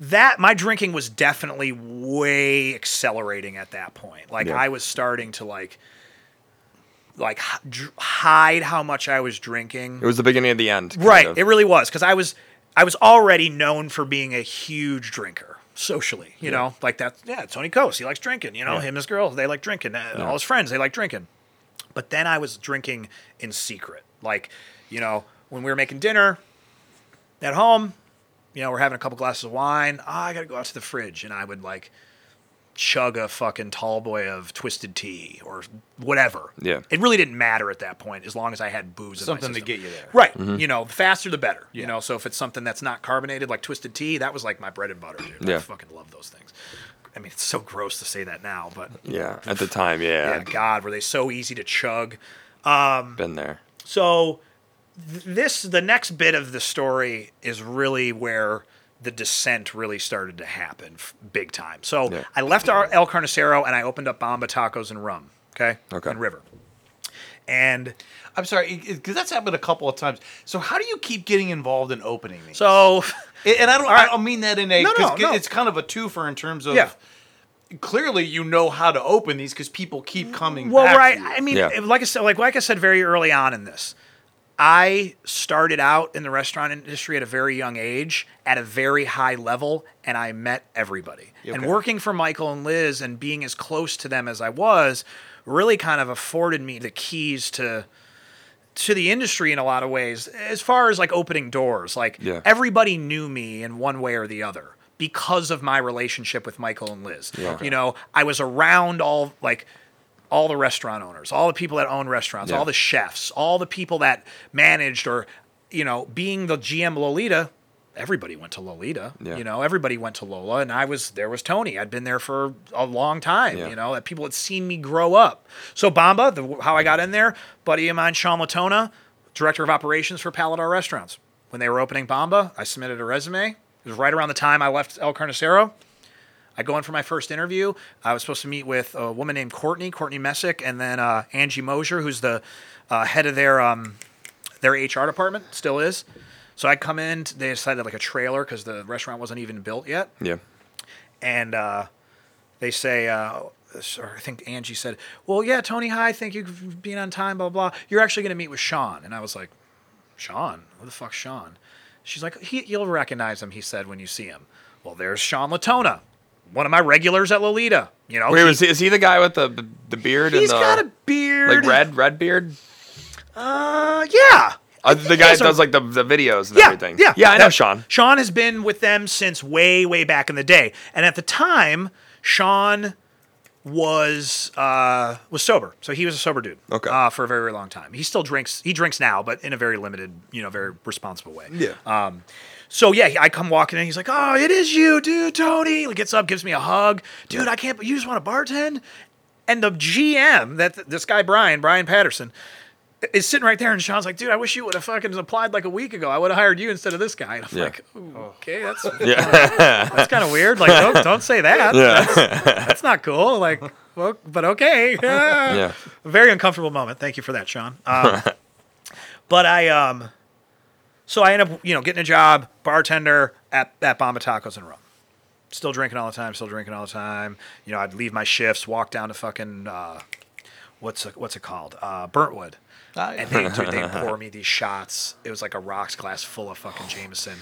that my drinking was definitely way accelerating at that point. Like yeah. I was starting to like, like h- hide how much I was drinking. It was the beginning of the end. Right. Of. It really was. Cause I was, I was already known for being a huge drinker socially, you yeah. know, like that. Yeah. Tony Coase, he likes drinking, you know, yeah. him, his girl, they like drinking, yeah. all his friends, they like drinking. But then I was drinking in secret. Like, you know, when we were making dinner at home, you know, we're having a couple glasses of wine. Oh, I got to go out to the fridge. And I would like chug a fucking tall boy of twisted tea or whatever. Yeah. It really didn't matter at that point as long as I had booze in my system. Something to get you there. Right. Mm-hmm. You know, the faster the better. Yeah. You know, so if it's something that's not carbonated, like twisted tea, that was like my bread and butter, dude. Yeah. I fucking love those things. I mean, it's so gross to say that now, but yeah, at the time, yeah. Yeah, God, were they so easy to chug? Um, Been there. So th- this, the next bit of the story is really where the descent really started to happen, f- big time. So yeah. I left our El Carnicero and I opened up Bomba Tacos and Rum, okay, okay, and River. And I'm sorry, because that's happened a couple of times. So how do you keep getting involved in opening these? So, and I don't, I don't mean that in a. No, no, no. It's kind of a twofer in terms of. Yeah. Clearly, you know how to open these because people keep coming. Well, back right. To you. I mean, yeah. like I said, like like I said, very early on in this, I started out in the restaurant industry at a very young age, at a very high level, and I met everybody. Okay. And working for Michael and Liz and being as close to them as I was really kind of afforded me the keys to to the industry in a lot of ways. As far as like opening doors, like yeah. everybody knew me in one way or the other because of my relationship with Michael and Liz. Yeah. You know, I was around all like all the restaurant owners, all the people that own restaurants, yeah. all the chefs, all the people that managed or, you know, being the G M Lolita, everybody went to Lolita, yeah. you know, everybody went to Lola and I was, there was Tony. I'd been there for a long time, yeah. you know, that people had seen me grow up. So Bomba, the, how I got in there, buddy of mine, Sean Latona, director of operations for Paladar Restaurants. When they were opening Bomba, I submitted a resume. It was right around the time I left El Carnicero. I go in for my first interview. I was supposed to meet with a woman named Courtney, Courtney Messick, and then uh, Angie Mosier, who's the uh, head of their um, their H R department, still is. So I come in. They decided like a trailer because the restaurant wasn't even built yet. Yeah. And uh, they say, uh, or I think Angie said, well, yeah, Tony, hi. Thank you for being on time, blah, blah. You're actually going to meet with Sean. And I was like, Sean? Who the fuck's Sean? She's like, he, you'll recognize him, he said, when you see him. Well, there's Sean Latona, one of my regulars at Lolita. You know, Wait, he, was he, is he the guy with the the beard? He's and the, got a beard. Like red, red beard? Uh, yeah. Uh, the guy that does like the, the videos and yeah, everything. Yeah, yeah, I know that, Sean. Sean has been with them since way, way back in the day. And at the time, Sean was uh, was sober. So he was a sober dude okay. uh, for a very, very long time. He still drinks. He drinks now, but in a very limited, you know, very responsible way. Yeah. Um, so, yeah, I come walking in. He's like, oh, it is you, dude, Tony. He gets up, gives me a hug. Dude, I can't – you just want to bartend? And the G M, that this guy Brian, Brian Patterson, is sitting right there. And Sean's like, dude, I wish you would have fucking applied like a week ago. I would have hired you instead of this guy. And I'm yeah. like, okay, that's yeah. that's kind of weird. Like, don't, don't say that. Yeah. That's, that's not cool. Like, well, but okay. Yeah. Yeah. A very uncomfortable moment. Thank you for that, Sean. Um, but I, um, so I end up, you know, getting a job, bartender at, at Bomba Tacos and Rum. Still drinking all the time, still drinking all the time. You know, I'd leave my shifts, walk down to fucking, uh, what's it, what's it called? Uh, Burntwood. And they dude, they'd pour me these shots. It was like a rocks glass full of fucking Jameson.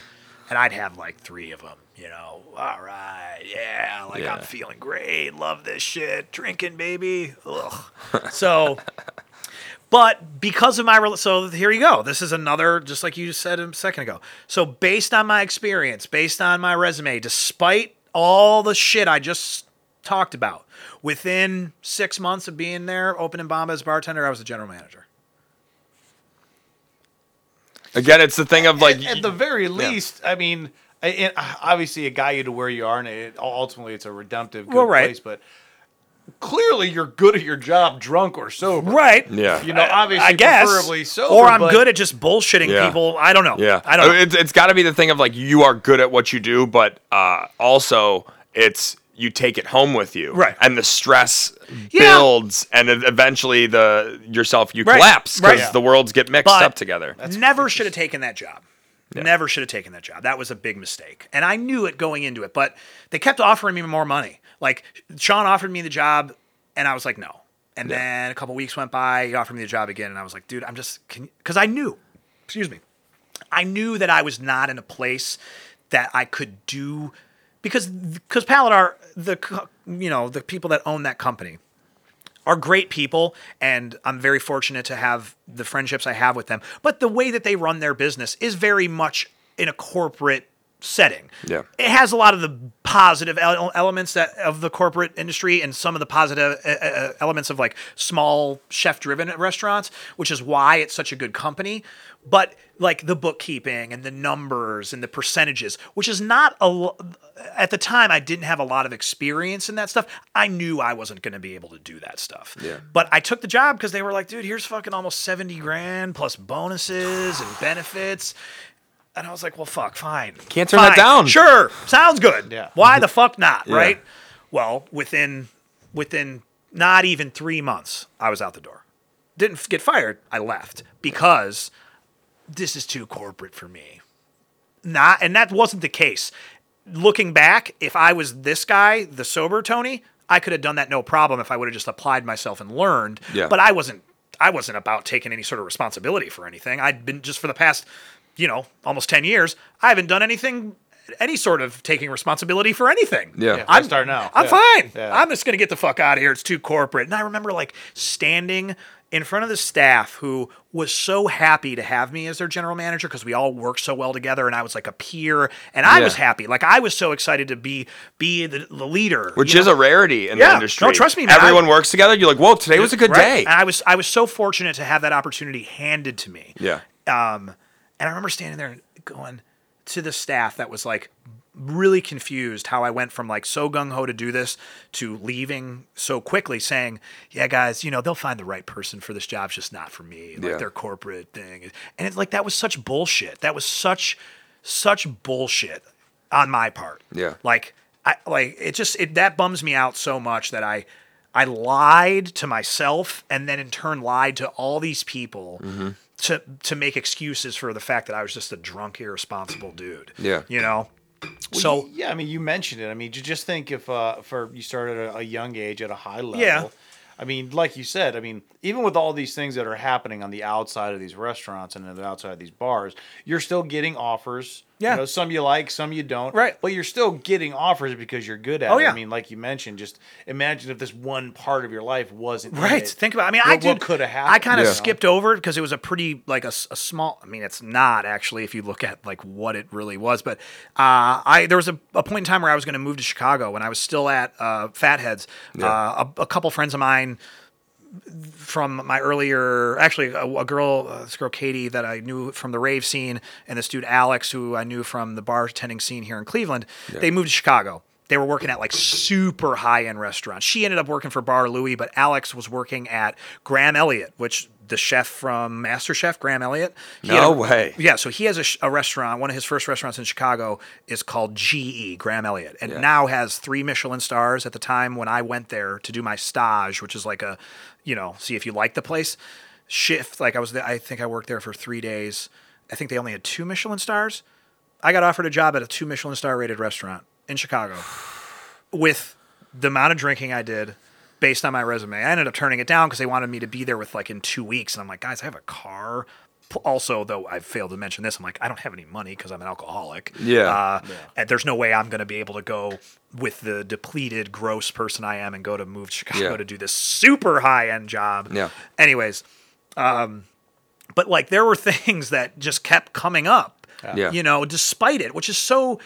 And I'd have like three of them, you know. All right, yeah, like yeah. I'm feeling great. Love this shit. Drinking, baby. Ugh. So, but because of my, so here you go. This is another, just like you said a second ago. So based on my experience, based on my resume, despite all the shit I just talked about, within six months of being there, opening Bomba as bartender, I was the general manager. Again, it's the thing of like... At, at the very least, yeah. I mean, it, obviously it got you to where you are, and it, ultimately it's a redemptive good well, right. place, but clearly you're good at your job drunk or sober. Right. Yeah. You know, obviously, I guess, preferably sober. Or I'm but... good at just bullshitting yeah. people. I don't know. Yeah. I don't know. It's, it's got to be the thing of, like, you are good at what you do, but uh, also it's... you take it home with you, right? And the stress yeah. builds, and eventually the yourself you right. collapse because right. yeah. the worlds get mixed but up together. That's never should have taken that job. Yeah. Never should have taken that job. That was a big mistake, and I knew it going into it. But they kept offering me more money. Like Sean offered me the job, and I was like, no. And yeah. then a couple weeks went by. He offered me the job again, and I was like, dude, I'm just because I knew. Excuse me, I knew that I was not in a place that I could do. Because because Paladar, the you know the people that own that company are great people, and I'm very fortunate to have the friendships I have with them. But the way that they run their business is very much in a corporate setting. Yeah, it has a lot of the positive ele- elements that of the corporate industry, and some of the positive uh, uh, elements of like small chef-driven restaurants, which is why it's such a good company. But like the bookkeeping and the numbers and the percentages, which is not a at the time I didn't have a lot of experience in that stuff. I knew I wasn't going to be able to do that stuff. Yeah. But I took the job because they were like, dude, here's fucking almost seventy grand plus bonuses and benefits. And I was like, well, fuck, fine. Can't turn fine. that down. Sure. Sounds good. Yeah. Why the fuck not, yeah. right? Well, within within not even three months, I was out the door. Didn't get fired. I left because this is too corporate for me. Not, and that wasn't the case. Looking back, if I was this guy, the sober Tony, I could have done that no problem if I would have just applied myself and learned. Yeah. But I wasn't I wasn't about taking any sort of responsibility for anything. I'd been just for the past... you know, almost ten years, I haven't done anything, any sort of taking responsibility for anything. Yeah. yeah I'm starting out. I'm yeah. fine. Yeah. I'm just going to get the fuck out of here. It's too corporate. And I remember like standing in front of the staff who was so happy to have me as their general manager because we all worked so well together and I was like a peer and I yeah. was happy. Like I was so excited to be be the, the leader. Which is know? a rarity in yeah. the industry. No, trust me. Man, Everyone I, works together. You're like, whoa, today was a good right? day. And I was I was so fortunate to have that opportunity handed to me. Yeah. Um. And I remember standing there and going to the staff that was like really confused how I went from like so gung-ho to do this to leaving so quickly saying, yeah, guys, you know, they'll find the right person for this job. It's just not for me. Like yeah. their corporate thing. And it's like that was such bullshit. That was such, such bullshit on my part. Yeah. Like, I like it just it that bums me out so much that I I lied to myself and then in turn lied to all these people. Mm-hmm. To, to make excuses for the fact that I was just a drunk, irresponsible dude. Yeah. You know? Well, so. Yeah, I mean, you mentioned it. I mean, you just think if uh, for you started at a young age at a high level. Yeah. I mean, like you said, I mean, even with all these things that are happening on the outside of these restaurants and the outside of these bars, you're still getting offers. Yeah. You know, some you like, some you don't. Right. But you're still getting offers because you're good at oh, it. Yeah. I mean, like you mentioned, just imagine if this one part of your life wasn't right. It. Think about. I mean, what, I did. What could have happened? I kind of yeah. skipped over it because it was a pretty like a, a small. I mean, it's not actually if you look at like what it really was. But uh, I there was a, a point in time where I was going to move to Chicago when I was still at uh, Fatheads. Yeah. Uh, a, a couple friends of mine. From my earlier, actually, a, a girl, uh, this girl Katie, that I knew from the rave scene, and this dude Alex, who I knew from the bartending scene here in Cleveland, yeah. they moved to Chicago. They were working at like super high end restaurants. She ended up working for Bar Louie, but Alex was working at Graham Elliott, which the chef from MasterChef, Graham Elliott. He no a, way. Yeah, so he has a, a restaurant. One of his first restaurants in Chicago is called G E, Graham Elliott, and yeah. now has three Michelin stars. At the time when I went there to do my stage, which is like a, you know, see if you like the place. Shift like I was. I think I worked there for three days. I think they only had two Michelin stars. I got offered a job at a two Michelin star rated restaurant. In Chicago, with the amount of drinking I did, based on my resume, I ended up turning it down because they wanted me to be there with like in two weeks, and I'm like, guys, I have a car. Also, though, I failed to mention this. I'm like, I don't have any money because I'm an alcoholic. Yeah, uh, yeah. And there's no way I'm going to be able to go with the depleted, gross person I am and go to move to Chicago yeah. to do this super high end job. Yeah. Anyways, um, but like there were things that just kept coming up. Yeah. You know, despite it, which is so.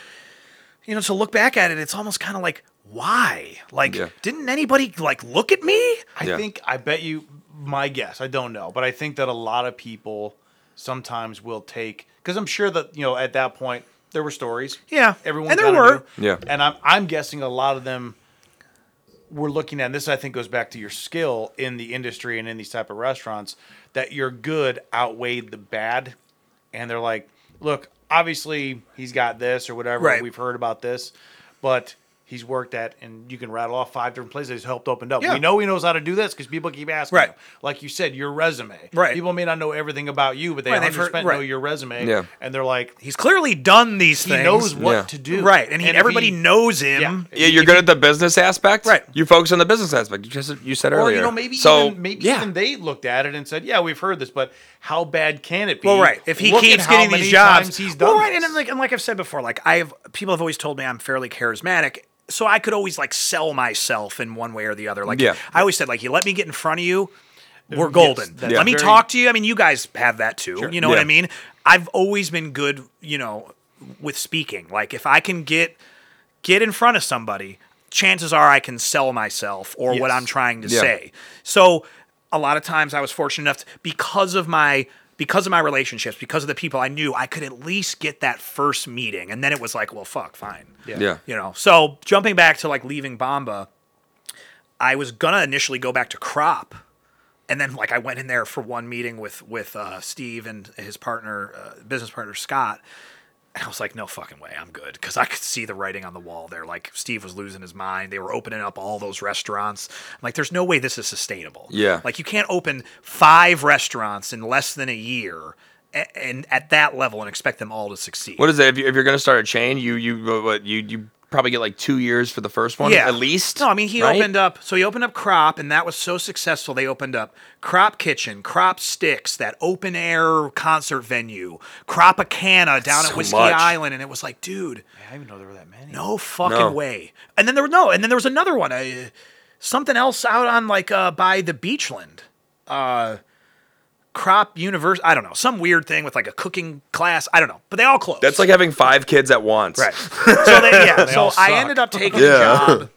You know, to look back at it, it's almost kind of like, why? Like, yeah. didn't anybody, like, look at me? I yeah. think, I bet you, my guess, I don't know, but I think that a lot of people sometimes will take, because I'm sure that, you know, at that point, there were stories. Yeah. Everyone and there were. Knew, yeah. And I'm, I'm guessing a lot of them we're looking at, and this I think goes back to your skill in the industry and in these type of restaurants, that your good outweighed the bad. And they're like, look, obviously he's got this or whatever. Right. We've heard about this, but he's worked at, and you can rattle off five different places he's helped opened up. Yeah. We know he knows how to do this because people keep asking right. him. Like you said, your resume. Right. People may not know everything about you, but they right. one hundred percent heard, right. know your resume. Yeah. And they're like, he's clearly done these he things. He knows what yeah. to do. Right. And, he, and everybody he, knows him. Yeah, yeah you're if good he, at the business aspect. Right. You focus on the business aspect. You, just, you said earlier. Or, you know, maybe, so, even, maybe yeah. even they looked at it and said, yeah, we've heard this, but how bad can it be? Well, right. If he Look keeps getting these jobs. He's done well, right. This. And, like, and like I've said before, like I've people have always told me I'm fairly charismatic. So I could always like sell myself in one way or the other. Like yeah. I always said, like, you let me get in front of you, we're golden. Yes, yeah. Let me Very... talk to you. I mean, you guys have that too. Sure. You know yeah. what I mean? I've always been good, you know, with speaking. Like if I can get get in front of somebody, chances are I can sell myself or yes. what I'm trying to yeah. say. So a lot of times I was fortunate enough to, because of my Because of my relationships, because of the people I knew, I could at least get that first meeting. And then it was like, well, fuck, fine. Yeah. yeah. You know, so jumping back to like leaving Bomba, I was going to initially go back to Crop. And then like I went in there for one meeting with with uh, Steve and his partner, uh, business partner, Scott. And I was like, no fucking way, I'm good. Because I could see the writing on the wall there. Like Steve was losing his mind. They were opening up all those restaurants. I'm like, there's no way this is sustainable. Yeah. Like you can't open five restaurants in less than a year and, and at that level and expect them all to succeed. What is it? If, you, if you're going to start a chain, you you what, you you probably get like two years for the first one yeah. at least. No, I mean, he right? opened up. So he opened up Crop, and that was so successful. They opened up Crop Kitchen, Crop Sticks, that open air concert venue, Cropacana down so at Whiskey much. Island, and it was like, dude, I didn't even know there were that many. No fucking no. way. And then there was no, and then there was another one, uh, something else out on like uh, by the Beachland, uh, Crop Universe. I don't know, some weird thing with like a cooking class. I don't know, but they all closed. That's like having five kids at once, right? So they, yeah. they so I ended up taking yeah. a job.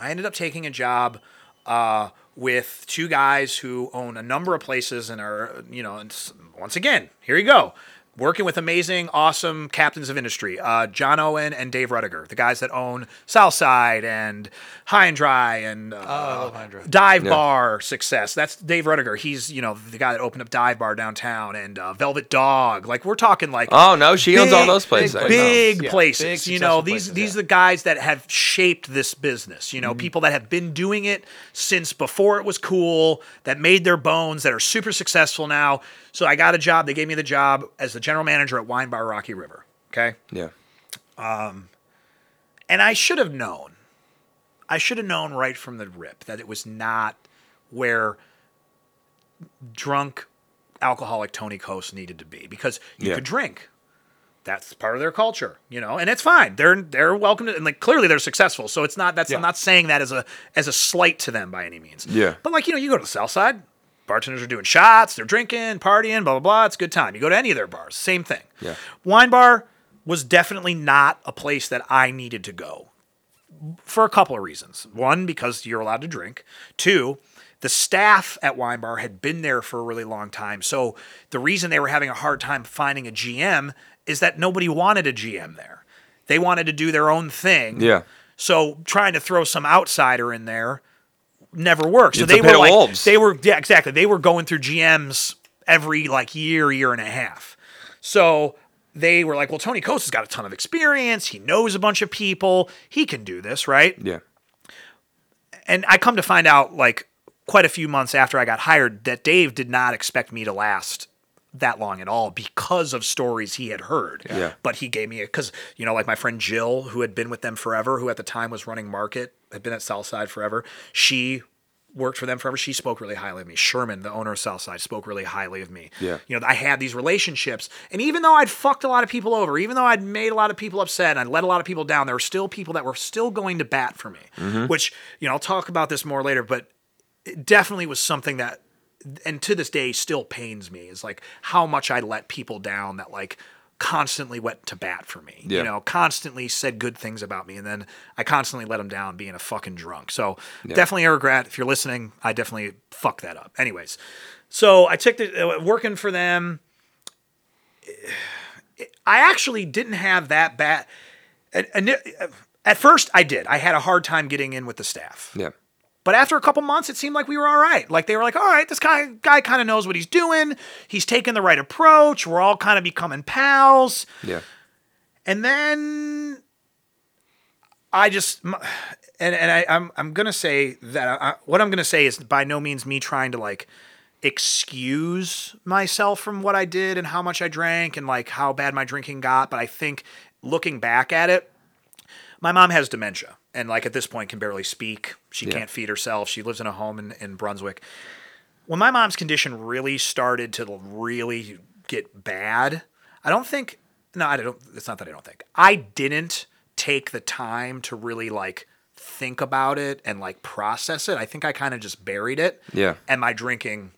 I ended up taking a job. Uh, with two guys who own a number of places and are, you know, and once again, here you go, working with amazing, awesome captains of industry, uh, John Owen and Dave Rudiger, the guys that own Southside and High and Dry and uh, oh, Dive yeah. Bar Success. That's Dave Rudiger. He's, you know, the guy that opened up Dive Bar downtown and uh, Velvet Dog. Like we're talking like oh no, she big, owns all those places, big, big yeah, places. Big, you know, these places, these yeah. are the guys that have shaped this business. You know, mm-hmm. people that have been doing it since before it was cool, that made their bones, that are super successful now. So I got a job. They gave me the job as the general manager at Wine Bar Rocky River. Okay. Yeah. Um, and I should have known. I should have known right from the rip that it was not where drunk, alcoholic Tony Coast needed to be, because you yeah. could drink. That's part of their culture, you know, and it's fine. They're they're welcome to, and like clearly they're successful. So it's not that's yeah. I'm not saying that as a as a slight to them by any means. Yeah. But like, you know, you go to the South Side, bartenders are doing shots, they're drinking, partying, blah blah blah. It's a good time. You go to any of their bars, same thing. Yeah. Wine Bar was definitely not a place that I needed to go. For a couple of reasons. One, because you're allowed to drink. Two, the staff at Wine Bar had been there for a really long time. So the reason they were having a hard time finding a G M is that nobody wanted a G M there. They wanted to do their own thing. Yeah. So trying to throw some outsider in there never worked. So it's they were like, wolves. they were, yeah, exactly. They were going through G Ms every like year, year and a half. So they were like, well, Tony Coast has got a ton of experience. He knows a bunch of people. He can do this, right? Yeah. And I come to find out, like, quite a few months after I got hired, that Dave did not expect me to last that long at all because of stories he had heard. Yeah. yeah. But he gave me a, because, you know, like my friend Jill, who had been with them forever, who at the time was running market, had been at Southside forever, she worked for them forever. She spoke really highly of me. Sherman, the owner of Southside, spoke really highly of me. Yeah. You know, I had these relationships, and even though I'd fucked a lot of people over, even though I'd made a lot of people upset and I'd let a lot of people down, there were still people that were still going to bat for me, mm-hmm. which, you know, I'll talk about this more later, but it definitely was something that, and to this day still pains me, is like how much I let people down that like constantly went to bat for me, yeah. you know, constantly said good things about me. And then I constantly let them down being a fucking drunk. So yeah. definitely a regret. If you're listening, I definitely fucked that up. Anyways. So I took the uh, working for them. I actually didn't have that bad. And, and it, At first, I did. I had a hard time getting in with the staff. Yeah. But after a couple months, it seemed like we were all right. Like, they were like, all right, this guy, guy kind of knows what he's doing. He's taking the right approach. We're all kind of becoming pals. Yeah. And then I just... And and I, I'm I'm gonna say that I, what I'm gonna say is by no means me trying to like excuse myself from what I did and how much I drank and like how bad my drinking got. But I think looking back at it, my mom has dementia and like at this point can barely speak. She yeah. can't feed herself. She lives in a home in, in Brunswick. When my mom's condition really started to really get bad, I don't think no I don't. It's not that I don't think I didn't take the time to really like. think about it and like process it. I think I kind of just buried it. Yeah. And my drinking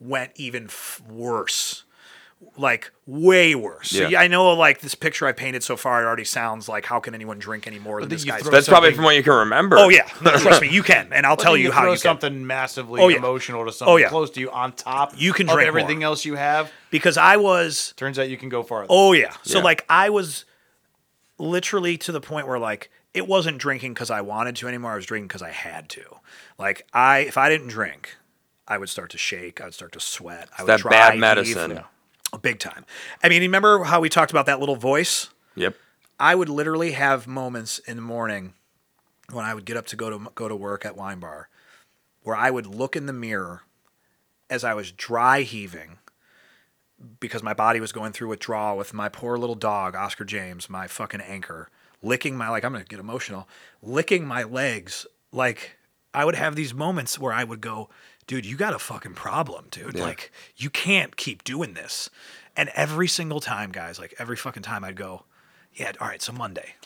went even f- worse, like way worse. Yeah. So, yeah, I know like this picture I painted so far, it already sounds like how can anyone drink any more well, than this guy's. That's something... probably from what you can remember. Oh yeah. No, trust me, you can. And I'll well, tell you, you how you something can. massively oh, yeah. emotional to something oh, yeah. close to you on top you can of drink everything more. else you have. Because I was. Turns out you can go farther. Oh yeah. So yeah. like I was literally to the point where like, it wasn't drinking because I wanted to anymore. I was drinking because I had to. Like I, if I didn't drink, I would start to shake. I would start to sweat. It's I would that dry bad medicine, even, big time. I mean, remember how we talked about that little voice? Yep. I would literally have moments in the morning when I would get up to go to go to work at Wine Bar, where I would look in the mirror as I was dry heaving. Because my body was going through withdrawal with my poor little dog, Oscar James, my fucking anchor, licking my, like, I'm going to get emotional, licking my legs. Like, I would have these moments where I would go, dude, you got a fucking problem, dude. Yeah. Like, you can't keep doing this. And every single time, guys, like, every fucking time I'd go, yeah, all right, so Monday.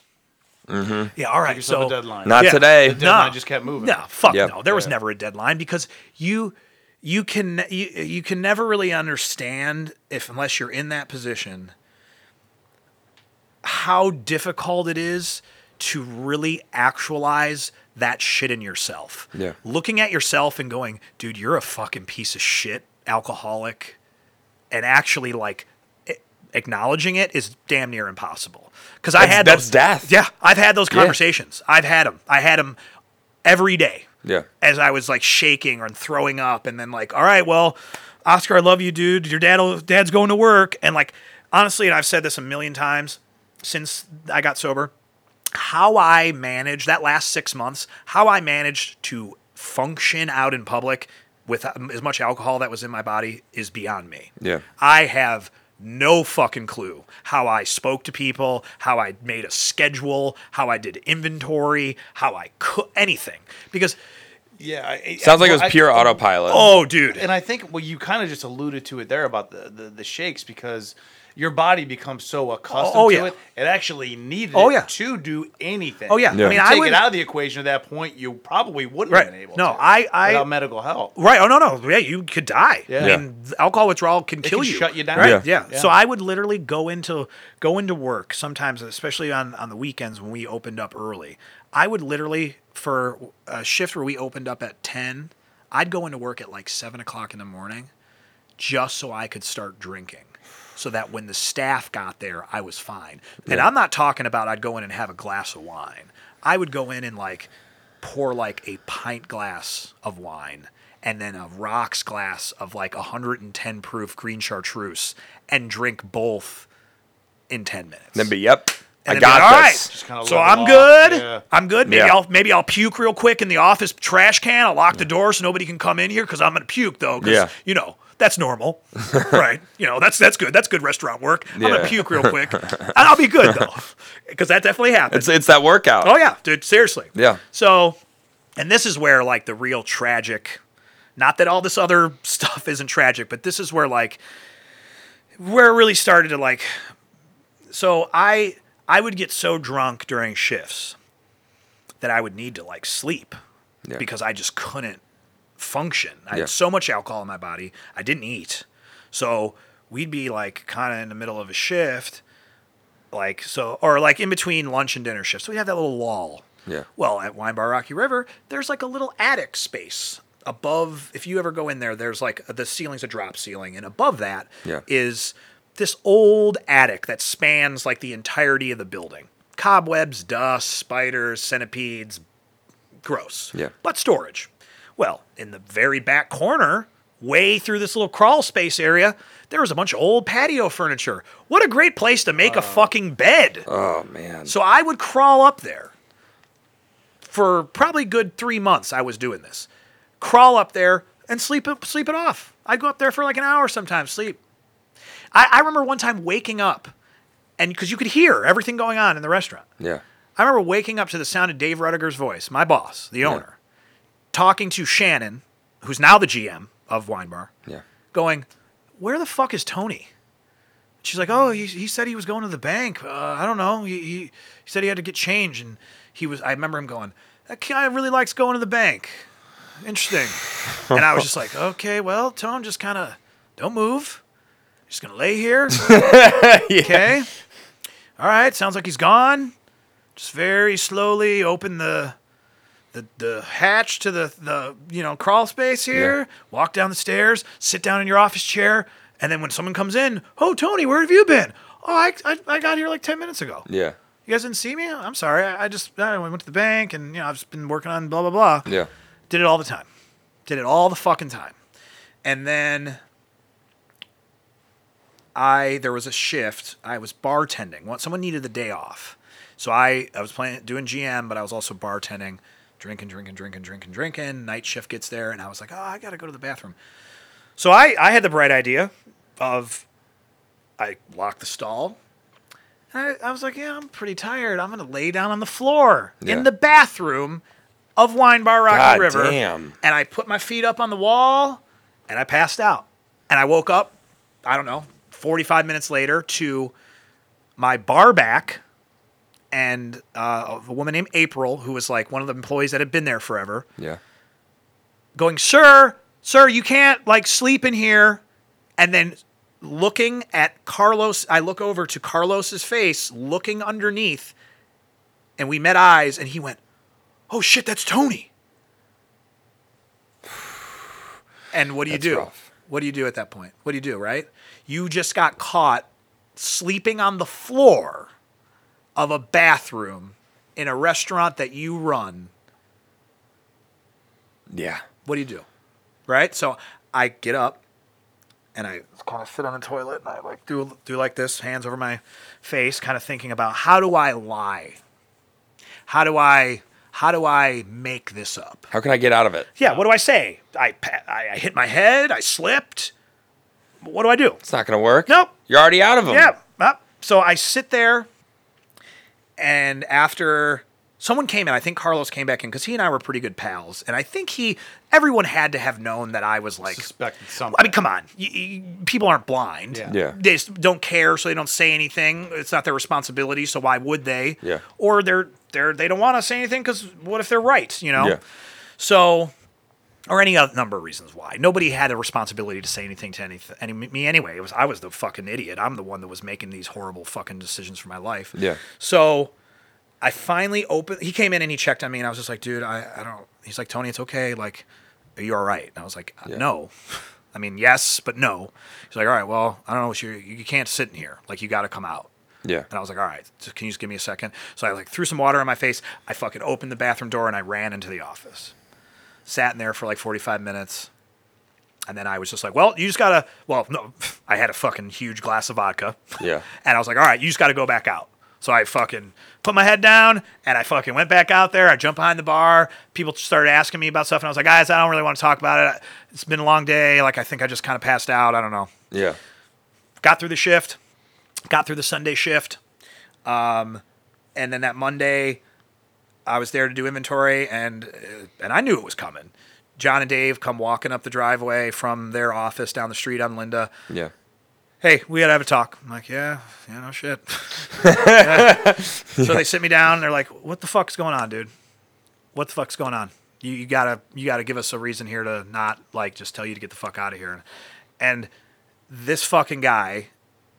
Mm-hmm. Yeah, all right, so. A deadline. Not yeah, today. The deadline no, just kept moving. No, fuck yep. no. There yeah. was never a deadline because you... You can you, you can never really understand if unless you're in that position how difficult it is to really actualize that shit in yourself. Yeah. Looking at yourself and going, dude, you're a fucking piece of shit, alcoholic, and actually like acknowledging it is damn near impossible. Because I had that's those, death. Yeah, I've had those conversations. Yeah. I've had them. I had them every day. Yeah. As I was like shaking or throwing up and then like, all right, well, Oscar, I love you, dude. Your dad, dad's going to work. And like, honestly, and I've said this a million times since I got sober, how I managed that last six months, how I managed to function out in public with as much alcohol that was in my body is beyond me. Yeah. I have no fucking clue how I spoke to people, how I made a schedule, how I did inventory, how I cooked, anything. Because, yeah. I, Sounds I, like well, it was pure I, autopilot. Oh, dude. And I think, well, you kind of just alluded to it there about the, the, the shakes because your body becomes so accustomed oh, oh, yeah. to it, it actually needed oh, yeah. to do anything. Oh, yeah. yeah. I mean, if you take I would, it out of the equation at that point, you probably wouldn't right. have been able no, to. No, I, I... Without medical help. Right. Oh, no, no. Yeah, you could die. Yeah. yeah. I mean, alcohol withdrawal can it kill can you. shut you down. Right? Yeah. Yeah. yeah. So I would literally go into go into work sometimes, especially on, on the weekends when we opened up early. I would literally, for a shift where we opened up at ten, I'd go into work at like seven o'clock in the morning just so I could start drinking. So that when the staff got there, I was fine. And yeah. I'm not talking about I'd go in and have a glass of wine. I would go in and like pour like a pint glass of wine and then a rocks glass of like one hundred ten proof green chartreuse and drink both in ten minutes. Then be, yep. And I got like, this. All right, so I'm good. Yeah. I'm good. Maybe yeah. I'll maybe I'll puke real quick in the office trash can. I'll lock yeah. the door so nobody can come in here because I'm gonna puke though. Because yeah. you know that's normal, right? You know that's that's good. That's good restaurant work. Yeah. I'm gonna puke real quick, and I'll be good though because that definitely happens. It's it's that workout. Oh yeah, dude. Seriously. Yeah. So, and this is where like the real tragic. Not that all this other stuff isn't tragic, but this is where like where it really started to like. So I. I would get so drunk during shifts that I would need to like sleep yeah. because I just couldn't function. I yeah. had so much alcohol in my body. I didn't eat. So we'd be like kind of in the middle of a shift, like so, or like in between lunch and dinner shifts. So we'd have that little lull. Yeah. Well, at Wine Bar Rocky River, there's like a little attic space above. If you ever go in there, there's like the ceiling's a drop ceiling. And above that yeah. is this old attic that spans like the entirety of the building. Cobwebs, dust, spiders, centipedes. Gross. Yeah. But storage. Well, in the very back corner, way through this little crawl space area, there was a bunch of old patio furniture. What a great place to make uh, a fucking bed. Oh, man. So I would crawl up there. For probably good three months, I was doing this. Crawl up there and sleep it, sleep it off. I'd go up there for like an hour sometimes, sleep. I, I remember one time waking up, and because you could hear everything going on in the restaurant. Yeah. I remember waking up to the sound of Dave Ruttiger's voice, my boss, the yeah. owner, talking to Shannon, who's now the G M of Wine Bar, yeah. going, where the fuck is Tony? She's like, oh, he, he said he was going to the bank. Uh, I don't know. He, he he said he had to get change, and he was. I remember him going, that guy really likes going to the bank. Interesting. And I was just like, okay, well, Tone, just kind of don't move. Just going to lay here. yeah. Okay. All right. Sounds like he's gone. Just very slowly open the the, the hatch to the, the you know crawl space here. Yeah. Walk down the stairs. Sit down in your office chair. And then when someone comes in, oh, Tony, where have you been? Oh, I I, I got here like ten minutes ago. Yeah. You guys didn't see me? I'm sorry. I, I just I went to the bank, and you know I've just been working on blah, blah, blah. Yeah. Did it all the time. Did it all the fucking time. And then I there was a shift. I was bartending. Someone needed the day off. So I, I was playing doing G M, but I was also bartending, drinking, drinking, drinking, drinking, drinking. Night shift gets there, and I was like, oh, I got to go to the bathroom. So I, I had the bright idea of I locked the stall. I, I was like, yeah, I'm pretty tired. I'm going to lay down on the floor yeah. in the bathroom of Wine Bar Rocky God River. Damn. And I put my feet up on the wall, and I passed out. And I woke up, I don't know, forty-five minutes later to my bar back and uh, a woman named April, who was like one of the employees that had been there forever, yeah, going, sir... Sir, you can't, like, sleep in here. And then looking at Carlos, I look over to Carlos's face, looking underneath, and we met eyes, and he went, oh, shit, that's Tony. And what do that's you do? Rough. What do you do at that point? What do you do, right? You just got caught sleeping on the floor of a bathroom in a restaurant that you run. Yeah. What do you do? Right? So I get up and I kind of sit on the toilet and I like do do like this, hands over my face, kind of thinking about how do I lie? How do I how do I make this up? How can I get out of it? Yeah, what do I say? I I, I hit my head, I slipped. What do I do? It's not going to work. Nope. You're already out of them. Yeah. So I sit there, and after someone came in. I think Carlos came back in because he and I were pretty good pals. And I think he, everyone had to have known that I was like... Suspected something. I mean, come on. You, you, people aren't blind. Yeah. yeah. They just don't care, so they don't say anything. It's not their responsibility, so why would they? Yeah. Or they're, they're, they don't want to say anything because what if they're right, you know? Yeah. So, or any other number of reasons why. Nobody had a responsibility to say anything to any, any, me anyway. It was I was the fucking idiot. I'm the one that was making these horrible fucking decisions for my life. Yeah. So... I finally opened, he came in and he checked on me and I was just like, dude, I, I don't, he's like, Tony, it's okay. Like, are you all right? And I was like, yeah. no, I mean, yes, but no. He's like, all right, well, I don't know what you, you can't sit in here. Like, you got to come out. Yeah. And I was like, all right, so can you just give me a second? So I like threw some water on my face. I fucking opened the bathroom door and I ran into the office, sat in there for like forty-five minutes. And then I was just like, well, you just got to, well, no, I had a fucking huge glass of vodka. Yeah. And I was like, all right, you just got to go back out. So I fucking put my head down, and I fucking went back out there. I jumped behind the bar. People started asking me about stuff, and I was like, guys, I don't really want to talk about it. It's been a long day. Like, I think I just kind of passed out. I don't know. Yeah. Got through the shift. Got through the Sunday shift. Um, and then that Monday, I was there to do inventory, and and I knew it was coming. John and Dave come walking up the driveway from their office down the street on Linda. Yeah. Hey, we got to have a talk. I'm like, yeah, yeah, no shit. yeah. So yeah. They sit me down, and they're like, what the fuck's going on, dude? What the fuck's going on? You, you gotta you gotta give us a reason here to not, like, just tell you to get the fuck out of here. And this fucking guy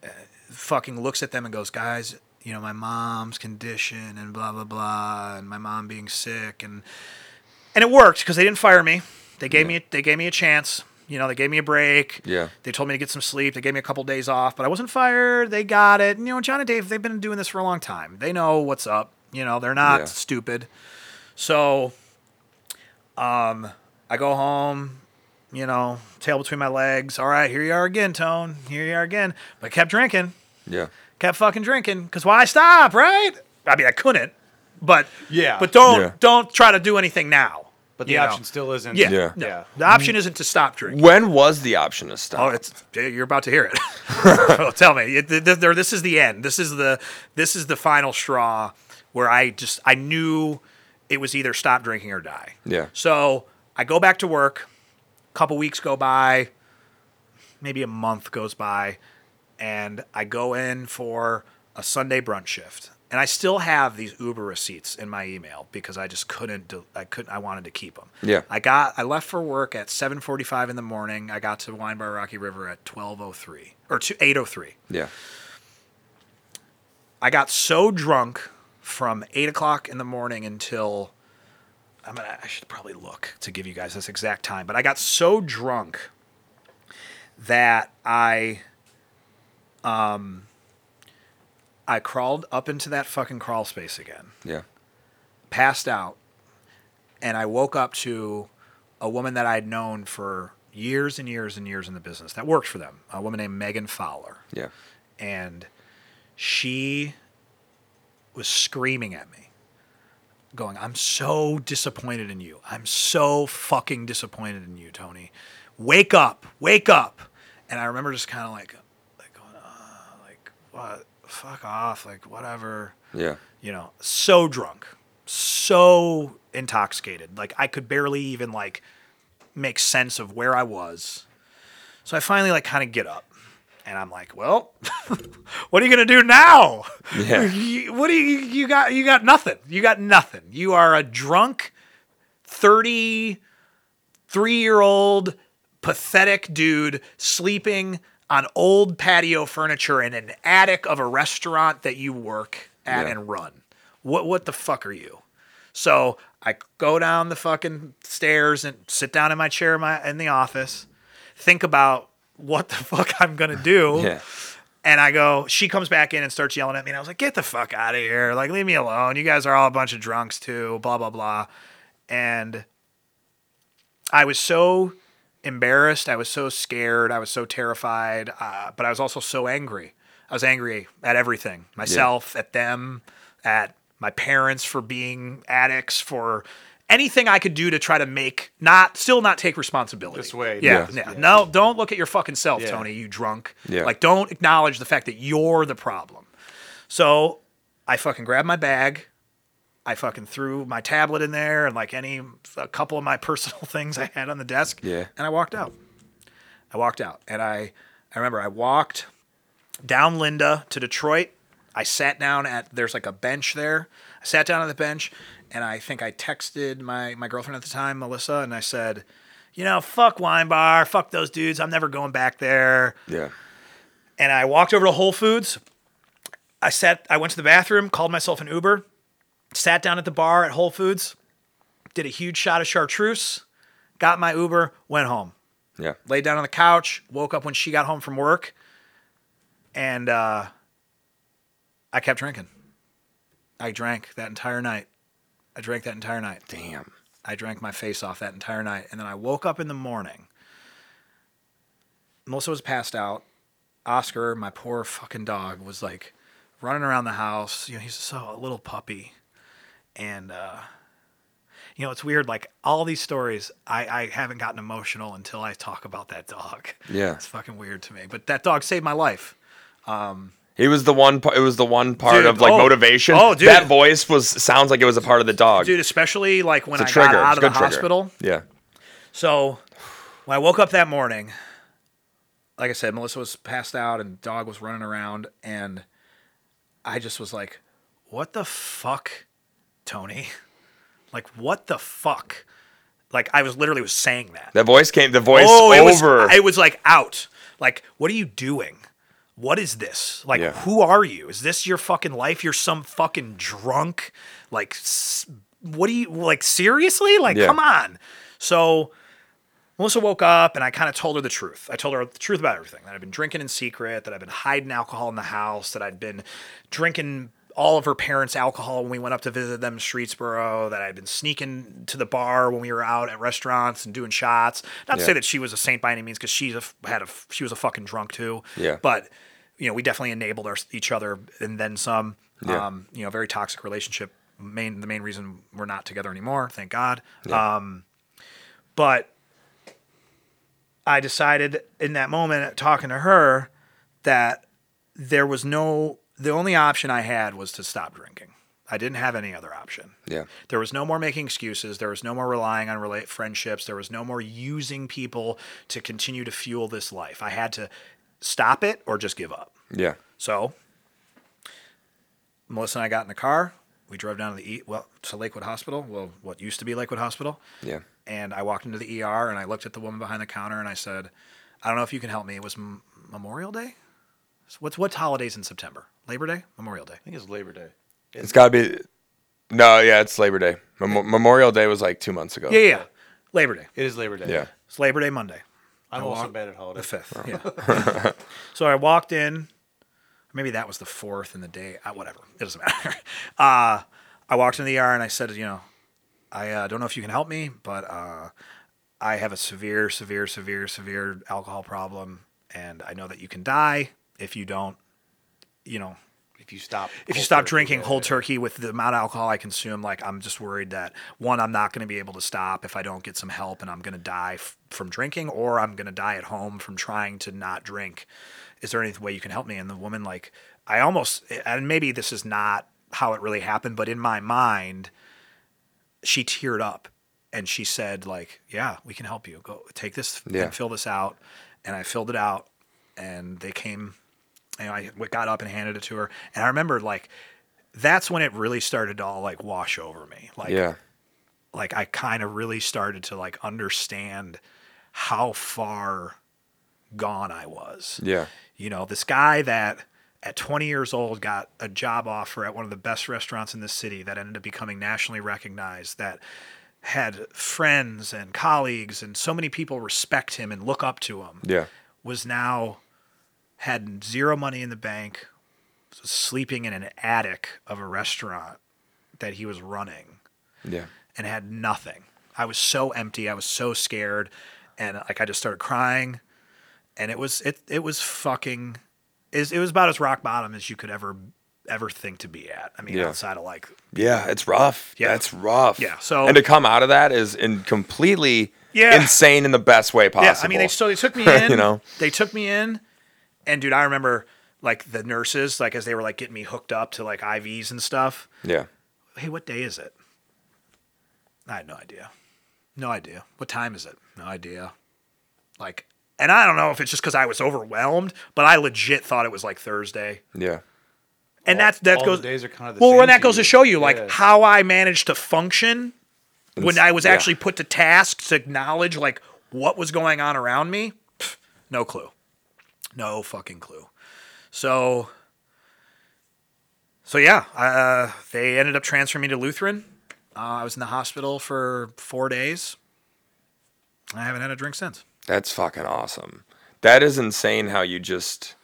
uh, fucking looks at them and goes, guys, you know, my mom's condition and blah, blah, blah, and my mom being sick. And and it worked because they didn't fire me. They gave yeah. me a, they gave me a chance. You know, they gave me a break. Yeah. They told me to get some sleep. They gave me a couple days off, but I wasn't fired. They got it. And, you know, John and Dave, they've been doing this for a long time. They know what's up. You know, they're not yeah. stupid. So um, I go home, you know, tail between my legs. All right, here you are again, Tone. Here you are again. But I kept drinking. Yeah. Kept fucking drinking. Because why stop, right? I mean, I couldn't. But yeah. But don't yeah. don't try to do anything now. But the you option know. still isn't. Yeah. Yeah. No. yeah. The option isn't to stop drinking. When was the option to stop? Oh, it's you're about to hear it. So tell me. This is the end. This is the this is the final straw where I just I knew it was either stop drinking or die. Yeah. So I go back to work. A couple weeks go by. Maybe a month goes by, and I go in for a Sunday brunch shift. And I still have these Uber receipts in my email because I just couldn't. Do, I couldn't. I wanted to keep them. Yeah. I got. I left for work at seven forty-five in the morning. I got to Wine Bar Rocky River at twelve oh three or eight oh three. Yeah. I got so drunk from eight o'clock in the morning until. I'm gonna. I should probably look to give you guys this exact time, but I got so drunk that I. Um. I crawled up into that fucking crawl space again. Yeah. Passed out. And I woke up to a woman that I had known for years and years and years in the business that worked for them. A woman named Megan Fowler. Yeah. And she was screaming at me, going, I'm so disappointed in you. I'm so fucking disappointed in you, Tony. Wake up. Wake up. And I remember just kind of like, like, going, uh, like, what? Fuck off, like whatever. Yeah. You know, so drunk, so intoxicated. Like I could barely even like make sense of where I was. So I finally like kind of get up and I'm like, well, what are you going to do now? Yeah. you, what do you, you got? You got nothing. You got nothing. You are a drunk thirty-three year old pathetic dude sleeping on old patio furniture in an attic of a restaurant that you work at yeah. and run. What what the fuck are you? So I go down the fucking stairs and sit down in my chair in, my, in the office, think about what the fuck I'm going to do. yeah. And I go, she comes back in and starts yelling at me. And I was like, get the fuck out of here. Like, leave me alone. You guys are all a bunch of drunks too, blah, blah, blah. And I was so... embarrassed. I was so scared. I was so terrified. Uh, but I was also so angry. I was angry at everything. Myself, yeah. at them, at my parents for being addicts, for anything I could do to try to make, not, still not take responsibility. This way. Yeah. Yeah. Yeah. yeah. No, don't look at your fucking self, yeah. Tony, you drunk. Yeah. Like, don't acknowledge the fact that you're the problem. So I fucking grabbed my bag. I fucking threw my tablet in there and like any, a couple of my personal things I had on the desk. Yeah. And I walked out. I walked out. And I, I remember I walked down Linda to Detroit. I sat down at, there's like a bench there. I sat down on the bench and I think I texted my, my girlfriend at the time, Melissa, and I said, you know, fuck Wine Bar, fuck those dudes. I'm never going back there. Yeah. And I walked over to Whole Foods. I sat, I went to the bathroom, called myself an Uber. Sat down at the bar at Whole Foods, did a huge shot of chartreuse, got my Uber, went home. Yeah. Laid down on the couch, woke up when she got home from work, and uh, I kept drinking. I drank that entire night. I drank that entire night. Damn. I drank my face off that entire night. And then I woke up in the morning. Melissa was passed out. Oscar, my poor fucking dog, was like running around the house. You know, he's so a little puppy. And, uh, you know, it's weird. Like, all these stories, I, I haven't gotten emotional until I talk about that dog. Yeah. It's fucking weird to me. But that dog saved my life. Um, it was the one, it was the one part dude, of, like, oh, motivation. Oh, dude. That voice was sounds like it was a part of the dog. Dude, especially, like, when I got out of the trigger. hospital. Yeah. So, when I woke up that morning, like I said, Melissa was passed out and the dog was running around. And I just was like, what the fuck, Tony? Like, what the fuck? Like, I was literally was saying that. The voice came, the voice oh, it over. Was, it was like out. Like, what are you doing? What is this? Like, yeah. who are you? Is this your fucking life? You're some fucking drunk. Like, what do you, like, seriously? Like, yeah. come on. So, Melissa woke up and I kind of told her the truth. I told her the truth about everything, that I'd been drinking in secret, that I'd been hiding alcohol in the house, that I'd been drinking all of her parents' alcohol when we went up to visit them in Streetsboro, that I'd been sneaking to the bar when we were out at restaurants and doing shots. Not to yeah. say that she was a saint by any means, because she had a she was a fucking drunk too. Yeah. But you know, we definitely enabled our, each other and then some. Yeah. Um, you know, very toxic relationship. Main the main reason we're not together anymore, thank God. Yeah. Um, but I decided in that moment, talking to her, that there was no. The only option I had was to stop drinking. I didn't have any other option. Yeah. There was no more making excuses. There was no more relying on relate friendships. There was no more using people to continue to fuel this life. I had to stop it or just give up. Yeah. So Melissa and I got in the car. We drove down to the well to Lakewood Hospital. Well, what used to be Lakewood Hospital. Yeah. And I walked into the E R and I looked at the woman behind the counter and I said, "I don't know if you can help me. It was M- Memorial Day. So what's what's holidays in September? Labor Day? Memorial Day? I think it's Labor Day. It's, it's got to be. No, yeah, it's Labor Day. Mem- Memorial Day was like two months ago. Yeah, yeah, yeah. Labor Day. It is Labor Day. Yeah. It's Labor Day Monday. I'm also bad at holidays. The fifth, yeah. So I walked in. Maybe that was the fourth in the day. Uh, whatever. It doesn't matter. Uh, I walked in the E R and I said, you know, I uh, don't know if you can help me, but uh, I have a severe, severe, severe, severe alcohol problem, and I know that you can die if you don't, you know, if you stop, if you stop drinking whole turkey with the amount of alcohol I consume, like I'm just worried that one, I'm not going to be able to stop if I don't get some help, and I'm going to die f- from drinking, or I'm going to die at home from trying to not drink. Is there any way you can help me? And the woman, like, I almost, and maybe this is not how it really happened, but in my mind, she teared up and she said, like, yeah, we can help you. Go take this yeah. and fill this out. And I filled it out, and they came. And I got up and handed it to her. And I remember, like, that's when it really started to all, like, wash over me. Like, yeah. like I kind of really started to, like, understand how far gone I was. Yeah. You know, this guy that at twenty years old got a job offer at one of the best restaurants in the city that ended up becoming nationally recognized, that had friends and colleagues and so many people respect him and look up to him, yeah. was now... had zero money in the bank, was sleeping in an attic of a restaurant that he was running, yeah, and had nothing. I was so empty. I was so scared, and like I just started crying, and it was it it was fucking is it was about as rock bottom as you could ever ever think to be at. I mean, yeah. outside of like yeah, it's rough. Yeah, it's rough. Yeah, so and to come out of that is in completely yeah. insane in the best way possible. Yeah, I mean, they so they took me in. you know, they took me in. And, dude, I remember, like, the nurses, like, as they were, like, getting me hooked up to, like, I Vs and stuff. Yeah. Hey, what day is it? I had no idea. No idea. What time is it? No idea. Like, and I don't know if it's just because I was overwhelmed, but I legit thought it was, like, Thursday. Yeah. And all, that's, that all goes, the days are kind of the well, same when that goes to show you, like, yeah. how I managed to function it's, when I was yeah. actually put to task to acknowledge, like, what was going on around me. Pfft, no clue. No fucking clue. So, so yeah, uh, they ended up transferring me to Lutheran. Uh, I was in the hospital for four days. I haven't had a drink since. That's fucking awesome. That is insane how you just,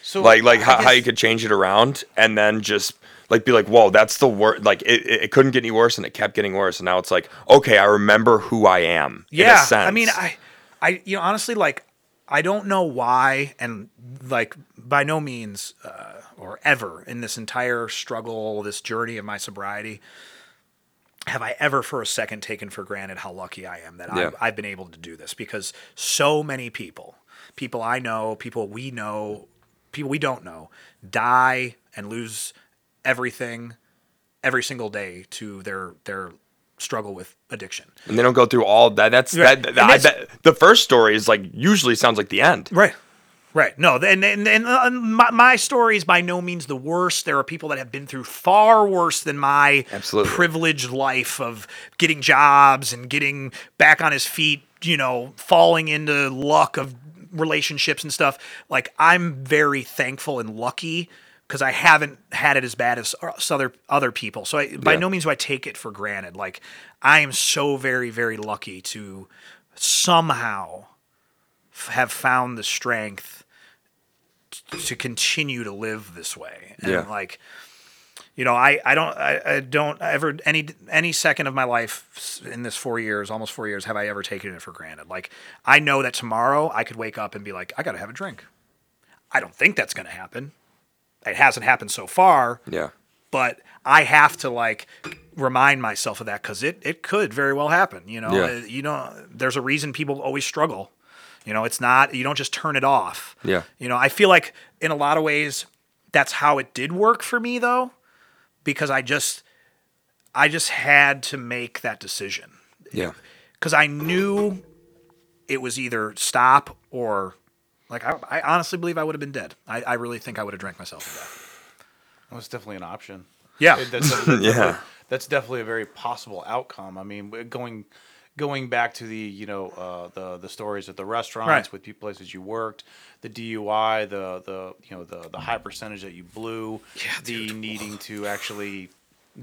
so like, like how, guess, how you could change it around and then just like be like, whoa, that's the worst. Like it, it couldn't get any worse, and it kept getting worse. And now it's like, okay, I remember who I am. Yeah, in a sense. I mean, I, I, you know, honestly, like. I don't know why, and like by no means uh, or ever in this entire struggle, this journey of my sobriety, have I ever for a second taken for granted how lucky I am that yeah. I've, I've been able to do this, because so many people, people I know, people we know, people we don't know, die and lose everything every single day to their their. struggle with addiction, and they don't go through all that. That's right. that. that, I, that the first story is like usually sounds like the end. Right, right. No, and and, and uh, my, my story is by no means the worst. There are people that have been through far worse than my Absolutely. privileged life of getting jobs and getting back on his feet. You know, falling into luck of relationships and stuff. Like I'm very thankful and lucky, because I haven't had it as bad as other other people. So I, by yeah. no means do I take it for granted. Like I am so very, very lucky to somehow f- have found the strength t- to continue to live this way. And yeah. like, you know, I, I don't, I, I don't ever, any, any second of my life in this four years, almost four years, have I ever taken it for granted. Like, I know that tomorrow I could wake up and be like, I got to have a drink. I don't think that's going to happen. It hasn't happened so far. Yeah. But I have to like remind myself of that, because it, it could very well happen. You know, yeah. you know, there's a reason people always struggle. You know, it's not, you don't just turn it off. Yeah. You know, I feel like in a lot of ways that's how it did work for me though, because I just, I just had to make that decision. Yeah. Because I knew it was either stop or like, I, I honestly believe I would have been dead. I, I really think I would have drank myself to death. That was definitely an option. Yeah. It, that's, that's, yeah. That's definitely a very possible outcome. I mean, going going back to the, you know, uh, the the stories at the restaurants right. with people, places you worked, the D U I, the the you know the the high percentage that you blew, yeah, the needing to actually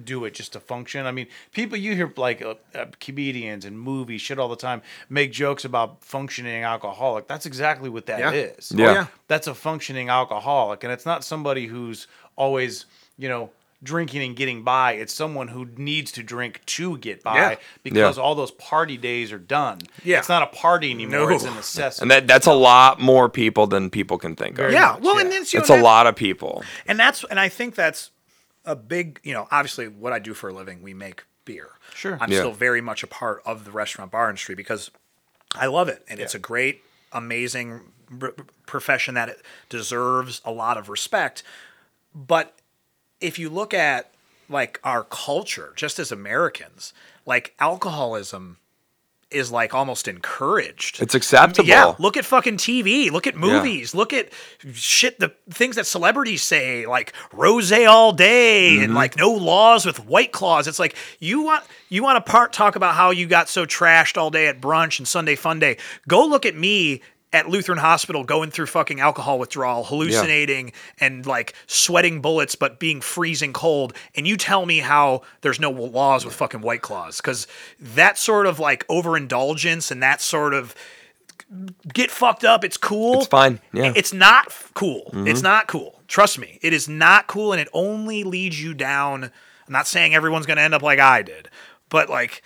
do it just to function. I mean, people, you hear like uh, uh, comedians and movie shit all the time make jokes about functioning alcoholic. That's exactly what that yeah. is. Yeah. Oh, yeah. That's a functioning alcoholic, and it's not somebody who's always, you know, drinking and getting by. It's someone who needs to drink to get by yeah. because yeah. all those party days are done. Yeah. It's not a party anymore. No. It's an necessity. And that, that's a lot more people than people can think of. Yeah. Much. Well, yeah. and it's, you know, it's a lot of people. And that's, and I think that's a big, you know, obviously what I do for a living, we make beer. Sure. I'm yeah. still very much a part of the restaurant bar industry because I love it. And yeah. it's a great, amazing r- profession that it deserves a lot of respect. But if you look at like our culture, just as Americans, like alcoholism is like almost encouraged. It's acceptable. Yeah. Look at fucking T V. Look at movies. Yeah. Look at shit. The things that celebrities say, like rosé all day, mm-hmm. and like no laws with White Claws. It's like you want you want to part talk about how you got so trashed all day at brunch and Sunday fun day. Go look at me at Lutheran Hospital going through fucking alcohol withdrawal, hallucinating yeah. and like sweating bullets, but being freezing cold. And you tell me how there's no laws with fucking White Claws. Cause that sort of like overindulgence and that sort of get fucked up. It's cool. It's fine. Yeah. It's not cool. Mm-hmm. It's not cool. Trust me. It is not cool. And it only leads you down. I'm not saying everyone's going to end up like I did, but like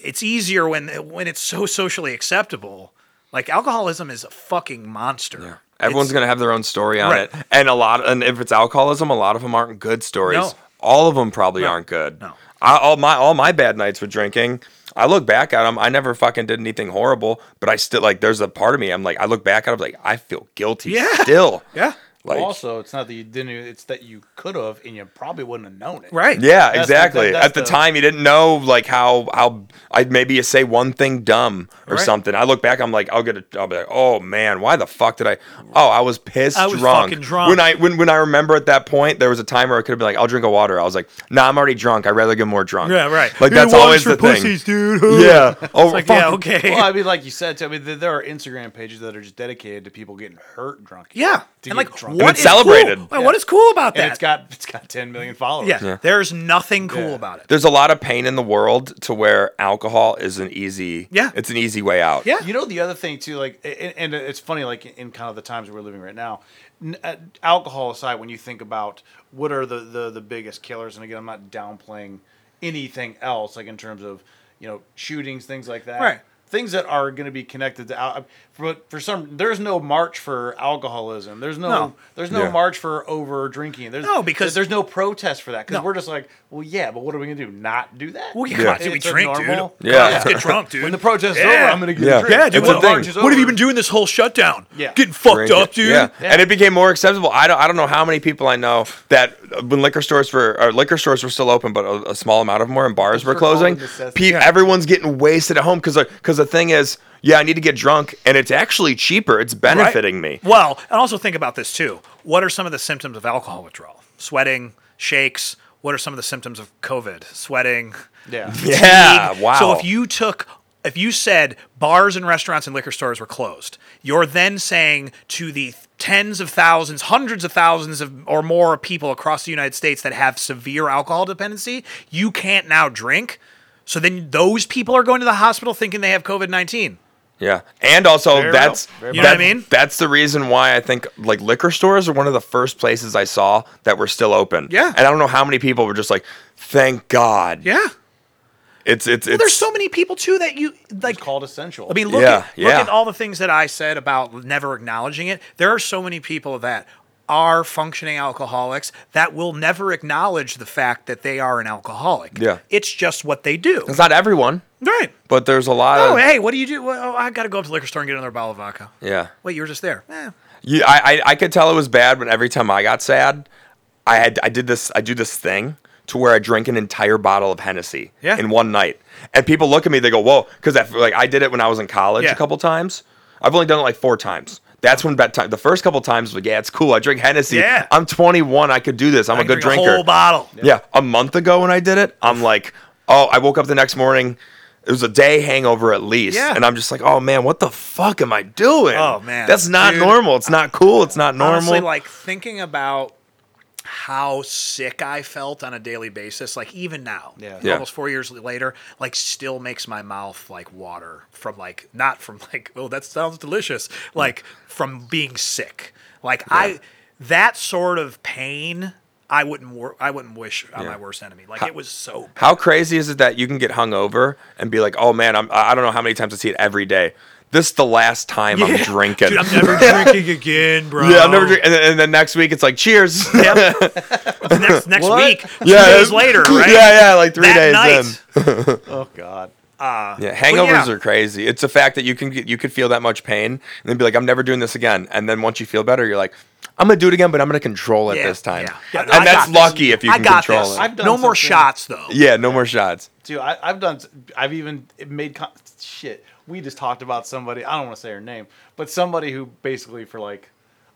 it's easier when, when it's so socially acceptable. Like alcoholism is a fucking monster. Yeah. Everyone's it's, gonna have their own story on right. it, and a lot. And if it's alcoholism, a lot of them aren't good stories. No. All of them probably no. aren't good. No. I, all my all my bad nights with drinking, I look back at them. I never fucking did anything horrible, but I still like. There's a part of me. I'm like, I look back at them like I feel guilty. Yeah. Still. Yeah. Like, well, also, it's not that you didn't. It's that you could have, and you probably wouldn't have known it. Right? Yeah, that's exactly. The, at the, the time, you didn't know like how how I maybe you say one thing dumb or right. something. I look back, I'm like, I'll get a, I'll be like, oh man, why the fuck did I? Oh, I was pissed, I was drunk. fucking drunk. When I when when I remember at that point, there was a time where I could have been like, I'll drink a water. I was like, nah, I'm already drunk. I'd rather get more drunk. Yeah, right. Like that's always the pussies, thing, dude. Yeah. Oh, like, fuck. Yeah, okay. Well, I mean, like you said, I mean, there are Instagram pages that are just dedicated to people getting hurt drunk. Yeah, and like. Drunk. What and it's is celebrated. Cool. Yeah. What is cool about that? And it's got it's got ten million followers. Yeah, yeah. There's nothing cool yeah. about it. There's a lot of pain in the world to where alcohol is an easy. Yeah. It's an easy way out. Yeah. You know the other thing too, like, and, and it's funny, like in kind of the times we're living right now. N- alcohol aside, when you think about what are the, the the biggest killers, and again, I'm not downplaying anything else, like in terms of you know shootings, things like that. Right. Things that are going to be connected to al- for, for some. There's no march for alcoholism. There's no. no. There's no yeah. march for over drinking. There's, no, because there's no protest for that. Because no. we're just like, well, yeah, but what are we going to do? Not do that? Well, yeah, yeah. It, we drink, normal. dude. Yeah. yeah, let's get drunk, dude. When the protest yeah. is over, I'm going to get yeah. a drink. Yeah, dude. What, march is over. What have you been doing this whole shutdown? Yeah, getting fucked drink up, it. dude. Yeah. yeah, and it became more acceptable. I don't. I don't know how many people I know that when liquor stores for or liquor stores were still open, but a, a small amount of them were, and bars just were closing. Pe- yeah. Everyone's getting wasted at home because because. The thing is, yeah, I need to get drunk, and it's actually cheaper. It's benefiting right? me. Well, and also think about this, too. What are some of the symptoms of alcohol withdrawal? Sweating, shakes. What are some of the symptoms of COVID? Sweating. Yeah. Yeah, wow. So if you took... If you said bars and restaurants and liquor stores were closed, you're then saying to the tens of thousands, hundreds of thousands of or more people across the United States that have severe alcohol dependency, you can't now drink. So then those people are going to the hospital thinking they have COVID nineteen. Yeah. And also Very that's that, you know what I mean? That's the reason why I think like liquor stores are one of the first places I saw that were still open. Yeah. And I don't know how many people were just like, thank God. Yeah. It's it's well, it's there's so many people too that you like it's called essential. I mean, look yeah, at yeah. look at all the things that I said about never acknowledging it. There are so many people that are functioning alcoholics that will never acknowledge the fact that they are an alcoholic. Yeah. It's just what they do. It's not everyone. Right. But there's a lot oh, of... Oh, hey, what do you do? Well, oh, I got to go up to the liquor store and get another bottle of vodka. Yeah. Wait, you were just there. Eh. You, I, I I could tell it was bad, but every time I got sad, I had I did this I do this thing to where I drink an entire bottle of Hennessy yeah. in one night. And people look at me, they go, whoa. Because I, like, I did it when I was in college yeah. a couple times. I've only done it like four times. That's when bedtime. The first couple times, like, yeah, it's cool. I drink Hennessy. Yeah. I'm twenty-one. I could do this. I'm I a good drink drinker. A whole bottle. Yeah. yeah. A month ago when I did it, I'm like, oh, I woke up the next morning. It was a day hangover at least. Yeah. And I'm just like, oh, man, what the fuck am I doing? Oh, man. That's not Dude, normal. It's not cool. It's not normal. Honestly, like thinking about how sick I felt on a daily basis, like even now, yeah. Yeah. almost four years later, like still makes my mouth like water from like, not from like, oh, that sounds delicious. Like from being sick. Like yeah. I, that sort of pain... I wouldn't wor- I wouldn't wish on yeah. my worst enemy. Like, how, it was so bad. How crazy is it that you can get hungover and be like, oh, man, I'm, I don't know how many times I see it every day. This is the last time yeah. I'm drinking. Dude, I'm never drinking again, bro. Yeah, I'm never drinking. And, and then next week, it's like, cheers. Yep. next next what? week, two yeah, days later, right? Yeah, yeah, like three that days in. Oh, God. Uh, yeah, hangovers yeah. are crazy. It's the fact that you can get, you could feel that much pain and then be like, I'm never doing this again. And then once you feel better, you're like, I'm going to do it again, but I'm going to control it yeah, this time. Yeah. Yeah, and I that's lucky this. if you can I got control this. it. I've done no something. more shots, though. Yeah, no yeah. more shots. Dude, I, I've done, I've even made, con- shit, we just talked about somebody, I don't want to say her name, but somebody who basically for like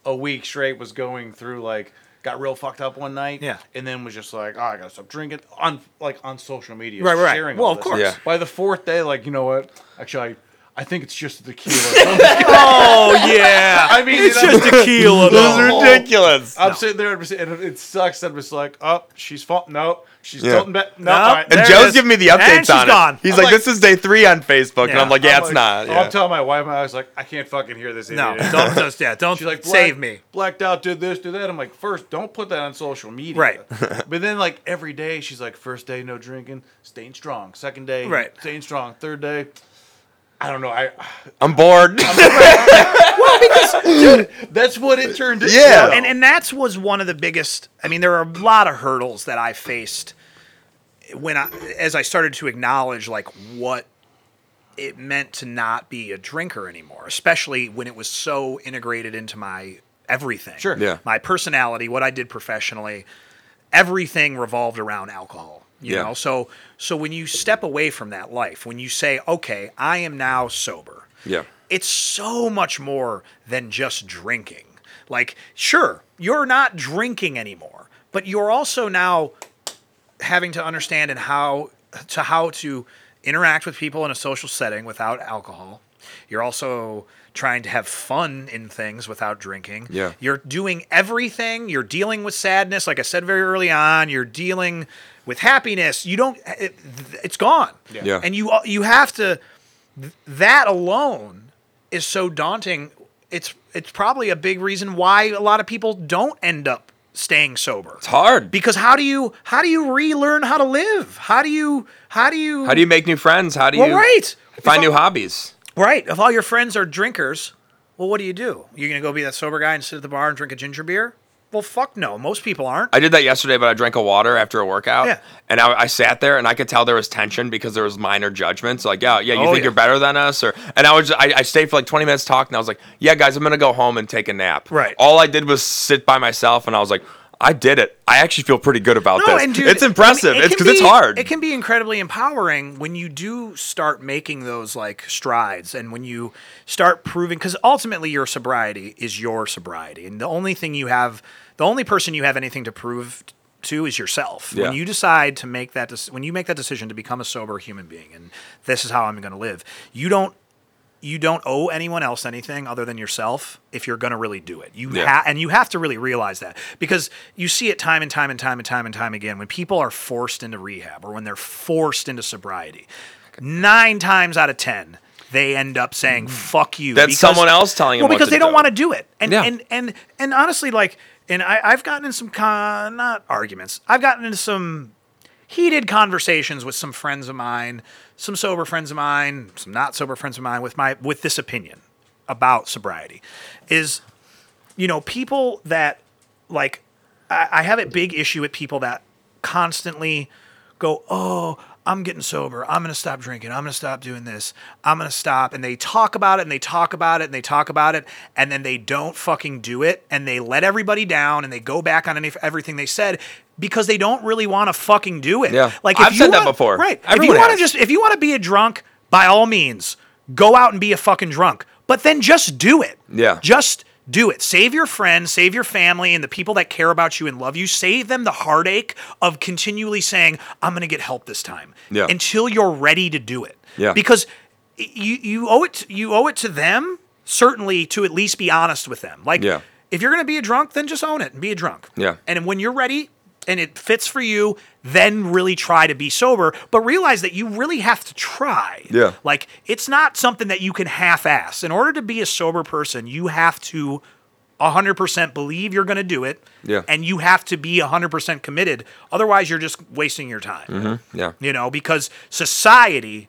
a week straight was going through like, got real fucked up one night, yeah. and then was just like, oh, I gotta stop drinking on like on social media, right, right. sharing. Well, all of this. course. Yeah. By the fourth day, like you know what? Actually, I, I think it's just tequila. oh yeah, I mean it's you know, just tequila. This is ridiculous. I'm no. sitting there and it sucks. I'm just like, oh, she's fault. No, she's yeah. tilting back. No, no. Right, and Joe's giving me the updates and on she's gone. it. He's like, like, this is day three on Facebook, yeah. and I'm like, yeah, I'm it's like, not. Yeah. I'm telling my wife, I was like, I can't fucking hear this. Idiot. No, don't just yeah, don't she's like, save me. Blacked out, did this, did that. I'm like, first, don't put that on social media. Right. But then like every day, she's like, first day, no drinking, staying strong. Second day, right. staying strong. Third day. I don't know. I, I'm bored. I'm well, because dude, that's what it turned into. Yeah, and and that was one of the biggest. I mean, there are a lot of hurdles that I faced when I, as I started to acknowledge like what it meant to not be a drinker anymore, especially when it was so integrated into my everything. Sure. Yeah. My personality, what I did professionally, everything revolved around alcohol. You yeah. know, so so when you step away from that life, when you say, okay, I am now sober, yeah, it's so much more than just drinking. Like, sure, you're not drinking anymore, but you're also now having to understand and how to how to interact with people in a social setting without alcohol. You're also trying to have fun in things without drinking. Yeah. You're doing everything. You're dealing with sadness. Like I said very early on, you're dealing with happiness. You don't, it, it's gone. Yeah. yeah. And you, you have to, that alone is so daunting. It's, it's probably a big reason why a lot of people don't end up staying sober. It's hard. Because how do you, how do you relearn how to live? How do you, how do you, how do you make new friends? How do well, you right. find new hobbies? Right. If all your friends are drinkers, well, what do you do? You're going to go be that sober guy and sit at the bar and drink a ginger beer? Well, fuck no. Most people aren't. I did that yesterday, but I drank a water after a workout. Yeah. And I, I sat there, and I could tell there was tension because there was minor judgments. Like, yeah, yeah, you oh, think yeah. you're better than us? Or And I was, I, I stayed for like twenty minutes talking, and I was like, yeah, guys, I'm going to go home and take a nap. Right. All I did was sit by myself, and I was like, I did it. I actually feel pretty good about no, this. And dude, it's impressive. I mean, it it's because it's hard. It can be incredibly empowering when you do start making those like strides and when you start proving, because ultimately your sobriety is your sobriety. And the only thing you have, the only person you have anything to prove to is yourself. Yeah. When you decide to make that, when you make that decision to become a sober human being and this is how I'm going to live, you don't, you don't owe anyone else anything other than yourself if you're going to really do it. You yeah. ha- And you have to really realize that, because you see it time and time and time and time and time again when people are forced into rehab or when they're forced into sobriety. Nine times out of ten, they end up saying, fuck you. That's because, someone else telling them well, what to do. Well, because they don't want to do it. And, yeah. and, and, and honestly, like, and I, I've gotten in some, con- not arguments, I've gotten into some heated conversations with some friends of mine, some sober friends of mine, some not sober friends of mine, with my with this opinion about sobriety is, you know, people that, like, I, I have a big issue with people that constantly go, oh, I'm getting sober. I'm going to stop drinking. I'm going to stop doing this. I'm going to stop. And they talk about it and they talk about it and they talk about it. And then they don't fucking do it. And they let everybody down and they go back on any, everything they said because they don't really want to fucking do it. Yeah. Like, if I've you said want, that before. Right. Everyone if you want to just, if you want to be a drunk, by all means, go out and be a fucking drunk, but then just do it. Yeah. Just do it. Save your friends, save your family, and the people that care about you and love you. Save them the heartache of continually saying, I'm going to get help this time yeah. until you're ready to do it. Yeah. Because you, you owe it, you owe it to them, certainly, to at least be honest with them. Like, yeah. if you're going to be a drunk, then just own it and be a drunk. Yeah. And when you're ready and it fits for you, then really try to be sober, but realize that you really have to try. Yeah. Like, it's not something that you can half-ass. In order to be a sober person, you have to one hundred percent believe you're going to do it, yeah. and you have to be one hundred percent committed. Otherwise, you're just wasting your time. Mm-hmm. Yeah. You know, because society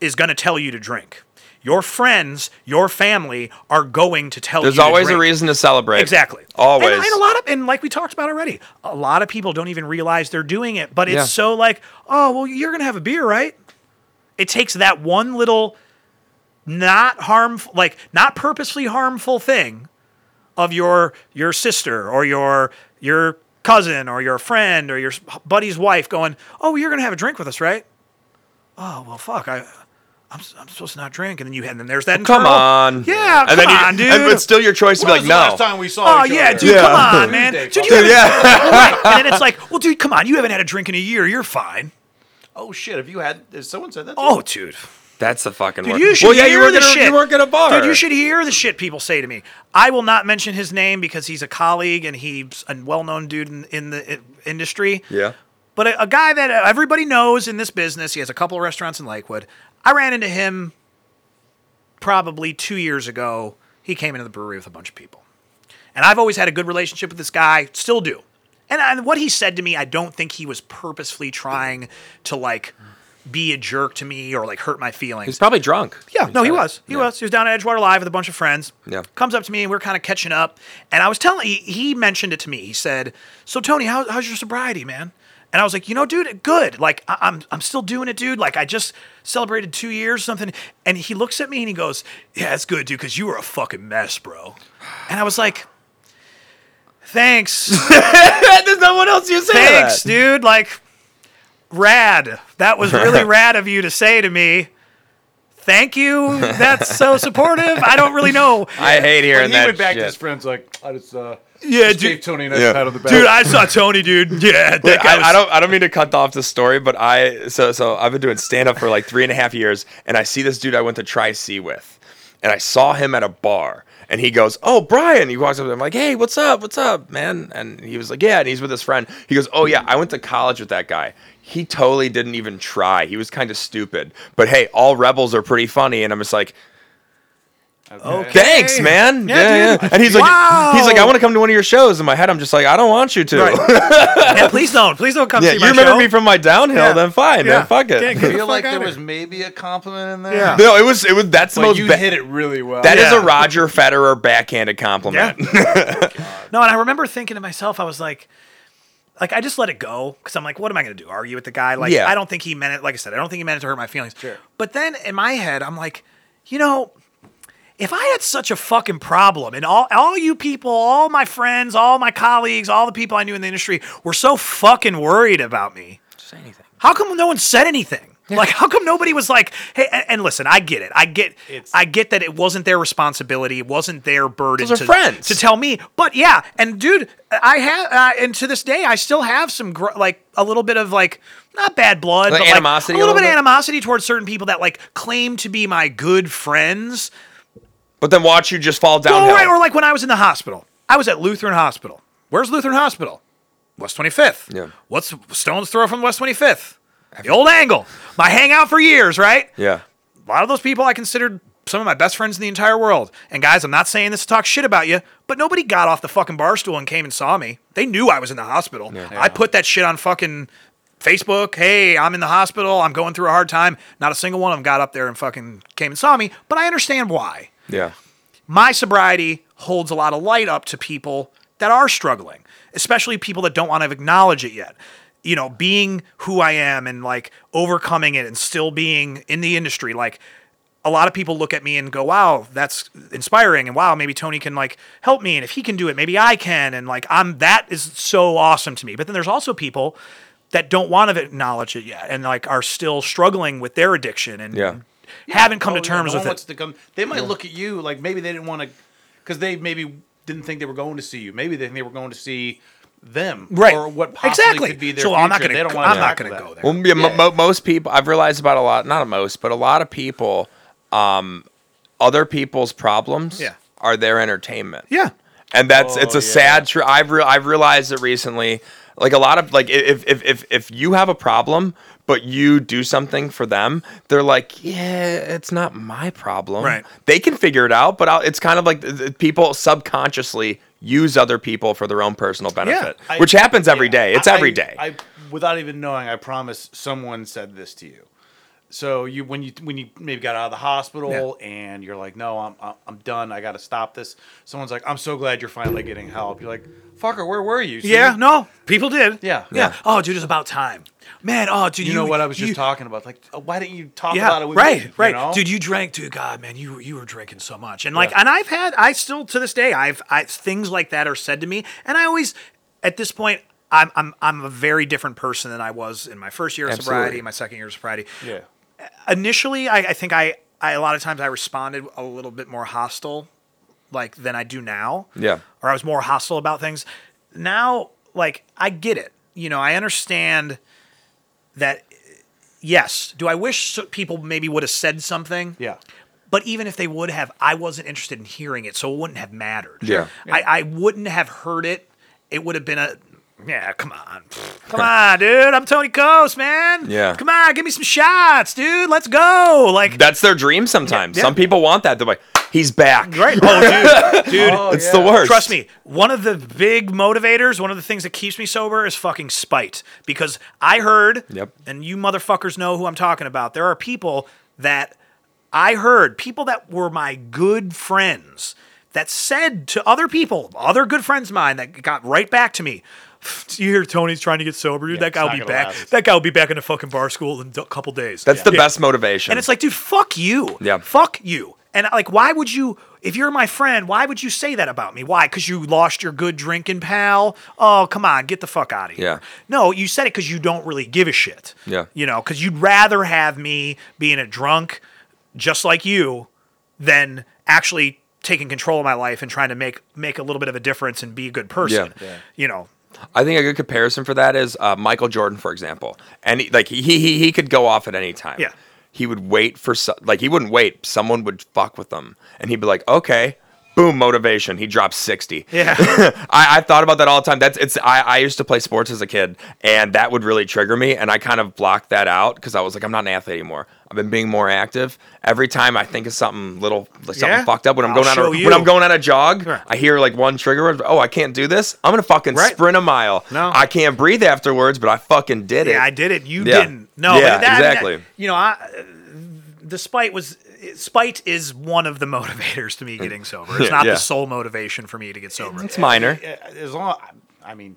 is going to tell you to drink. Your friends, your family are going to tell There's you. There's always a reason to celebrate. Exactly. Always. And, and a lot of, and like we talked about already, a lot of people don't even realize they're doing it. But it's yeah. so like, oh, well, you're gonna have a beer, right? It takes that one little, not harmful, like not purposely harmful thing, of your your sister or your your cousin or your friend or your buddy's wife going, oh, you're gonna have a drink with us, right? Oh, well, fuck, I. I'm, I'm supposed to not drink, and then you and then there's that. Oh, come on, yeah, come and then you, on, dude. And it's still your choice to be like, no. Last time we saw. Oh each yeah, other? Dude, yeah. come on, man. Dude, you dude, yeah. right. And then it's like, well, dude, come on, you haven't had a drink in a year. You're fine. Oh shit, have you had? Someone said that. Oh, dude, that's the fucking. Dude, you should well, yeah, hear you the shit. A, you work at a bar, dude. You should hear the shit people say to me. I will not mention his name because he's a colleague and he's a well-known dude in, in the in, industry. Yeah. But a, a guy that everybody knows in this business, he has a couple of restaurants in Lakewood. I ran into him probably two years ago. He came into the brewery with a bunch of people. And I've always had a good relationship with this guy, still do. And I, what he said to me, I don't think he was purposefully trying to, like, be a jerk to me or, like, hurt my feelings. He's probably drunk. Yeah, no, he was. He yeah. was. He was down at Edgewater Live with a bunch of friends. Yeah. Comes up to me, and we we're kind of catching up. And I was telling he, he mentioned it to me. He said, so, Tony, how, how's your sobriety, man? And I was like, you know, dude, good. Like, I- I'm I'm still doing it, dude. Like, I just celebrated two years, something. And he looks at me and he goes, yeah, it's good, dude, because you were a fucking mess, bro. And I was like, thanks. There's no one else you say thanks, that. dude. Like, rad. That was really rad of you to say to me. Thank you. That's so supportive. I don't really know. I hate hearing when he that. He went back shit. to his friends like, I just, uh, yeah, just dude, gave Tony a nice yeah. pat on the back. Dude, I saw Tony, dude. Yeah, that guy was... I, I don't, I don't mean to cut off the story, but I, so, so I've been doing stand up for like three and a half years, and I see this dude I went to Tri-C with, and I saw him at a bar, and he goes, "Oh, Brian." He walks up to him like, "Hey, what's up? What's up, man?" And he was like, "Yeah," and he's with his friend. He goes, "Oh yeah, I went to college with that guy. He totally didn't even try. He was kind of stupid. But hey, all rebels are pretty funny." And I'm just like, okay. Thanks, man. Yeah, yeah, yeah. And he's like, wow. he's like, I want to come to one of your shows. In my head, I'm just like, I don't want you to. Right. yeah, please don't. Please don't come yeah, see my show. You remember me from my downhill, yeah. then fine. Yeah. Then fuck it. I feel like there was maybe a compliment in there. Yeah. No, it was, it was, that's the most. You ba- hit it really well. That yeah. is a Roger Federer backhanded compliment. Yeah. No, and I remember thinking to myself, I was like, Like, I just let it go because I'm like, what am I going to do? Argue with the guy? Like, yeah. I don't think he meant it. Like I said, I don't think he meant it to hurt my feelings. Sure. But then in my head, I'm like, you know, if I had such a fucking problem and all, all you people, all my friends, all my colleagues, all the people I knew in the industry were so fucking worried about me. Just say anything. How come no one said anything? Like, how come nobody was like, hey, and listen, I get it. I get it's, I get that it wasn't their responsibility. It wasn't their burden to, friends. to tell me. But yeah, and dude, I have, uh, and to this day, I still have some, gr- like, a little bit of, like, not bad blood, like but animosity like, a little, a little bit, bit of animosity towards certain people that, like, claim to be my good friends. But then watch you just fall downhill. Right, or like when I was in the hospital. I was at Lutheran Hospital. Where's Lutheran Hospital? West twenty-fifth. Yeah. What's Stone's Throw from West twenty-fifth? The old angle. My hangout for years, right? Yeah. A lot of those people I considered some of my best friends in the entire world. And guys, I'm not saying this to talk shit about you, but nobody got off the fucking bar stool and came and saw me. They knew I was in the hospital. Yeah. Yeah. I put that shit on fucking Facebook. Hey, I'm in the hospital. I'm going through a hard time. Not a single one of them got up there and fucking came and saw me, but I understand why. Yeah. My sobriety holds a lot of light up to people that are struggling, especially people that don't want to acknowledge it yet. You know, being who I am and like overcoming it and still being in the industry. Like a lot of people look at me and go, wow, that's inspiring. And wow, maybe Tony can like help me. And if he can do it, maybe I can. And like, I'm, that is so awesome to me. But then there's also people that don't want to acknowledge it yet. And like are still struggling with their addiction and yeah. haven't come oh, to terms yeah, no with it. To come. They might yeah. look at you like maybe they didn't want to, cause they maybe didn't think they were going to see you. Maybe they think they were going to see them right. or what possibly exactly. could be their so future. I'm not gonna, they don't want I'm not going to go there. Well, yeah, yeah. Mo- most people, I've realized about a lot, not most, but a lot of people, um, other people's problems yeah. are their entertainment. Yeah. And that's, oh, it's a yeah. sad truth. I've, re- I've realized it recently. Like a lot of, like if, if, if, if you have a problem, but you do something for them, they're like, yeah, it's not my problem. Right. They can figure it out, but I'll, it's kind of like the, the people subconsciously use other people for their own personal benefit, yeah, I, which happens every yeah, day. It's I, every day. I, I, without even knowing, I promise someone said this to you. So you, when you, when you maybe got out of the hospital yeah. and you're like, no, I'm, I'm done. I got to stop this. Someone's like, I'm so glad you're finally getting help. You're like, fucker, where were you? So yeah, you, no, people did. Yeah, yeah. Yeah. Oh, dude, it's about time. Man, oh, dude, you, you know what I was just you, talking about? Like, oh, why didn't you talk yeah, about it with right, me? You right, right, dude. You drank, dude. God, man, you you were drinking so much, and like, yeah. and I've had, I still to this day, I've, I things like that are said to me, and I always, at this point, I'm I'm I'm a very different person than I was in my first year of Absolutely. sobriety, my second year of sobriety. Yeah. Initially, I, I think I, I a lot of times I responded a little bit more hostile, like than I do now. Yeah. Or I was more hostile about things. Now, like, I get it. You know, I understand. That, yes. Do I wish people maybe would have said something? Yeah. But even if they would have, I wasn't interested in hearing it, so it wouldn't have mattered. Yeah. yeah. I, I wouldn't have heard it. It would have been a, yeah, come on. Come on, dude. I'm Tony Coast, man. Yeah. Come on, give me some shots, dude. Let's go. Like that's their dream sometimes. Yeah, yeah. Some people want that. They're like, he's back. Right. Oh, dude. Dude. Oh, it's yeah. the worst. Trust me. One of the big motivators, one of the things that keeps me sober is fucking spite. Because I heard, yep. and you motherfuckers know who I'm talking about, there are people that I heard, people that were my good friends, that said to other people, other good friends of mine that got right back to me, you hear Tony's trying to get sober, dude. Yeah, that guy will be back. Last. That guy will be back in the fucking bar school in a couple days. That's yeah. the yeah. best motivation. And it's like, dude, fuck you. Yeah. Fuck you. And, like, why would you, if you're my friend, why would you say that about me? Why? Because you lost your good drinking pal? Oh, come on, get the fuck out of here. Yeah. No, you said it because you don't really give a shit. Yeah. You know, because you'd rather have me being a drunk just like you than actually taking control of my life and trying to make, make a little bit of a difference and be a good person. Yeah. Yeah. You know. I think a good comparison for that is uh, Michael Jordan, for example. And, he, like, he, he he could go off at any time. Yeah. He would wait for, like, he wouldn't wait. Someone would fuck with him. And he'd be like, okay, boom, motivation. He drops sixty. Yeah. I, I thought about that all the time. That's it's. I, I used to play sports as a kid, and that would really trigger me. And I kind of blocked that out because I was like, I'm not an athlete anymore. I've been being more active. Every time I think of something little, like something yeah. fucked up, when I'm I'll going on a, when I'm going on a jog, right. I hear like one trigger word, oh, I can't do this. I'm going to fucking right. sprint a mile. No. I can't breathe afterwards, but I fucking did it. Yeah, I did it. You yeah. didn't. No, yeah, but that, exactly. That, you know, I, uh, the spite was spite is one of the motivators to me getting sober. It's not yeah. the sole motivation for me to get sober. It's minor. As long, I mean,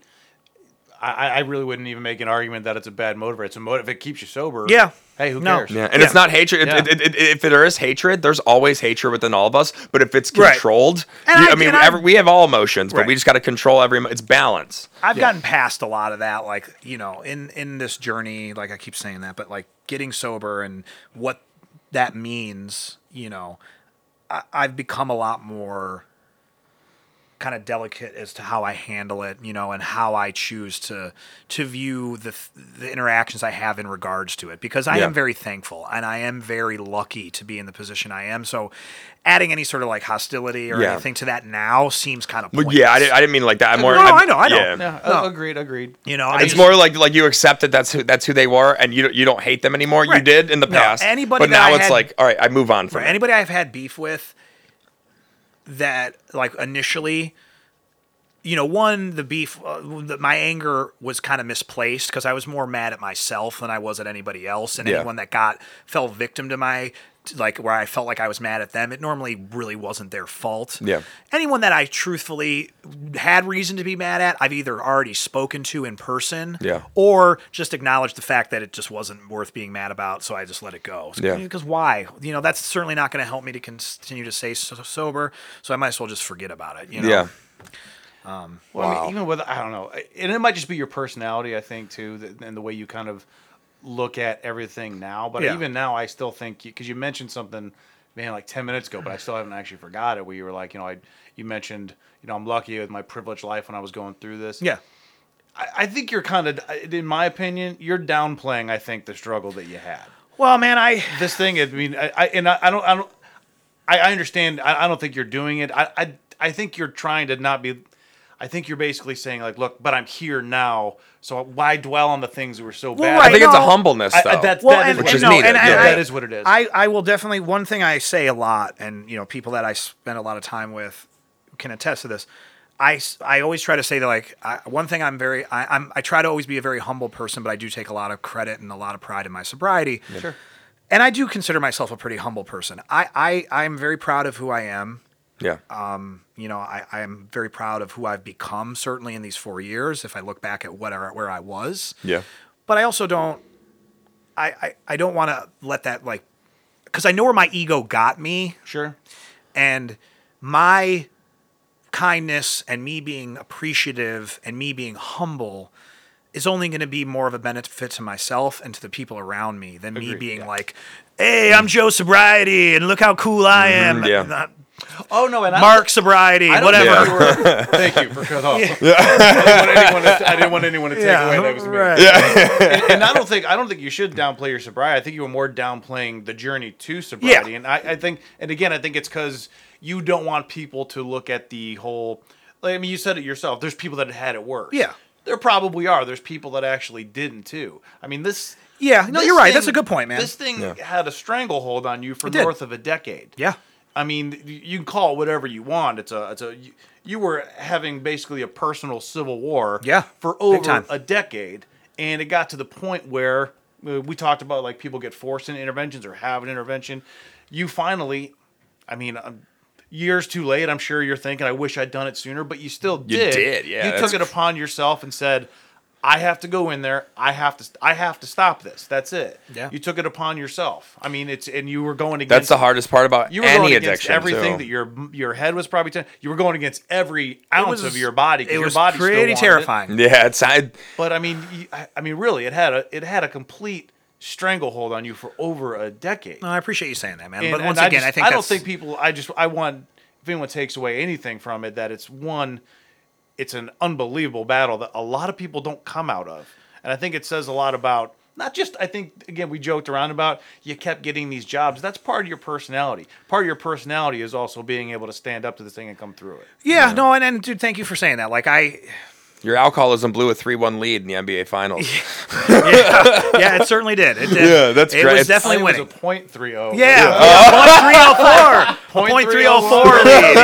I, I really wouldn't even make an argument that it's a bad motivator. It's a motiv- if it keeps you sober. Yeah. Hey, who no. cares? Yeah. And yeah. it's not hatred. It, yeah. it, it, it, if there is hatred, there's always hatred within all of us. But if it's controlled, right. you, I, I mean, every, we have all emotions, right. but we just got to control every. It's balance. I've yeah. gotten past a lot of that, like you know, in in this journey. Like I keep saying that, but like getting sober and what that means, you know, I, I've become a lot more kind of delicate as to how I handle it, you know, and how I choose to to view the the interactions I have in regards to it, because I yeah. am very thankful and I am very lucky to be in the position I am. So adding any sort of like hostility or yeah. anything to that now seems kind of pointless. Yeah, I didn't, I didn't mean like that. I'm more, no, I'm, I know, I know. Yeah. Yeah, no. Agreed, agreed. You know, it's I just, more like like you accept that that's who that's who they were, and you you don't hate them anymore. Right. You did in the no, past, anybody but now I it's had, like, all right, I move on from right, it. Anybody I've had beef with. That like initially, you know, one, the beef, uh, the, my anger was kind of misplaced because I was more mad at myself than I was at anybody else. And yeah. anyone that got fell victim to my, like where I felt like I was mad at them, it normally really wasn't their fault. Yeah. Anyone that I truthfully had reason to be mad at, I've either already spoken to in person yeah. or just acknowledged the fact that it just wasn't worth being mad about, so I just let it go. So, yeah. Because why? You know, that's certainly not going to help me to continue to stay so- sober, so I might as well just forget about it, you know? Yeah. Um, well, wow. I mean, even with, I don't know, and it might just be your personality, I think, too, and the way you kind of look at everything now, but yeah. even now I still think, because you, you mentioned something, man, like ten minutes ago, but I still haven't actually forgot it, where you were like, you know, I, you mentioned, you know, I'm lucky with my privileged life when I was going through this. Yeah. I, I think you're kind of, in my opinion, you're downplaying, I think, the struggle that you had. Well, man, I... This thing, I mean, I, I and I, I don't, I don't, I, I understand, I, I don't think you're doing it. I, I, I think you're trying to not be... I think you're basically saying, like, look, but I'm here now, so why dwell on the things that were so well, bad? Right, I think no. it's a humbleness, though. I, I, that, well, that and, is, which is no, needed. And yeah. I, that is what it is. I, I will definitely, one thing I say a lot, and, you know, people that I spend a lot of time with can attest to this, I, I always try to say that, like, I, one thing I'm very, I, I'm, I try to always be a very humble person, but I do take a lot of credit and a lot of pride in my sobriety. Yeah. Sure. And I do consider myself a pretty humble person. I, I, I'm very proud of who I am. Yeah. Um, you know, I, I'm very proud of who I've become, certainly in these four years, if I look back at what I, where I was. Yeah. But I also don't, I, I, I don't want to let that, like, because I know where my ego got me. Sure. And my kindness and me being appreciative and me being humble is only going to be more of a benefit to myself and to the people around me than Agreed, me being yeah. like, hey, I'm Joe Sobriety, and look how cool I am. Mm-hmm, yeah. Not, Oh no! And Mark I, Sobriety, I whatever. Yeah. You were, thank you for cut off. Yeah. I, didn't to, I didn't want anyone to take yeah, away that was me. Right. Yeah. And, and I don't think I don't think you should downplay your sobriety. I think you were more downplaying the journey to sobriety. Yeah. And I, I think, and again, I think it's because you don't want people to look at the whole. Like, I mean, you said it yourself. There's people that had it worse. Yeah. There probably are. There's people that actually didn't too. I mean, this. Yeah. No, this you're right. Thing, that's a good point, man. This thing yeah. had a stranglehold on you for it north did. of a decade. Yeah. I mean, you can call it whatever you want. It's a, it's a. You, you were having basically a personal civil war, yeah, for over a decade, and it got to the point where we talked about like people get forced into interventions or have an intervention. You finally, I mean, years too late. I'm sure you're thinking, I wish I'd done it sooner, but you still did. You did, yeah. You took it upon yourself and said, I have to go in there. I have to. I have to stop this. That's it. Yeah. You took it upon yourself. I mean, it's and you were going against. That's the hardest part about you were any going against addiction. Everything too. that your your head was probably. Ten, you were going against every ounce was, of your body. It your was body pretty still terrifying. It. Yeah, it's. I, but I mean, you, I, I mean, really, it had a it had a complete stranglehold on you for over a decade. No, I appreciate you saying that, man. And, but once I again, just, I think I don't that's... think people. I just I want if anyone takes away anything from it that it's one. It's an unbelievable battle that a lot of people don't come out of. And I think it says a lot about, not just, I think, again, we joked around about, you kept getting these jobs. That's part of your personality. Part of your personality is also being able to stand up to this thing and come through it. Yeah, you know? no, and, and dude, thank you for saying that. Like, I... Your alcoholism blew a three one lead in the N B A Finals. yeah. yeah, it certainly did. It did. Yeah, that's it great. It was definitely winning. It was a point three oh. Yeah, yeah. oh. point three oh four. point three oh four lead,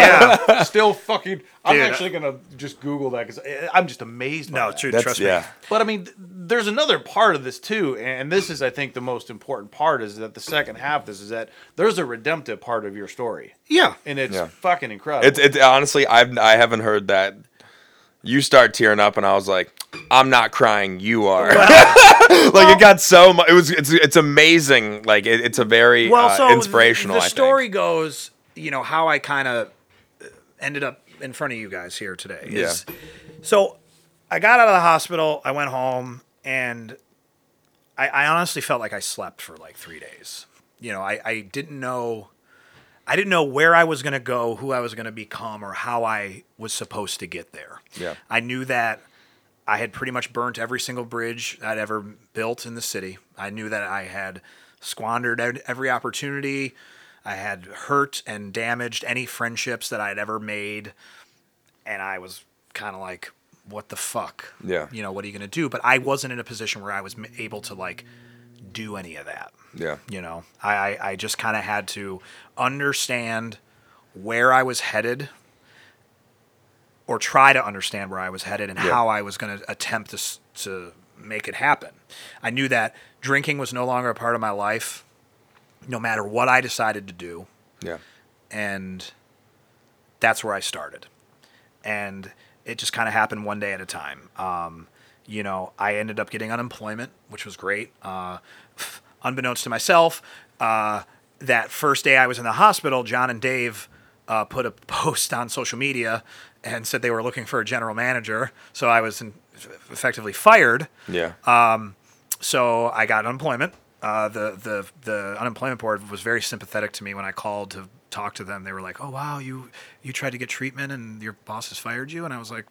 yeah. Still fucking... I'm Dude. actually going to just Google that because I'm just amazed by No, that. True, that's, trust yeah. me. But, I mean, th- there's another part of this, too, and this is, I think, the most important part is that the second half of this is that there's a redemptive part of your story. Yeah. And it's yeah. fucking incredible. It's, it's honestly, I've, I haven't heard that... You start tearing up, and I was like, I'm not crying, you are. Well, like well, it got so much. It was it's it's amazing. Like it, it's a very well, uh, so inspirational. The, the story I think. goes, you know, how I kind of ended up in front of you guys here today. Is, yeah. So I got out of the hospital. I went home, and I, I honestly felt like I slept for like three days. You know, I, I didn't know. I didn't know where I was going to go, who I was going to become, or how I was supposed to get there. Yeah. I knew that I had pretty much burnt every single bridge I'd ever built in the city. I knew that I had squandered every opportunity. I had hurt and damaged any friendships that I'd ever made. And I was kind of like, what the fuck? Yeah. You know, what are you going to do? But I wasn't in a position where I was able to, like, do any of that. Yeah. You know, I, I just kind of had to understand where I was headed, or try to understand where I was headed and yeah. how I was going to attempt to to make it happen. I knew that drinking was no longer a part of my life, no matter what I decided to do. Yeah. And that's where I started. And it just kind of happened one day at a time. Um, you know, I ended up getting unemployment, which was great. Uh, unbeknownst to myself, uh, that first day I was in the hospital, John and Dave uh, put a post on social media and said they were looking for a general manager. So I was in, effectively fired. Yeah. Um, so I got unemployment. Uh, the, the, the unemployment board was very sympathetic to me when I called to talk to them. They were like, oh, wow, you, you tried to get treatment and your boss has fired you. And I was like,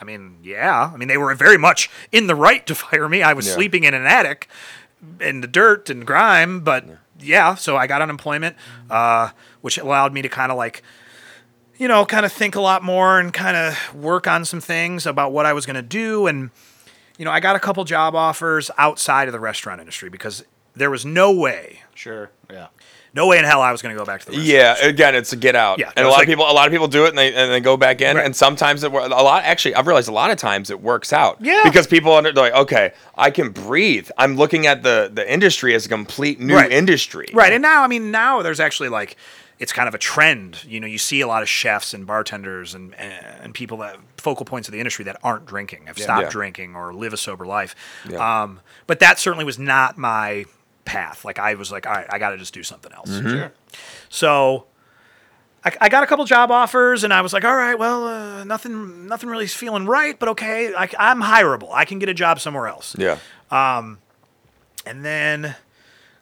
I mean, yeah. I mean, they were very much in the right to fire me. I was yeah. sleeping in an attic in the dirt and grime, but yeah, yeah so I got unemployment, uh, which allowed me to kind of like, you know, kind of think a lot more and kind of work on some things about what I was going to do. And, you know, I got a couple job offers outside of the restaurant industry because there was no way. Sure. Yeah. No way in hell I was going to go back to the restaurant. Yeah, industry. Again, it's a get out. Yeah, and a lot like, of people, a lot of people do it, and they and they go back in. Right. And sometimes it a lot. Actually, I've realized a lot of times it works out. Yeah, because people are like, okay, I can breathe. I'm looking at the the industry as a complete new right. industry. Right. And now, I mean, now there's actually like, it's kind of a trend. You know, you see a lot of chefs and bartenders and and people that focal points of the industry that aren't drinking, have yeah. stopped yeah. drinking, or live a sober life. Yeah. Um, but that certainly was not my path. Like I was like, all right, I got to just do something else. Mm-hmm. Sure. So I, I got a couple job offers and I was like, all right, well, uh, nothing, nothing really is feeling right, but okay. I, I'm hireable. I can get a job somewhere else. Yeah. Um, and then a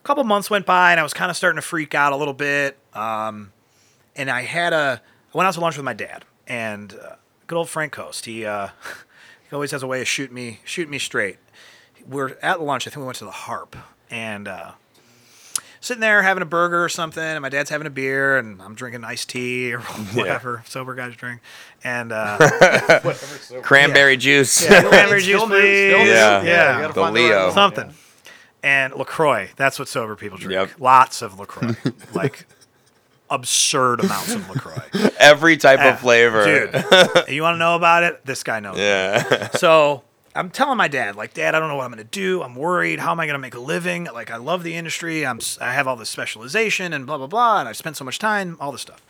couple months went by and I was kind of starting to freak out a little bit. Um, and I had a, I went out to lunch with my dad and uh, good old Frank Coast. He, uh, he always has a way of shooting me, shooting me straight. We're at lunch. I think we went to the Harp. And uh, sitting there having a burger or something, and my dad's having a beer, and I'm drinking iced tea or whatever yeah. sober guys drink, and uh, whatever sober. cranberry yeah. juice, yeah, cranberry juice, still please, still yeah, yeah, yeah. the Leo, something, yeah. and LaCroix. That's what sober people drink. Yep. Lots of LaCroix, like absurd amounts of LaCroix. Every type uh, of flavor, dude. You want to know about it? This guy knows. Yeah. It. So. I'm telling my dad, like, Dad, I don't know what I'm going to do. I'm worried. How am I going to make a living? Like, I love the industry. I'm, I have all this specialization and blah, blah, blah. And I've spent so much time, all this stuff.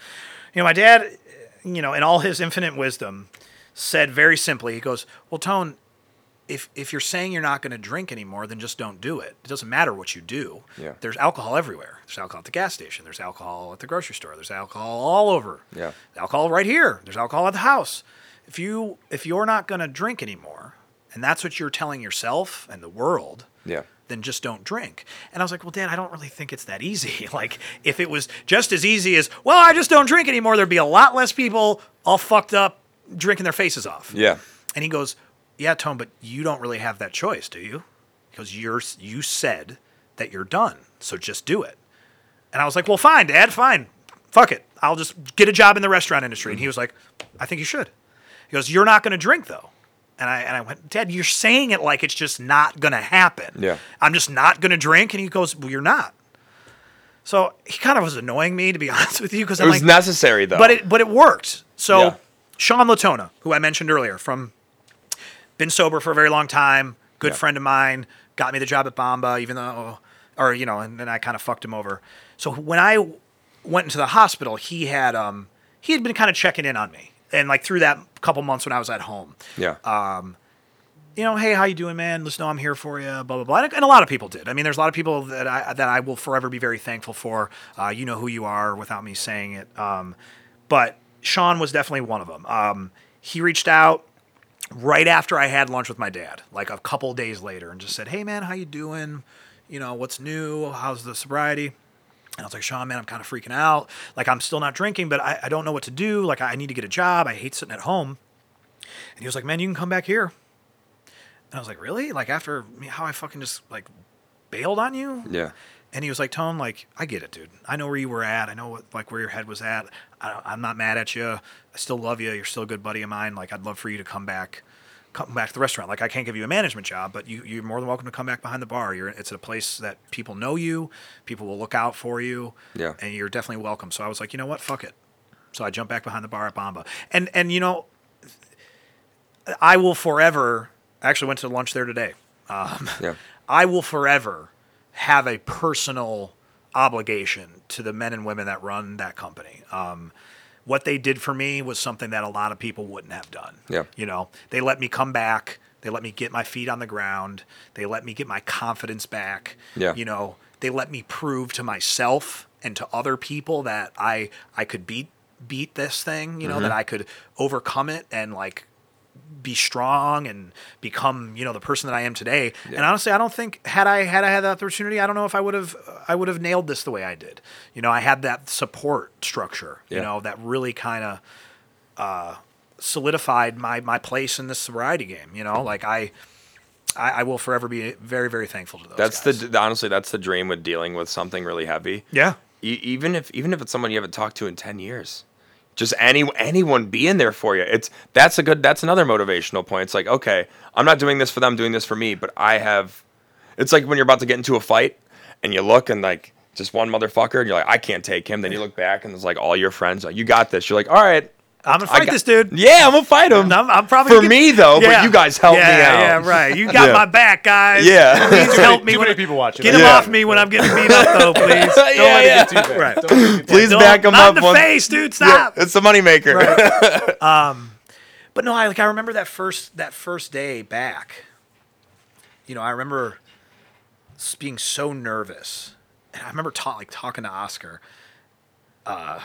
You know, my dad, you know, in all his infinite wisdom said very simply, he goes, well, Tone, if, if you're saying you're not going to drink anymore, then just don't do it. It doesn't matter what you do. Yeah. There's alcohol everywhere. There's alcohol at the gas station. There's alcohol at the grocery store. There's alcohol all over. Yeah. There's alcohol right here. There's alcohol at the house. If you, if you're not going to drink anymore, and that's what you're telling yourself and the world, yeah. then just don't drink. And I was like, well, Dad, I don't really think it's that easy. Like, if it was just as easy as, well, I just don't drink anymore, there'd be a lot less people all fucked up drinking their faces off. Yeah. And he goes, yeah, Tone, but you don't really have that choice, do you? Because you're you said that you're done, so just do it. And I was like, well, fine, Dad, fine. Fuck it. I'll just get a job in the restaurant industry. And he was like, I think you should. He goes, you're not going to drink, though. And I and I went, Dad, you're saying it like it's just not going to happen. Yeah. I'm just not going to drink. And he goes, well, you're not. So he kind of was annoying me, to be honest with you. Because It was like, necessary, though. But it but it worked. So yeah. Sean Latona, who I mentioned earlier, from been sober for a very long time, good yeah. friend of mine, got me the job at Bamba, even though, or, you know, and then I kind of fucked him over. So when I went into the hospital, he had um he had been kind of checking in on me. And like through that couple months when I was at home, yeah, um, you know, hey, how you doing, man? Let's know I'm here for you, blah, blah, blah. And a lot of people did. I mean, there's a lot of people that I that I will forever be very thankful for. Uh, you know who you are without me saying it. Um, but Sean was definitely one of them. Um, he reached out right after I had lunch with my dad, like a couple days later, and just said, hey, man, how you doing? You know, what's new? How's the sobriety? And I was like, Sean, man, I'm kind of freaking out. Like, I'm still not drinking, but I, I don't know what to do. Like, I need to get a job. I hate sitting at home. And he was like, man, you can come back here. And I was like, really? Like, after me, how I fucking just, like, bailed on you? Yeah. And he was like, Tone, like, I get it, dude. I know where you were at. I know, what, like, where your head was at. I, I'm not mad at you. I still love you. You're still a good buddy of mine. Like, I'd love for you to come back. Come back to the restaurant. Like, I can't give you a management job, but you, you're more than welcome to come back behind the bar. You're, it's a place that people know you. People will look out for you. Yeah. And you're definitely welcome. So I was like, you know what? Fuck it. So I jumped back behind the bar at Bamba. And, and you know, I will forever... I actually went to lunch there today. Um, yeah. I will forever have a personal obligation to the men and women that run that company. Um, what they did for me was something that a lot of people wouldn't have done. Yeah. You know, they let me come back. They let me get my feet on the ground. They let me get my confidence back. Yeah. You know, they let me prove to myself and to other people that I I could beat beat this thing, you know, mm-hmm. that I could overcome it and like be strong and become, you know, the person that I am today. Yeah. And honestly, I don't think had I had I had that opportunity, I don't know if I would have I would have nailed this the way I did. You know, I had that support structure, yeah. you know, that really kind of uh, solidified my my place in this sobriety game. You know, like I I, I will forever be very, very thankful to those That's guys. the honestly that's the dream with dealing with something really heavy. Yeah. E- even if even if it's someone you haven't talked to in ten years. Just any anyone being there for you. It's that's a good that's another motivational point. It's like, okay, I'm not doing this for them, I'm doing this for me, but I have it's like when you're about to get into a fight and you look and like just one motherfucker and you're like, I can't take him. Then you look back and it's like all your friends like, you got this. You're like, all right. I'm gonna fight got, this dude. Yeah, I'm gonna fight him. I'm, I'm probably for gonna, me though, yeah. but you guys help yeah, me out. Yeah, right. You got yeah. my back, guys. Yeah, please too help many, me. Too many people watching. Get him yeah. off me when I'm getting beat up, though, please. Don't yeah, let yeah. it get too bad. Right. Get please bad. back him up. Not in the once. face, dude. Stop. Yeah, it's the moneymaker. Right. Um, but no, I like I remember that first that first day back. You know, I remember being so nervous, and I remember ta- like talking to Oscar. Uh.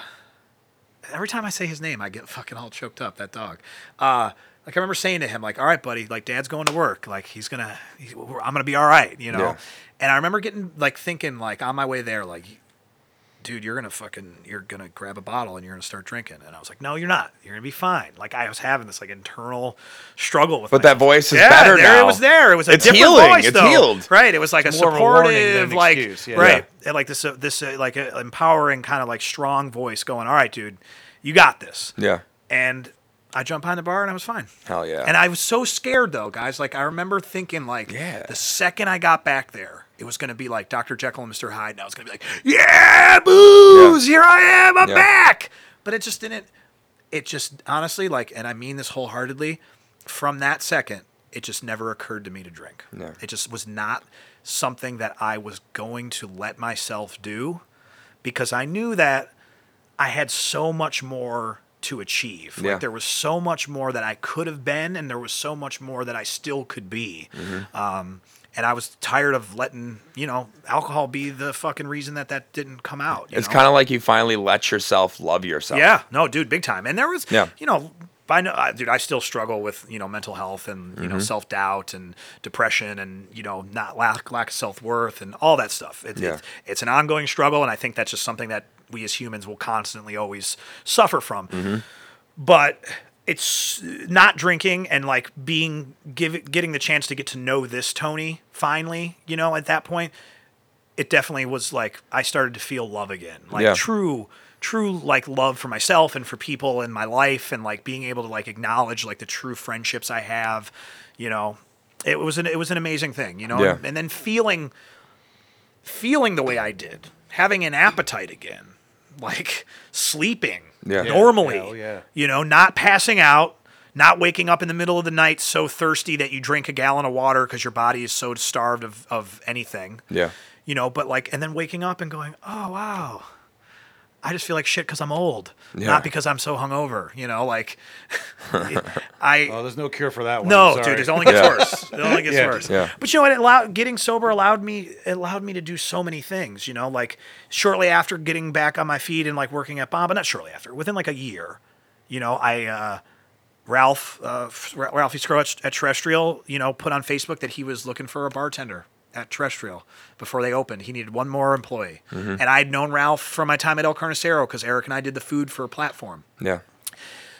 Every time I say his name, I get fucking all choked up, that dog. Uh, like, I remember saying to him, like, all right, buddy, like, dad's going to work. Like, he's going to, I'm going to be all right, you know? Yeah. And I remember getting, like, thinking, like, on my way there, like, dude, you're going to fucking, you're going to grab a bottle and you're going to start drinking. And I was like, no, you're not. You're going to be fine. Like, I was having this, like, internal struggle with But myself. That voice is yeah, better there now. It was there. It was a it's different healing. voice, it's though. It's healed. Right. It was, like, it's a supportive, like, yeah. right. Yeah. And, like, this, uh, this uh, like, uh, empowering kind of, like, strong voice going, all right, dude, you got this. Yeah. And I jumped behind the bar and I was fine. Hell yeah. And I was so scared, though, guys. Like, I remember thinking, like, yeah. the second I got back there, it was going to be like Doctor Jekyll and Mister Hyde. And I was going to be like, yeah, booze, yeah. here I am, I'm yeah. back. But it just didn't, it just honestly, like, and I mean this wholeheartedly, from that second, it just never occurred to me to drink. No. It just was not something that I was going to let myself do because I knew that I had so much more to achieve. Yeah. Like there was so much more that I could have been and there was so much more that I still could be. Mm-hmm. Um, And I was tired of letting, you know, alcohol be the fucking reason that that didn't come out. It's kind of like you finally let yourself love yourself. Yeah. No, dude, big time. And there was, yeah. you know, by no, I, dude, I still struggle with, you know, mental health and, you mm-hmm. know, self-doubt and depression and, you know, not lack, lack of self-worth and all that stuff. It, yeah. it, it's an ongoing struggle. And I think that's just something that we as humans will constantly always suffer from. Mm-hmm. But it's not drinking and like being give, getting the chance to get to know this Tony finally, you know, at that point, it definitely was like I started to feel love again, like yeah. true, true like love for myself and for people in my life and like being able to like acknowledge like the true friendships I have, you know, it was an, it was an amazing thing, you know, yeah. and, and then feeling, feeling the way I did, having an appetite again, like sleeping. Yeah. Normally, yeah, yeah. you know, not passing out, not waking up in the middle of the night so thirsty that you drink a gallon of water because your body is so starved of, of anything. Yeah. You know, but like, and then waking up and going, oh, wow, I just feel like shit because I'm old, yeah. not because I'm so hungover. You know, like I. Oh, there's no cure for that one. No, dude, it only gets yeah. worse. It only gets yeah. worse. Yeah. But you know what? It allowed, getting sober allowed me it allowed me to do so many things. You know, like shortly after getting back on my feet and like working at Bob, but not shortly after, within like a year, you know, I uh, Ralph uh, Ralphie Scrow at Terrestrial, you know, put on Facebook that he was looking for a bartender at Terrestrial before they opened. He needed one more employee. Mm-hmm. And I'd known Ralph from my time at El Carnicero because Eric and I did the food for a platform. Yeah.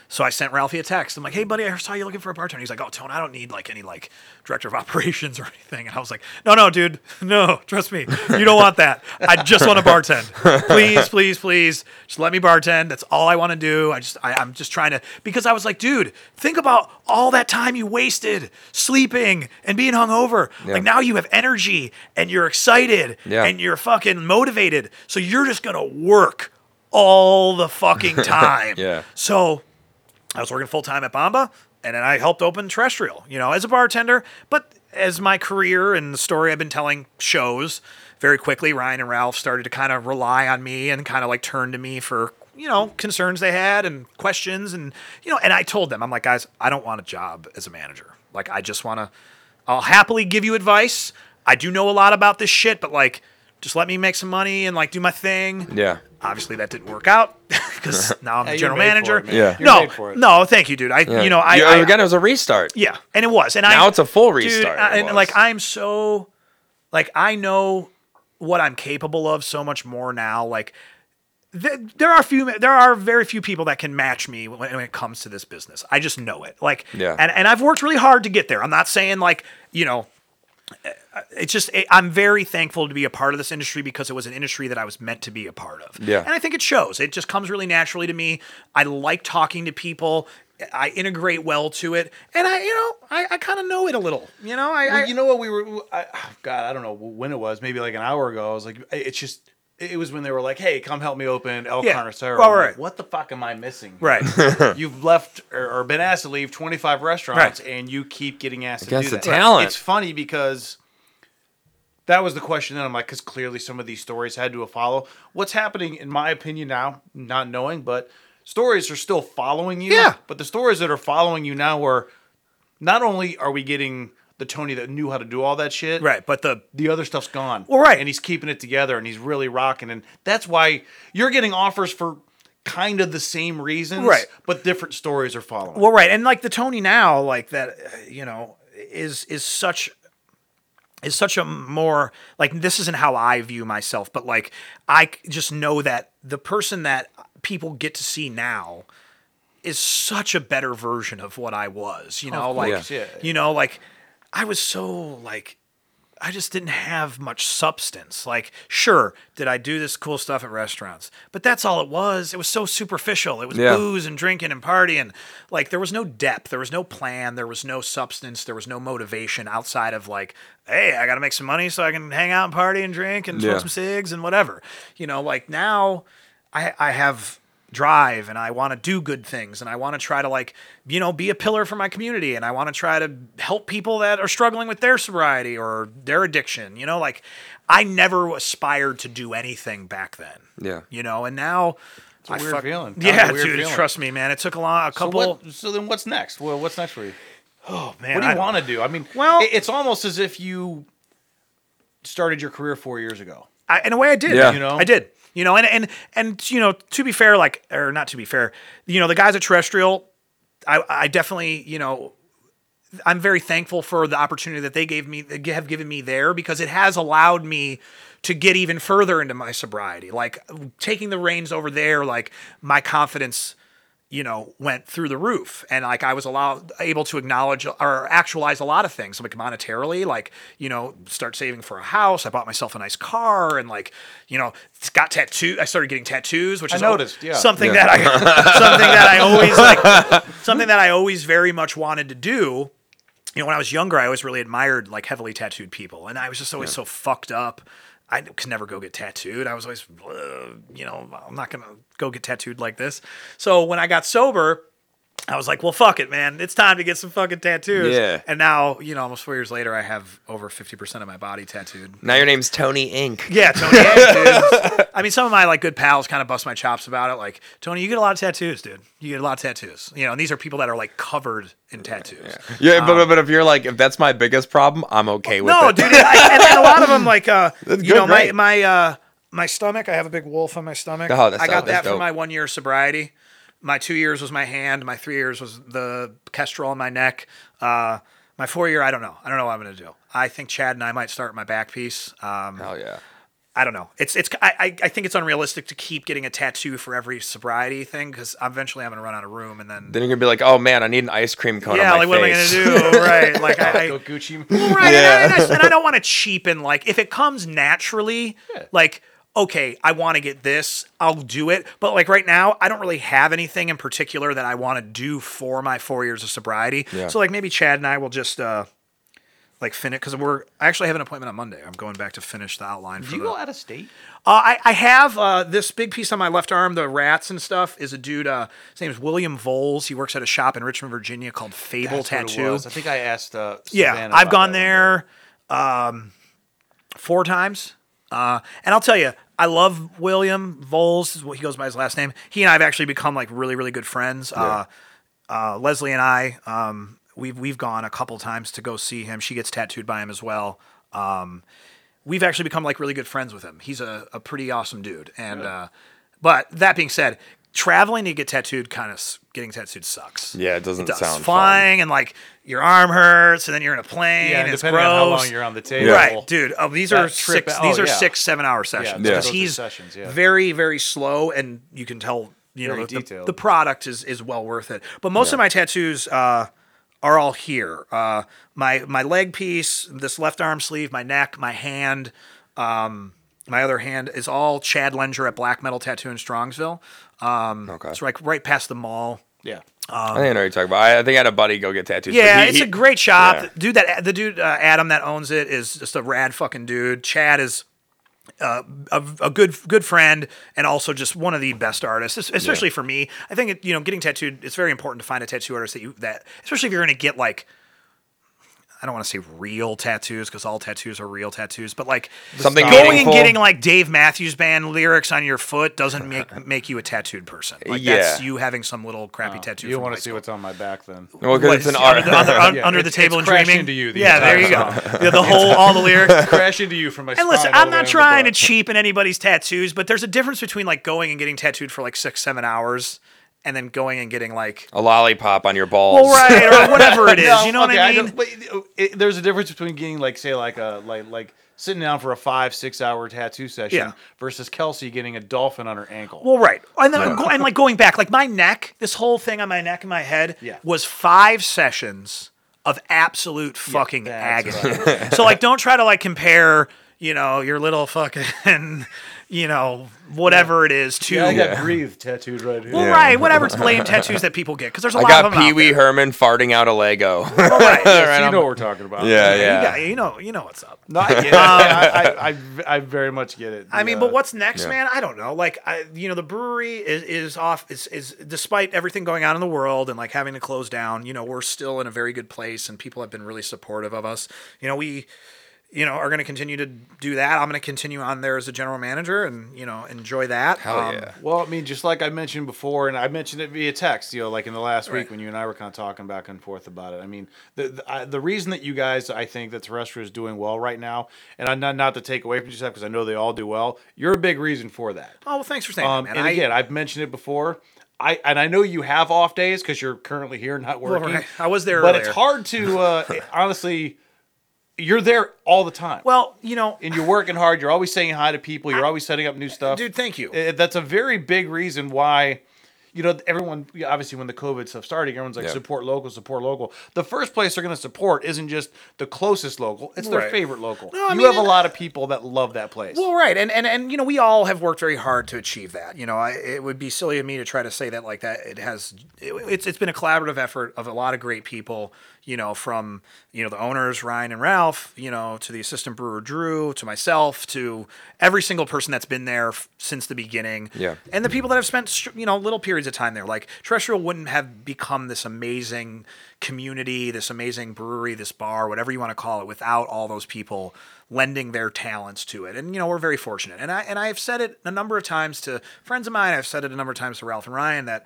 So I sent Ralphie a text. I'm like, hey, buddy, I saw you looking for a bartender. He's like, oh, Tone, I don't need like any like director of operations or anything. And I was like, no, no, dude. No, trust me. You don't want that. I just want to bartend. Please, please, please. Just let me bartend. That's all I want to do. I just, I, I'm just trying to, because I was like, dude, think about all that time you wasted sleeping and being hungover. Yeah. Like now you have energy and you're excited yeah. and you're fucking motivated. So you're just going to work all the fucking time. yeah. So I was working full-time at Bamba, and then I helped open Terrestrial, you know, as a bartender. But as my career and the story I've been telling shows, very quickly Ryan and Ralph started to kind of rely on me and kind of like turn to me for, you know, concerns they had and questions. And, you know, and I told them, I'm like, guys, I don't want a job as a manager. Like, I just want to – I'll happily give you advice. I do know a lot about this shit, but, like, just let me make some money and, like, do my thing. Yeah. Obviously, that didn't work out because now I'm the hey, general manager. It, yeah. No, no, thank you, dude. I, yeah. you know, I, I again, it was a restart. Yeah, and it was, and now I, it's a full restart. Dude, I, and like, I'm so, like, I know what I'm capable of so much more now. Like, there, there are few, there are very few people that can match me when, when it comes to this business. I just know it. Like, yeah. and and I've worked really hard to get there. I'm not saying like, you know. It's just, I'm very thankful to be a part of this industry because it was an industry that I was meant to be a part of. Yeah. And I think it shows. It just comes really naturally to me. I like talking to people. I integrate well to it. And I, you know, I, I kind of know it a little, you know, I, well, I, you know what we were, I, God, I don't know when it was, maybe like an hour ago. I was like, it's just, it was when they were like, hey, come help me open El yeah. Carnicero. Well, right. Like, what the fuck am I missing? Right. You've left or, or been asked to leave twenty-five restaurants right. and you keep getting asked to do the that. Talent. It's funny because that was the question. And I'm like, because clearly some of these stories had to follow. What's happening, in my opinion now, not knowing, but stories are still following you. Yeah. But the stories that are following you now are not only are we getting the Tony that knew how to do all that shit. Right, but the the other stuff's gone. Well, right. And he's keeping it together, and he's really rocking. And that's why you're getting offers for kind of the same reasons, right. but different stories are following. Well, right. And, like, the Tony now, like, that, you know, is is such is such a more, like, this isn't how I view myself, but, like, I just know that the person that people get to see now is such a better version of what I was, you know? Oh, like, yeah. you know, like... I was so, like, I just didn't have much substance. Like, sure, did I do this cool stuff at restaurants? But that's all it was. It was so superficial. It was yeah. booze and drinking and partying. Like, there was no depth. There was no plan. There was no substance. There was no motivation outside of, like, hey, I got to make some money so I can hang out and party and drink and smoke yeah. some cigs and whatever. You know, like, now I, I have... drive and I want to do good things and I want to try to like, you know, be a pillar for my community and I want to try to help people that are struggling with their sobriety or their addiction, you know, like I never aspired to do anything back then. Yeah. You know, and now it's a I weird fuck, feeling. That's yeah, weird dude, feeling. Trust me, man. It took a long, a couple. So, what, so then what's next? Well, what's next for you? Oh man. What do you want to do? I mean, well, it's almost as if you started your career four years ago. I, in a way I did, yeah. you know, I did. You know, and, and, and, you know, to be fair, like, or not to be fair, you know, the guys at Terrestrial, I, I definitely, you know, I'm very thankful for the opportunity that they gave me, they have given me there because it has allowed me to get even further into my sobriety. Like, taking the reins over there, like, my confidence, you know, went through the roof. And, like, I was allowed, able to acknowledge or actualize a lot of things, like, monetarily, like, you know, start saving for a house. I bought myself a nice car and, like, you know, got tattoo. I started getting tattoos, which I is noticed, yeah. something, yeah. That I, something that I always, like, something that I always very much wanted to do. You know, when I was younger, I always really admired, like, heavily tattooed people. And I was just always yeah. so fucked up. I could never go get tattooed. I was always, uh, you know, I'm not going to go get tattooed like this. So when I got sober, I was like, well, fuck it, man. It's time to get some fucking tattoos. Yeah. And now, you know, almost four years later, I have over fifty percent of my body tattooed. Now your name's Tony Ink. Yeah, Tony Ink, dude. I mean, some of my, like, good pals kind of bust my chops about it. Like, Tony, you get a lot of tattoos, dude. You get a lot of tattoos. You know, and these are people that are, like, covered in tattoos. Yeah, yeah um, but but if you're like, if that's my biggest problem, I'm okay with no, it. No, dude. I, and then a lot of them, like, uh, that's you good, know, right? my, my, uh, my stomach, I have a big wolf on my stomach. Oh, that's I got that dope. For my one year of sobriety. My two years was my hand. My three years was the kestrel on my neck. Uh, my four year, I don't know. I don't know what I'm going to do. I think Chad and I might start my back piece. Um, Hell yeah. I don't know. It's it's. I I think it's unrealistic to keep getting a tattoo for every sobriety thing because eventually I'm gonna run out of room and then then you're gonna be like, oh man, I need an ice cream cone. Yeah, on my like face. What am I gonna do? Right, like I, I go Gucci. Right, yeah. and, I, and, I, and I don't want to cheapen. Like if it comes naturally, yeah. like. Okay, I want to get this, I'll do it. But like right now, I don't really have anything in particular that I want to do for my four years of sobriety. Yeah. So like maybe Chad and I will just uh, like finish, because we're, I actually have an appointment on Monday. I'm going back to finish the outline. Do you the, go out of state? Uh, I, I have uh, this big piece on my left arm, the rats and stuff, is a dude, uh, his name is William Voles. He works at a shop in Richmond, Virginia called Fable That's Tattoo. What it was. I think I asked uh, Savannah Yeah, I've gone there um, four times. Uh, and I'll tell you, I love William Voles. Is what he goes by his last name. He and I have actually become like really, really good friends. Yeah. Uh, uh, Leslie and I, um, we've we've gone a couple times to go see him. She gets tattooed by him as well. Um, we've actually become like really good friends with him. He's a, a pretty awesome dude. And yeah. uh, but that being said, traveling to get tattooed kind of getting tattooed sucks. Yeah, it doesn't it does. sound flying fun. And like your arm hurts, and then you're in a plane. Yeah, and it's depending gross. on how long you're on the table, yeah. right, dude? Oh, these that are trip, six. Oh, these are yeah. six, seven hour sessions. Because yeah, yeah. he's sessions, yeah. very, very slow, and you can tell you very know the, the, the product is is well worth it. But most yeah. of my tattoos uh, are all here. Uh, my my leg piece, this left arm sleeve, my neck, my hand. Um, My other hand is all Chad Lenger at Black Metal Tattoo in Strongsville. Um, okay. It's like right past the mall. Yeah. Um, I think I know what you're talking about. I, I think I had a buddy go get tattoos. Yeah, he, it's he, a great shop. Yeah. Dude, that the dude, uh, Adam, that owns it is just a rad fucking dude. Chad is uh, a, a good good friend and also just one of the best artists, especially yeah. for me. I think, it, you know, getting tattooed, it's very important to find a tattoo artist that you, that especially if you're going to get like, I don't want to say real tattoos because all tattoos are real tattoos, but like something going meaningful. and getting like Dave Matthews Band lyrics on your foot doesn't make make you a tattooed person. Like yeah. that's you having some little crappy oh, tattoo. You want to see what's on my back then? Well, because it's an art under, under, un, yeah, under it's, the table it's and crashing dreaming. To you. The yeah, there you go. Yeah, the whole all the lyrics crash into you from my. And listen, I'm not trying to cheapen anybody's tattoos, but there's a difference between like going and getting tattooed for like six, seven hours. And then going and getting like a lollipop on your balls, well, right, or whatever it is. no, you know okay, what I mean? I but it, it, there's a difference between getting like, say, like a like like sitting down for a five six hour tattoo session yeah. versus Kelsey getting a dolphin on her ankle. Well, right, and then yeah. go, and like going back, like my neck, this whole thing on my neck and my head yeah. was five sessions of absolute fucking yeah, agony. Right. So like, don't try to like compare, you know, your little fucking. You know, whatever yeah. it is, to yeah, I got yeah. breathe tattooed right here. Well, yeah. right, whatever lame tattoos that people get, because there's a I lot of them. I got Pee Wee Herman farting out a Lego. Well, right, yeah, right so you know what we're talking about. Yeah, yeah. You, got, you know, you know what's up. No, I get it. Um, I, I, I very much get it. I mean, uh, but what's next, yeah. man? I don't know. Like, I, you know, the brewery is, is off. Is is despite everything going on in the world and like having to close down, you know, we're still in a very good place, and people have been really supportive of us. You know, we. You know, are going to continue to do that. I'm going to continue on there as a general manager and, you know, enjoy that. Hell um, yeah. Well, I mean, just like I mentioned before, and I mentioned it via text, you know, like in the last right. week when you and I were kind of talking back and forth about it. I mean, the the, I, the reason that you guys, I think that Terrestre is doing well right now, and I'm not, not to take away from yourself because I know they all do well, you're a big reason for that. Oh, well, thanks for saying um, that, man. And I, again, I've mentioned it before. I, and I know you have off days because you're currently here not working. Right. I was there but earlier. But it's hard to, uh, honestly... You're there all the time. Well, you know. And you're working hard. You're always saying hi to people. You're I, always setting up new stuff. Dude, thank you. That's a very big reason why, you know, everyone, obviously when the COVID stuff started, everyone's like, yeah. support local, support local. The first place they're going to support isn't just the closest local. It's their right. favorite local. No, I you mean, have a lot of people that love that place. Well, right. And, and, and, you know, we all have worked very hard to achieve that. You know, I, it would be silly of me to try to say that like that. It has, it, it's it's been a collaborative effort of a lot of great people. You know, from, you know, the owners, Ryan and Ralph, you know, to the assistant brewer, Drew, to myself, to every single person that's been there f- since the beginning. Yeah. And the people that have spent, you know, little periods periods of time there. Like, Terrestrial wouldn't have become this amazing community, this amazing brewery, this bar, whatever you want to call it, without all those people lending their talents to it. And, you know, we're very fortunate. And I and I have said it a number of times to friends of mine. I've said it a number of times to Ralph and Ryan that,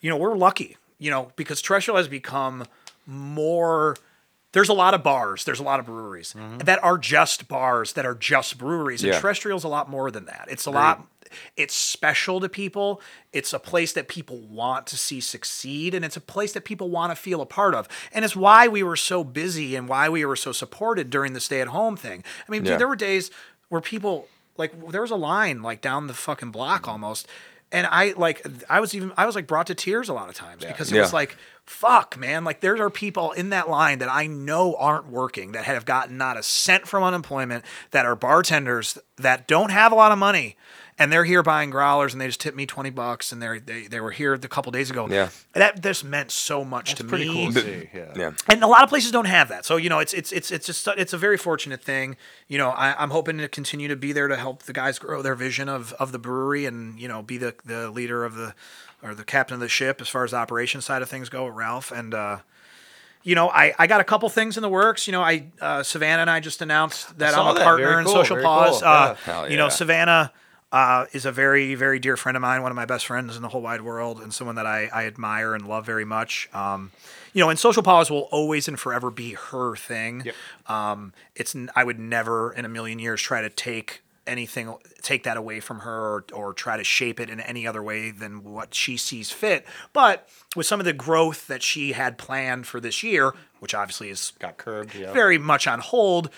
you know, we're lucky, you know, because Terrestrial has become more... There's a lot of bars. There's a lot of breweries mm-hmm. that are just bars, that are just breweries. Yeah. And Terrestrial's a lot more than that. It's a Great. lot... It's special to people. It's a place that people want to see succeed, and it's a place that people want to feel a part of. And it's why we were so busy and why we were so supported during the stay-at-home thing. I mean, yeah. dude, there were days where people, like, there was a line, like, down the fucking block almost. And I, like, I was even, I was, like, brought to tears a lot of times yeah. because it yeah. was like, fuck, man. Like, there are people in that line that I know aren't working, that have gotten not a cent from unemployment, that are bartenders, that don't have a lot of money. And they're here buying growlers, and they just tipped me twenty bucks, and they they they were here a couple days ago. Yeah, that this meant so much That's to pretty me. Pretty cool to see. Yeah. yeah, and a lot of places don't have that, so you know, it's it's it's it's just it's a very fortunate thing. You know, I, I'm hoping to continue to be there to help the guys grow their vision of of the brewery, and you know, be the the leader of the or the captain of the ship as far as the operations side of things go with Ralph. And uh, you know, I I got a couple things in the works. You know, I uh, Savannah and I just announced that I'm a that. partner cool, in Social Pause. Cool. Uh, yeah. You know, Savannah. Uh, is a very, very dear friend of mine, one of my best friends in the whole wide world, and someone that I, I admire and love very much. Um, you know, and Social Pause will always and forever be her thing. Yep. Um, it's I would never in a million years try to take anything, take that away from her, or, or try to shape it in any other way than what she sees fit. But with some of the growth that she had planned for this year, which obviously is got curbed, yep. very much on hold.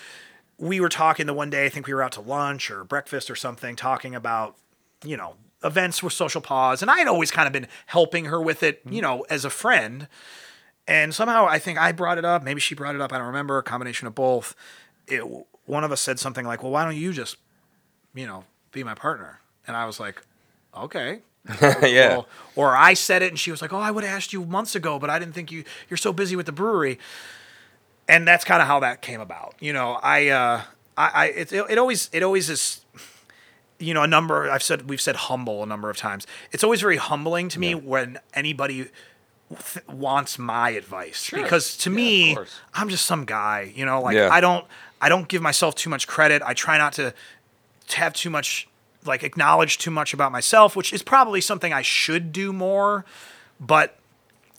We were talking the one day, I think we were out to lunch or breakfast or something, talking about, you know, events with Social Pause. And I had always kind of been helping her with it, you know, as a friend. And somehow I think I brought it up. Maybe she brought it up. I don't remember. A combination of both. It, one of us said something like, well, why don't you just, you know, be my partner? And I was like, okay. yeah. Well, or I said it and she was like, oh, I would have asked you months ago, but I didn't think you, you're so busy with the brewery. And that's kind of how that came about. You know, I, uh, I, I it, it always, it always is, you know, a number I've said, we've said humble a number of times. It's always very humbling to me yeah. when anybody th- wants my advice sure. because to yeah, me, I'm just some guy, you know, like yeah. I don't, I don't give myself too much credit. I try not to, to have too much, like acknowledge too much about myself, which is probably something I should do more, but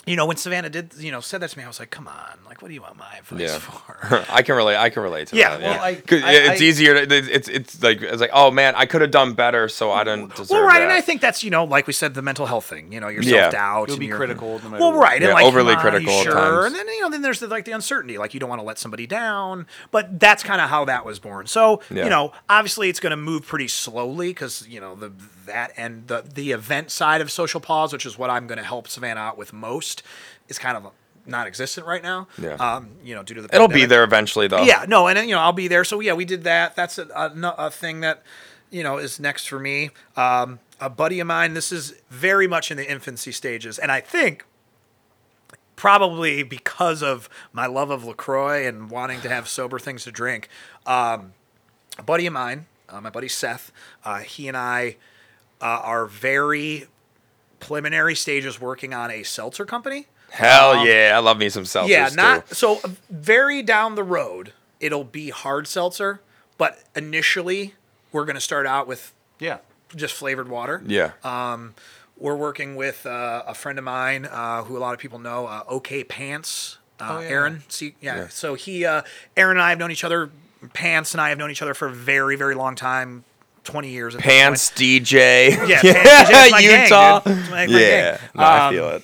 you know, when Savannah did, you know, said that to me, I was like, "Come on, like, what do you want my advice yeah. for?" I can relate. I can relate to yeah, that. Well, yeah, well, I, I, it's I, easier. To, it's it's like it's like, oh man, I could have done better, so I don't deserve. Well, right, that. And I think that's you know, like we said, the mental health thing. You know, your self doubt. Yeah. You'll be your, critical. No matter well, right, yeah, and like overly on, critical. Sure, times. And then you know, then there's the, like the uncertainty, like you don't want to let somebody down. But that's kind of how that was born. So yeah. you know, obviously, it's going to move pretty slowly because you know the that and the the event side of Social Pause, which is what I'm going to help Savannah out with most. Is kind of non-existent right now. Yeah. Um, you know, due to the pandemic. It'll be there eventually, though. Yeah. No, and you know, I'll be there. So yeah, we did that. That's a, a, a thing that you know is next for me. Um, a buddy of mine. This is very much in the infancy stages, and I think probably because of my love of LaCroix and wanting to have sober things to drink. Um, a buddy of mine, uh, my buddy Seth. Uh, he and I uh, are very. Preliminary stages working on a seltzer company. Hell um, yeah, I love me some seltzers. Yeah, not too. So very down the road, it'll be hard seltzer, but initially we're going to start out with yeah, just flavored water. Yeah. Um, we're working with uh, a friend of mine uh, who a lot of people know, uh, OK Pants, uh, oh, yeah. Aaron. See, yeah. yeah. So he, uh, Aaron and I have known each other. Pants and I have known each other for a very, very long time. twenty years of Pants D J. Yeah, Pants D J is my Utah. Gang, it's my, my yeah, gang. No, um, I feel it.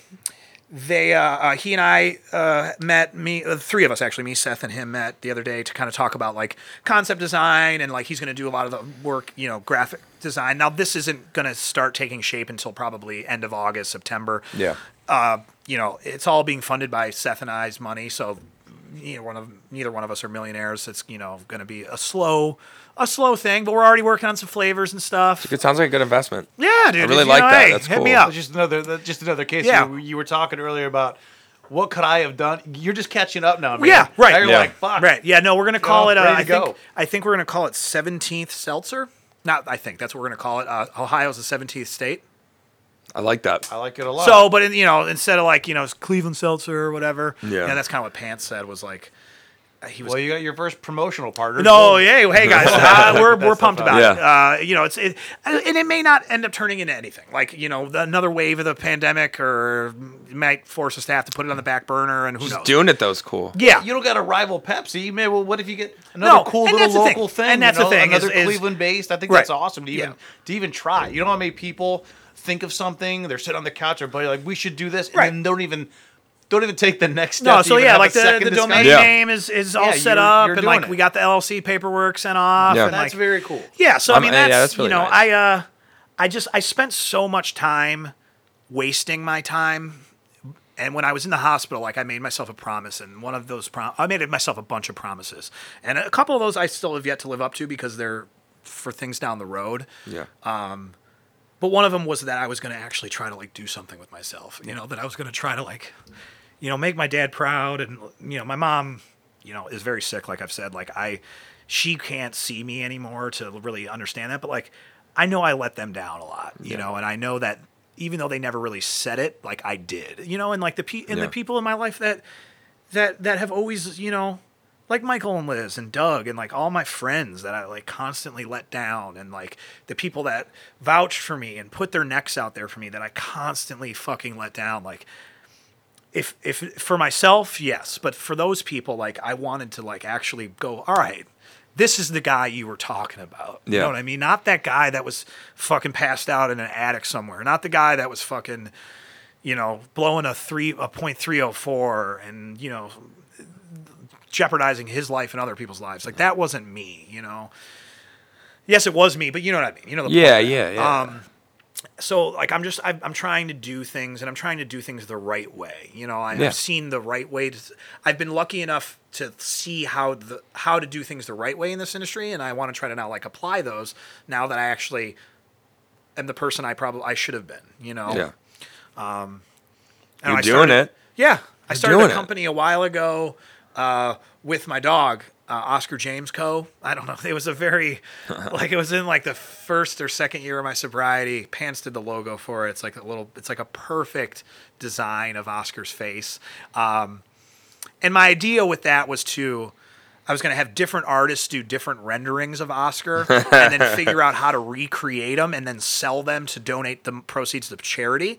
They, uh, uh, he and I uh, met me, the three of us actually, me, Seth, and him met the other day to kind of talk about like concept design and like he's going to do a lot of the work, you know, graphic design. Now this isn't going to start taking shape until probably end of August, September. Yeah. Uh, you know, it's all being funded by Seth and I's money, so you know, one of neither one of us are millionaires. It's you know going to be a slow. A slow thing, but we're already working on some flavors and stuff. It sounds like a good investment. Yeah, dude. I really like know, that. Hey, That's hit cool. me up. That's just another, that's just another case. Yeah. You, you were talking earlier about what could I have done. You're just catching up now, man. Yeah, right. Now you're yeah. like, fuck. Right. Yeah, no, we're going to call it, uh, I, think, I think we're going to call it seventeenth Seltzer. Not, I think. That's what we're going to call it. Uh, Ohio's the seventeenth state. I like that. I like it a lot. So, but in, you know, instead of like, you know, Cleveland Seltzer or whatever, yeah, yeah that's kind of what Pants said was like, he was. Well, you got your first promotional partner. No, hey, hey guys, uh, we're we're pumped about yeah. it. Uh, you know, it's it, and it may not end up turning into anything. Like you know, the, another wave of the pandemic, or might force us to have to put it on the back burner, and who Just knows? Doing it though is cool. Yeah, you don't got to rival Pepsi. You may, well, what if you get another no, cool little local thing. thing? And that's you know, the thing. Another is, Cleveland-based. I think right. that's awesome to even yeah. to even try. You know how many people think of something, they're sitting on the couch, or buddy like we should do this, and right. then don't even. Don't even take the next step. No, so yeah, like the, the domain yeah. name is, is all yeah, set you're, up, you're and like it. We got the L L C paperwork sent off. Yeah. And that's like, very cool. Yeah, so I mean, um, that's, yeah, that's really you know, nice. I uh, I just I spent so much time wasting my time, and when I was in the hospital, like I made myself a promise, and one of those prom- I made myself a bunch of promises, and a couple of those I still have yet to live up to because they're for things down the road. Yeah. Um, but one of them was that I was going to actually try to like do something with myself. You know, that I was going to try to like. You know, make my dad proud, and you know, my mom, you know, is very sick. Like I've said, like I, she can't see me anymore to really understand that. But like, I know I let them down a lot, you yeah. know, and I know that even though they never really said it, like I did, you know, and like the pe- and yeah. the people in my life that that that have always, you know, like Michael and Liz and Doug and like all my friends that I like constantly let down, and like the people that vouched for me and put their necks out there for me that I constantly fucking let down, like. If if for myself, yes, but for those people, like I wanted to like actually go, all right, this is the guy you were talking about. Yeah. You know what I mean? Not that guy that was fucking passed out in an attic somewhere. Not the guy that was fucking, you know, blowing a three a point three oh four and, you know, jeopardizing his life and other people's lives. Like that wasn't me, you know. Yes, it was me, but you know what I mean. You know the Yeah, point yeah, yeah. Um, So, like, I'm just, I'm, I'm trying to do things, and I'm trying to do things the right way. You know, I, yeah. I've seen the right way. To, I've been lucky enough to see how the how to do things the right way in this industry, and I want to try to now, like, apply those now that I actually am the person I probably, I should have been, you know? Yeah. Um, You're I doing started, it. Yeah. I You're started a company it. a while ago uh, with my dog. Uh, Oscar James Co. I don't know. It was a very, like it was in like the first or second year of my sobriety. Pants did the logo for it. It's like a little, it's like a perfect design of Oscar's face. Um, and my idea with that was to, I was going to have different artists do different renderings of Oscar and then figure out how to recreate them and then sell them to donate the proceeds to charity.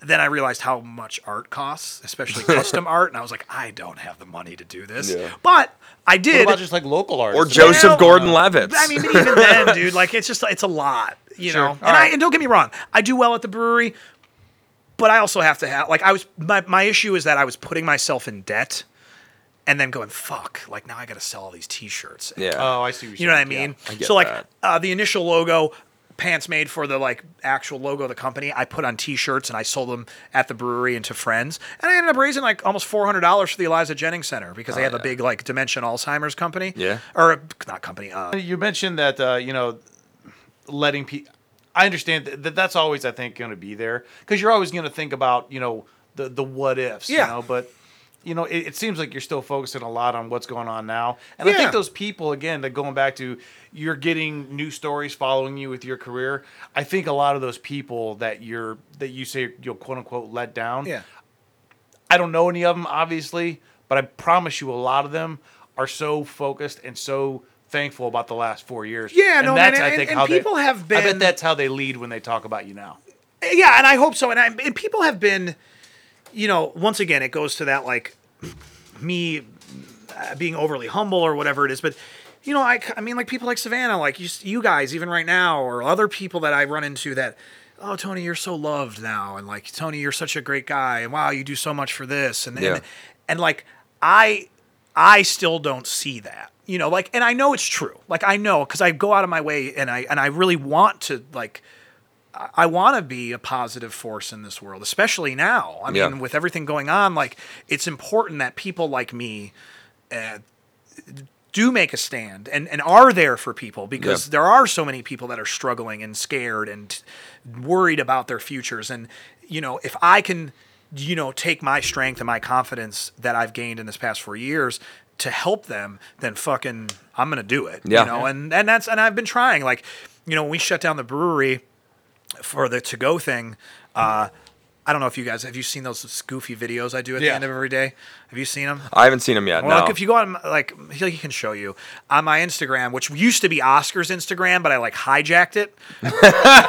Then I realized how much art costs, especially custom art, and I was like, I don't have the money to do this. Yeah. But I did. What about just like local artists? Or Joseph you know, Gordon-Levitt. I mean, even then, dude, like it's just it's a lot, you sure. know. And, right. I, and don't get me wrong, I do well at the brewery, but I also have to have like I was my my issue is that I was putting myself in debt, and then going fuck, like now I got to sell all these T-shirts. And, yeah. Oh, I see. What you're you know saying. What I mean? Yeah, I get so like uh, the initial logo. Pants made for the like actual logo of the company. I put on T-shirts and I sold them at the brewery and to friends. And I ended up raising like almost four hundred dollars for the Eliza Jennings Center because they oh, have yeah. a big like dementia Alzheimer's company. Yeah, or not company. Uh, you mentioned that uh, you know letting people. I understand that that's always I think going to be there because you're always going to think about you know the the what ifs. Yeah. You know, but you know it, it seems like you're still focusing a lot on what's going on now. And yeah. I think those people again that going back to. You're getting new stories following you with your career. I think a lot of those people that you're that you say you'll quote unquote let down. Yeah. I don't know any of them, obviously, but I promise you a lot of them are so focused and so thankful about the last four years. Yeah, and no, that's, and, I think, and, and how people they, have been I bet that's how they lead when they talk about you now. Yeah, and I hope so. And I and people have been, you know, once again it goes to that like me being overly humble or whatever it is, but you know, I, I mean, like people like Savannah, like you, you guys, even right now, or other people that I run into that, oh, Tony, you're so loved now. And like, Tony, you're such a great guy. And wow, you do so much for this. And yeah. and, and like, I I still don't see that, you know, like, and I know it's true. Like, I know, because I go out of my way and I and I really want to, like, I want to be a positive force in this world, especially now. I mean, yeah. with everything going on, like, it's important that people like me uh, do make a stand and, and are there for people because yeah. there are so many people that are struggling and scared and worried about their futures. And, you know, if I can, you know, take my strength and my confidence that I've gained in this past four years to help them, then fucking I'm going to do it, yeah. you know, and, and that's, and I've been trying, like, you know, when we shut down the brewery, for the to-go thing, uh, I don't know if you guys, have you seen those goofy videos I do at yeah. the end of every day? Have you seen them? I haven't seen them yet, well, no. Like if you go on, like, he can show you. On my Instagram, which used to be Oscar's Instagram, but I, like, hijacked it.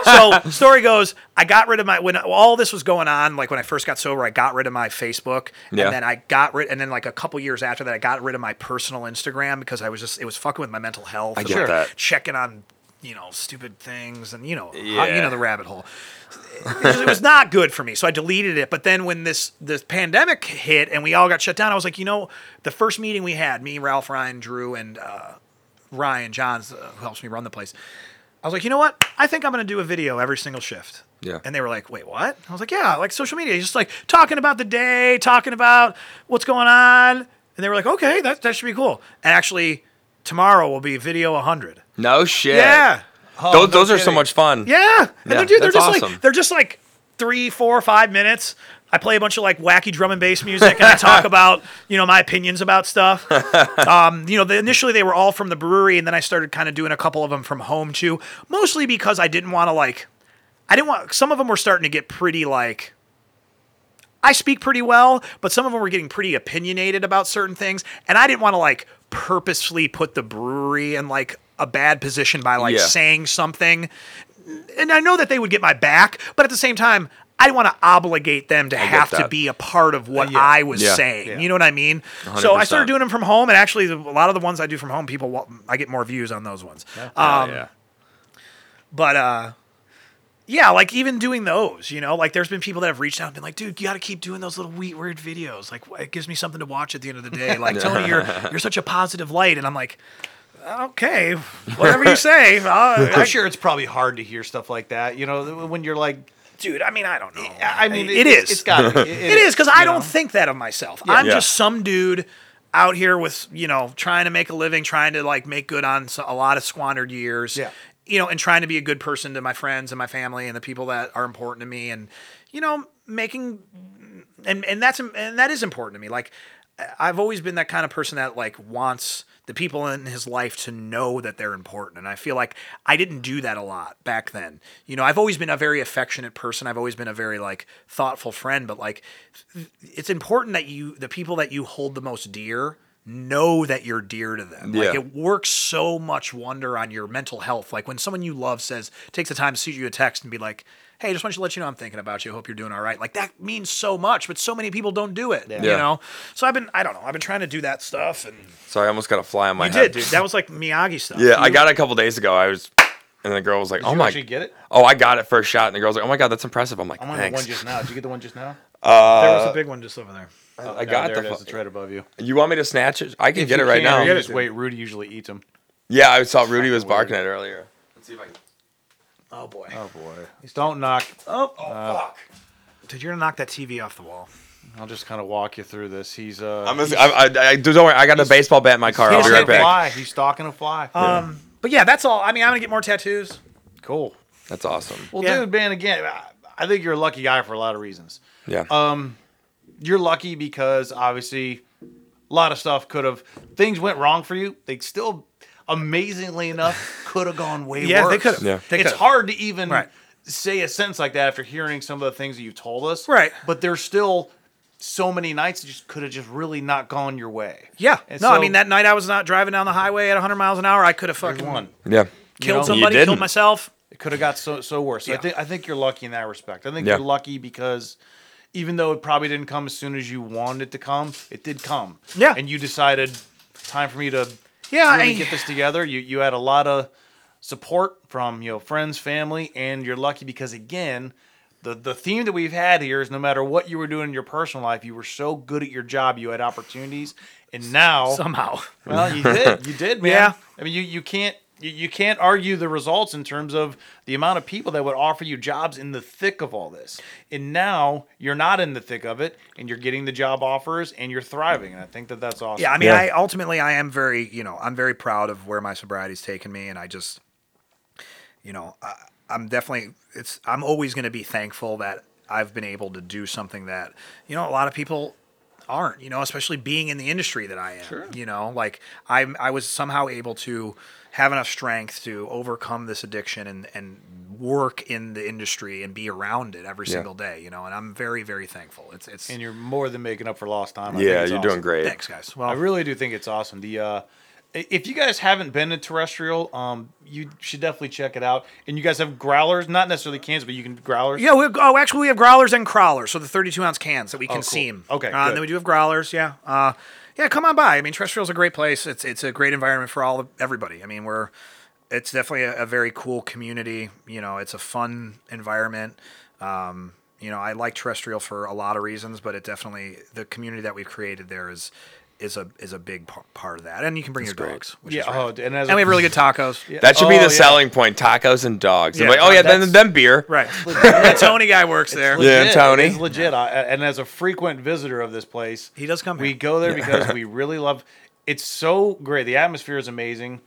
So, story goes, I got rid of my, when all this was going on, like, when I first got sober, I got rid of my Facebook. And yeah. then I got rid, and then, like, a couple years after that, I got rid of my personal Instagram because I was just, it was fucking with my mental health. I get like, that. Checking on, you know, stupid things and, you know, yeah. you know, the rabbit hole. It was not good for me, so I deleted it. But then when this this pandemic hit and we all got shut down, I was like, you know, the first meeting we had, me, Ralph, Ryan, Drew, and uh, Ryan Johns, uh, who helps me run the place, I was like, you know what? I think I'm going to do a video every single shift. Yeah. And they were like, wait, what? I was like, yeah, like social media, just like talking about the day, talking about what's going on. And they were like, okay, that, that should be cool. And actually, tomorrow will be video one hundred. No shit. Yeah. Oh, those no those kidding. Are so much fun. Yeah. And yeah, they're, dude, they're just awesome. Like they're just like three, four, five minutes. I play a bunch of like wacky drum and bass music and I talk about, you know, my opinions about stuff. Um, you know, the, initially they were all from the brewery and then I started kind of doing a couple of them from home too, mostly because I didn't want to like I didn't want some of them were starting to get pretty like I speak pretty well, but some of them were getting pretty opinionated about certain things and I didn't want to like purposefully put the brewery in like a bad position by like yeah. saying something. And I know that they would get my back, but at the same time, I didn't want to obligate them to I have to be a part of what uh, yeah. I was yeah. saying. Yeah. You know what I mean? one hundred percent. So I started doing them from home and actually a lot of the ones I do from home, people, I get more views on those ones. Yeah. Um, yeah. But, uh, yeah, like even doing those, you know, like there's been people that have reached out and been like, dude, you got to keep doing those little wee- weird videos. Like it gives me something to watch at the end of the day. Like Tony, you're, you're such a positive light. And I'm like, okay, whatever you say. Uh, I'm sure it's probably hard to hear stuff like that, you know, when you're like, dude, I mean, I don't know. I mean, it, it is. It's got to be. It, it is because I know? don't think that of myself. Yeah. I'm yeah. just some dude out here with, you know, trying to make a living, trying to like make good on a lot of squandered years, yeah. you know, and trying to be a good person to my friends and my family and the people that are important to me and, you know, making, and, and that's, and that is important to me. Like, I've always been that kind of person that like wants the people in his life to know that they're important. And I feel like I didn't do that a lot back then. You know, I've always been a very affectionate person. I've always been a very like thoughtful friend, but like it's important that you, the people that you hold the most dear know that you're dear to them. Yeah. Like it works so much wonder on your mental health. Like when someone you love says, takes the time to shoot you a text and be like, hey, just want to let you know I'm thinking about you. Hope you're doing all right. Like that means so much, but so many people don't do it, yeah. you know? So I've been, I don't know, I've been trying to do that stuff. And sorry, I almost got a fly on my you head. You did, dude. That was like Miyagi stuff. Yeah, you... I got it a couple days ago. I was, and the girl was like, did oh you my. Did you get it? Oh, I got it first shot. And the girl's like, oh my God, that's impressive. I'm like, thanks. I want the one just now. Did you get the one just now? Uh, there was a big one just over there. Oh, I no, got there the it is. It's right above you. You want me to snatch it? I can if get it right now. Get it. Wait, Rudy usually eats them. Yeah, I saw Rudy was barking at it earlier. Let's see if I can. Oh, boy. Oh, boy. He's don't knock. Oh, oh uh, fuck. Dude, you're going to knock that T V off the wall. I'll just kind of walk you through this. He's uh. I'm just, he's, I, I, I, don't worry. I got a baseball bat in my car. I'll be right back. Fly. He's stalking a fly. Um, yeah. But, yeah, that's all. I mean, I'm going to get more tattoos. Cool. That's awesome. Well, yeah. dude, man, again, I, I think you're a lucky guy for a lot of reasons. Yeah. Um, You're lucky because, obviously, a lot of stuff could have... Things went wrong for you. They still... amazingly enough, could have gone way yeah, worse. They could've. Yeah, they could have. It's hard to even right. say a sentence like that after hearing some of the things that you told us. Right. But there's still so many nights that just could have just really not gone your way. Yeah. And no, so, I mean, that night I was not driving down the highway at one hundred miles an hour. I could have fucking won. Yeah. Killed you know? somebody, killed myself. It could have got so so worse. So yeah. I, th- I think you're lucky in that respect. I think yeah. you're lucky because... even though it probably didn't come as soon as you wanted it to come, it did come. Yeah. And you decided, time for me to... yeah, really I get this together. You you had a lot of support from, you know, friends, family, and you're lucky because again, the the theme that we've had here is no matter what you were doing in your personal life, you were so good at your job, you had opportunities, and now somehow, well, you did, you did, man. Yeah. I mean, you you can't you, you can't argue the results in terms of the amount of people that would offer you jobs in the thick of all this, and now you're not in the thick of it, and you're getting the job offers, and you're thriving, and I think that that's awesome. Yeah, I mean, yeah. I ultimately I am very, you know, I'm very proud of where my sobriety's taken me, and I just, you know, I, I'm definitely it's I'm always going to be thankful that I've been able to do something that, you know, a lot of people aren't, you know, especially being in the industry that I am. Sure. You know, like I I was somehow able to have enough strength to overcome this addiction and, and work in the industry and be around it every yeah. single day, you know, and I'm very, very thankful. It's it's And you're more than making up for lost time. I yeah, think it's you're awesome. Doing great. Thanks, guys. Well, I really do think it's awesome. The uh, if you guys haven't been to Terrestrial, um, you should definitely check it out. And you guys have growlers, not necessarily cans, but you can growlers. Yeah, we have, oh, actually we have growlers and crawlers, so the thirty-two ounce cans that we can oh, cool. seam. Okay, uh, and then we do have growlers. Yeah, uh, yeah, come on by. I mean, Terrestrial's a great place. It's it's a great environment for all of, everybody. I mean, we're it's definitely a, a very cool community. You know, it's a fun environment. Um, you know, I like Terrestrial for a lot of reasons, but it definitely the community that we've created there is. Is a is a big p- part of that, and you can bring that's your great. dogs. Which yeah, is oh, and, as and we have really good tacos. Yeah. That should oh, be the yeah. selling point: tacos and dogs. Yeah, like, oh yeah, then then beer. Right. The Tony guy works it's there. Legit. Yeah, Tony. It's legit. I, and as a frequent visitor of this place, he does come. Here. We go there because we really love. It's so great. The atmosphere is amazing.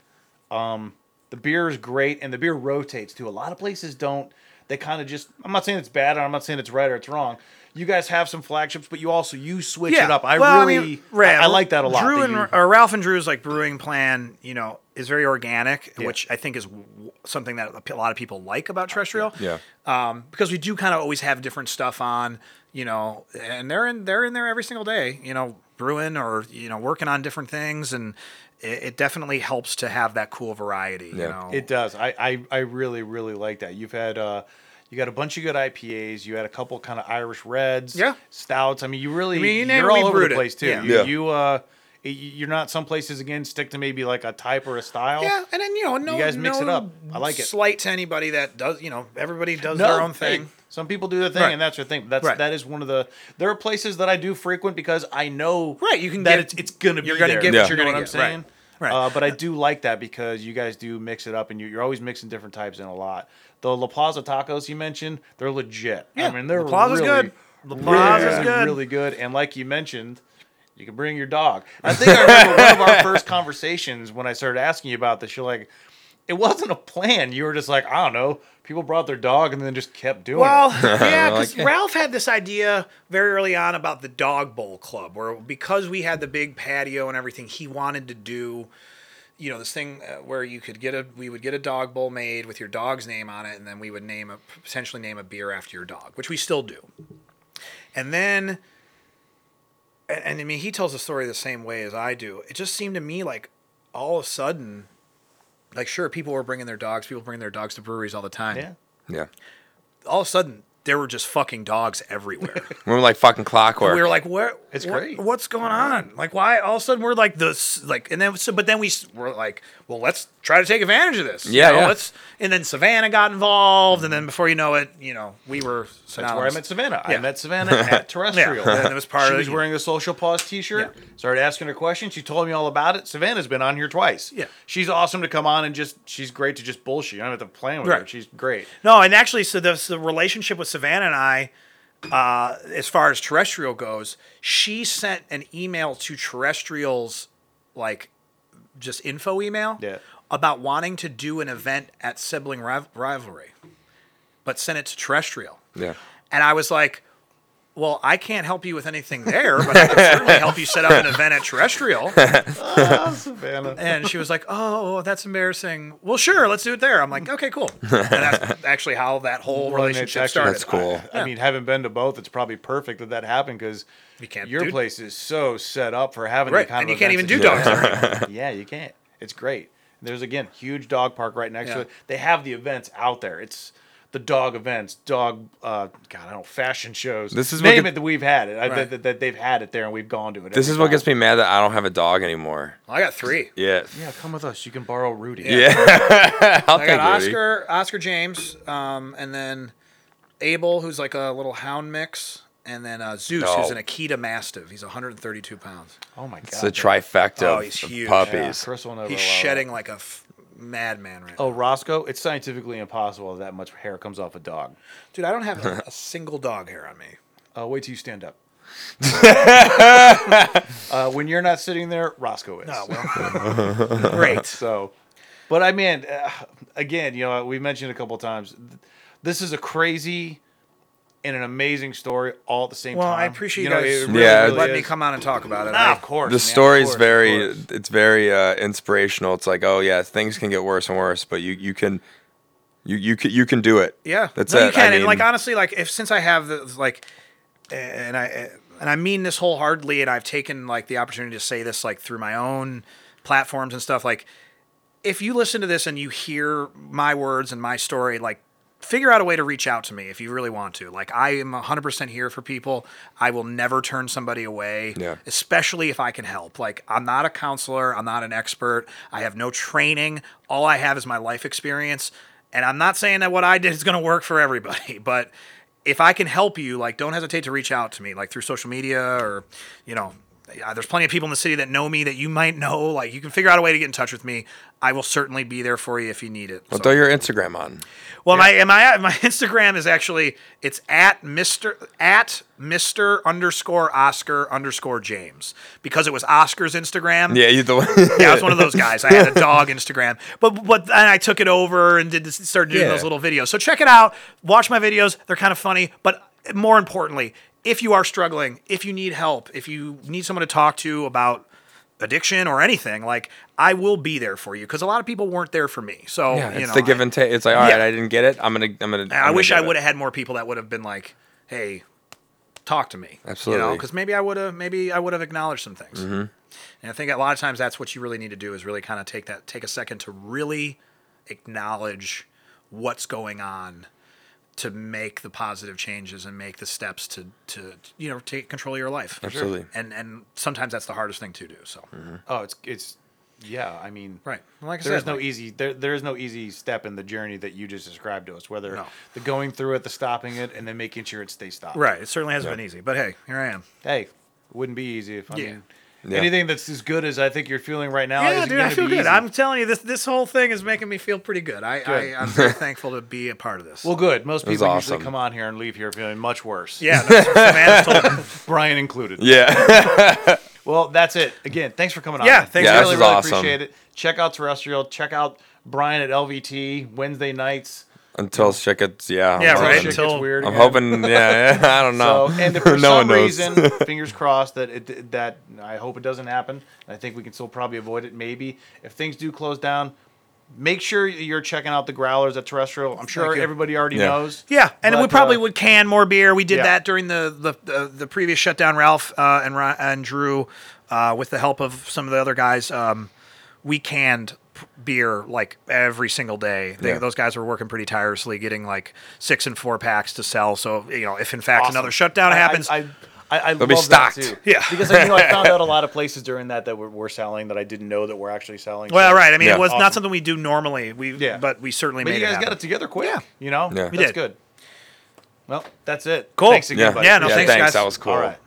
Um, the beer is great, and the beer rotates too. A lot of places don't. They kind of just. I'm not saying it's bad, or I'm not saying it's right or it's wrong. You guys have some flagships, but you also you switch yeah. it up. I well, really, I, mean, right. I, I like that a lot. Drew and you... or Ralph and Drew's like brewing plan, you know, is very organic, yeah. which I think is w- something that a lot of people like about Terrestrial. Yeah, um, because we do kind of always have different stuff on, you know, and they're in they're in there every single day, you know, brewing or you know working on different things, and it, it definitely helps to have that cool variety. Yeah. You know, it does. I I, I really really like that. You've had. Uh, You got a bunch of good I P As. You had a couple kind of Irish reds, yeah. stouts. I mean, you really I mean, you you're all over the place it. too. Yeah. You, yeah. you uh, you're not some places again stick to maybe like a type or a style. Yeah, and then you know, no, you guys mix no it up. I like it. Slight to anybody that does, you know, everybody does no, their own thing. Hey, some people do their thing, right. and that's their thing. That's right. that is one of the. There are places that I do frequent because I know right. You can that get, it's, it's gonna be you're gonna there. Get yeah. what you're you know gonna what get. I'm saying. Right. Right. Uh, but I do like that because you guys do mix it up, and you, you're always mixing different types in a lot. The La Plaza tacos you mentioned, they're legit. Yeah. I mean, they're La Plaza's really, good. La Plaza's really, good. really good. And like you mentioned, you can bring your dog. I think I remember one of our first conversations when I started asking you about this. You're like, it wasn't a plan. You were just like, I don't know. People brought their dog and then just kept doing well, it. Well, yeah, because like, Ralph had this idea very early on about the Dog Bowl Club, where because we had the big patio and everything, he wanted to do... You know, this thing where you could get a, we would get a dog bowl made with your dog's name on it, and then we would name a, potentially name a beer after your dog, which we still do. And then, and, and I mean, he tells the story the same way as I do. It just seemed to me like all of a sudden, like, sure, people were bringing their dogs, people bring their dogs to breweries all the time. Yeah. Yeah. All of a sudden, there were just fucking dogs everywhere. We were like fucking clockwork. And we were like, where? It's what, great. What's going on? Like, why? All of a sudden, we're like this, like, and then so, but then we were like, well, let's try to take advantage of this. Yeah, you know, yeah. Let's, and then Savannah got involved, and then before you know it, you know, we were. So that's where I met Savannah. Yeah. I met Savannah at Terrestrial. Yeah. And it was part she of, was wearing the Social Pause T-shirt. Yeah. Started asking her questions. She told me all about it. Savannah's been on here twice. Yeah, she's awesome to come on and just. She's great to just bullshit. I don't have to plan with right. her. She's great. No, and actually, so the, the relationship with Savannah and I, uh, as far as Terrestrial goes, she sent an email to Terrestrial's, like, just info email yeah. about wanting to do an event at Sibling rival- Rivalry, but sent it to Terrestrial. Yeah. And I was like, well, I can't help you with anything there, but I can certainly help you set up an event at Terrestrial. Oh, Savannah. And she was like, oh, that's embarrassing. Well, sure, let's do it there. I'm like, okay, cool. And that's actually how that whole well, relationship actually, started. That's cool. I, I yeah. mean, having been to both, it's probably perfect that that happened because you can't your do... place is so set up for having right. that kind and of event. And you can't even do dogs. Right? Yeah, you can't. It's great. There's, again, huge dog park right next yeah. to it. They have the events out there. It's... The dog events, dog, uh, God, I don't know, fashion shows. This is name it that we've had it. Right. I, that, that they've had it there and we've gone to it. This is what time. Gets me mad that I don't have a dog anymore. Well, I got three. Yeah. Yeah, come with us. You can borrow Rudy. Yeah. yeah. I'll I take got Rudy. Oscar, Oscar James, um, and then Abel, who's like a little hound mix, and then uh, Zeus, oh. who's an Akita Mastiff. He's one hundred thirty-two pounds. Oh my God. It's a trifecta. Oh, he's huge. Puppies. Yeah, he's shedding like a. F- madman right oh now. Roscoe, it's scientifically impossible that much hair comes off a dog, dude. I don't have a, a single dog hair on me. Uh wait till you stand up. Uh when you're not sitting there, Roscoe is. No, well, great. So but I mean, uh, again, you know, we mentioned a couple times, this is a crazy and an amazing story all at the same well, time. Well, I appreciate you guys know, really, yeah, really let is. me come on and talk about it. No, I, of course. The man, story's course, very, it's very uh, inspirational. It's like, oh yeah, things can get worse and worse, but you, you can, you you can, you can do it. Yeah, that's no, it. You can. I mean, and like honestly, like if since I have the like, and I and I mean this wholeheartedly, and I've taken like the opportunity to say this like through my own platforms and stuff. Like, if you listen to this and you hear my words and my story, like, figure out a way to reach out to me if you really want to. Like, I am one hundred percent here for people. I will never turn somebody away, yeah. especially if I can help. Like, I'm not a counselor. I'm not an expert. I have no training. All I have is my life experience. And I'm not saying that what I did is going to work for everybody. But if I can help you, like, don't hesitate to reach out to me, like, through social media or, you know, there's plenty of people in the city that know me that you might know. Like, you can figure out a way to get in touch with me. I will certainly be there for you if you need it. Well, so. Throw your Instagram on. Well, yeah. my, my my Instagram is actually, it's at Mr. at Mr. underscore Oscar underscore James. Because it was Oscar's Instagram. Yeah, you the one. yeah, I was one of those guys. I had a dog Instagram. But but and I took it over and did this, started doing yeah. those little videos. So check it out. Watch my videos. They're kind of funny. But more importantly, if you are struggling, if you need help, if you need someone to talk to about addiction or anything, like, I will be there for you because a lot of people weren't there for me. So yeah, it's you know, the give and take. It's like, all yeah. right, I didn't get it. I'm gonna, I'm gonna. I'm I wish gonna I would have had more people that would have been like, hey, talk to me. Absolutely, you know, because maybe I would have, maybe I would have acknowledged some things. Mm-hmm. And I think a lot of times that's what you really need to do is really kind of take that, take a second to really acknowledge what's going on, to make the positive changes and make the steps to, to you know, take control of your life. Absolutely. Sure. And and sometimes that's the hardest thing to do. So mm-hmm. oh, it's it's yeah. I mean, right. Like I there said, is no like, easy there there is no easy step in the journey that you just described to us. Whether no. the going through it, the stopping it, and then making sure it stays stopped. Right. It certainly hasn't yeah. been easy. But hey, here I am. Hey, it wouldn't be easy if I yeah. mean. Yeah. Anything that's as good as I think you're feeling right now. Yeah, dude, I feel good. Easy. I'm telling you, this this whole thing is making me feel pretty good. I, good. I I'm very thankful to be a part of this. Well, good. Most people awesome. usually come on here and leave here feeling much worse. Yeah, no, Brian included. Yeah. Well, that's it. Again, thanks for coming on. Yeah, thanks. Yeah, really, really awesome. Appreciate it. Check out Terrestrial. Check out Brian at L V T Wednesday nights. Until shit gets, yeah. Yeah, right. Shit until gets weird. I'm again. hoping, yeah, yeah, I don't know. So, and for no some reason, fingers crossed that it that I hope it doesn't happen. I think we can still probably avoid it, maybe. If things do close down, make sure you're checking out the growlers at Terrestrial. I'm sure everybody already yeah. knows. Yeah, and but, we probably uh, would can more beer. We did yeah. that during the the, the, the previous shutdown, Ralph uh, and, and Drew, uh, with the help of some of the other guys. Um, we canned beer like every single day. They, yeah. Those guys were working pretty tirelessly, getting like six and four packs to sell. So you know, if in fact awesome. another shutdown I, happens, I, I, I, I love be stocked. That too. Yeah, because like, you know, I found out a lot of places during that that were, were selling that I didn't know that we're actually selling. Well, so right. I mean, yeah. it was awesome. not something we do normally. We, yeah. but we certainly but made it. You guys it got it together quick. Yeah. You know, yeah. we that's did. good. Well, that's it. Cool. Thanks again, yeah. buddy. Yeah, no, yeah, thanks, thanks. guys. That was cool. All right.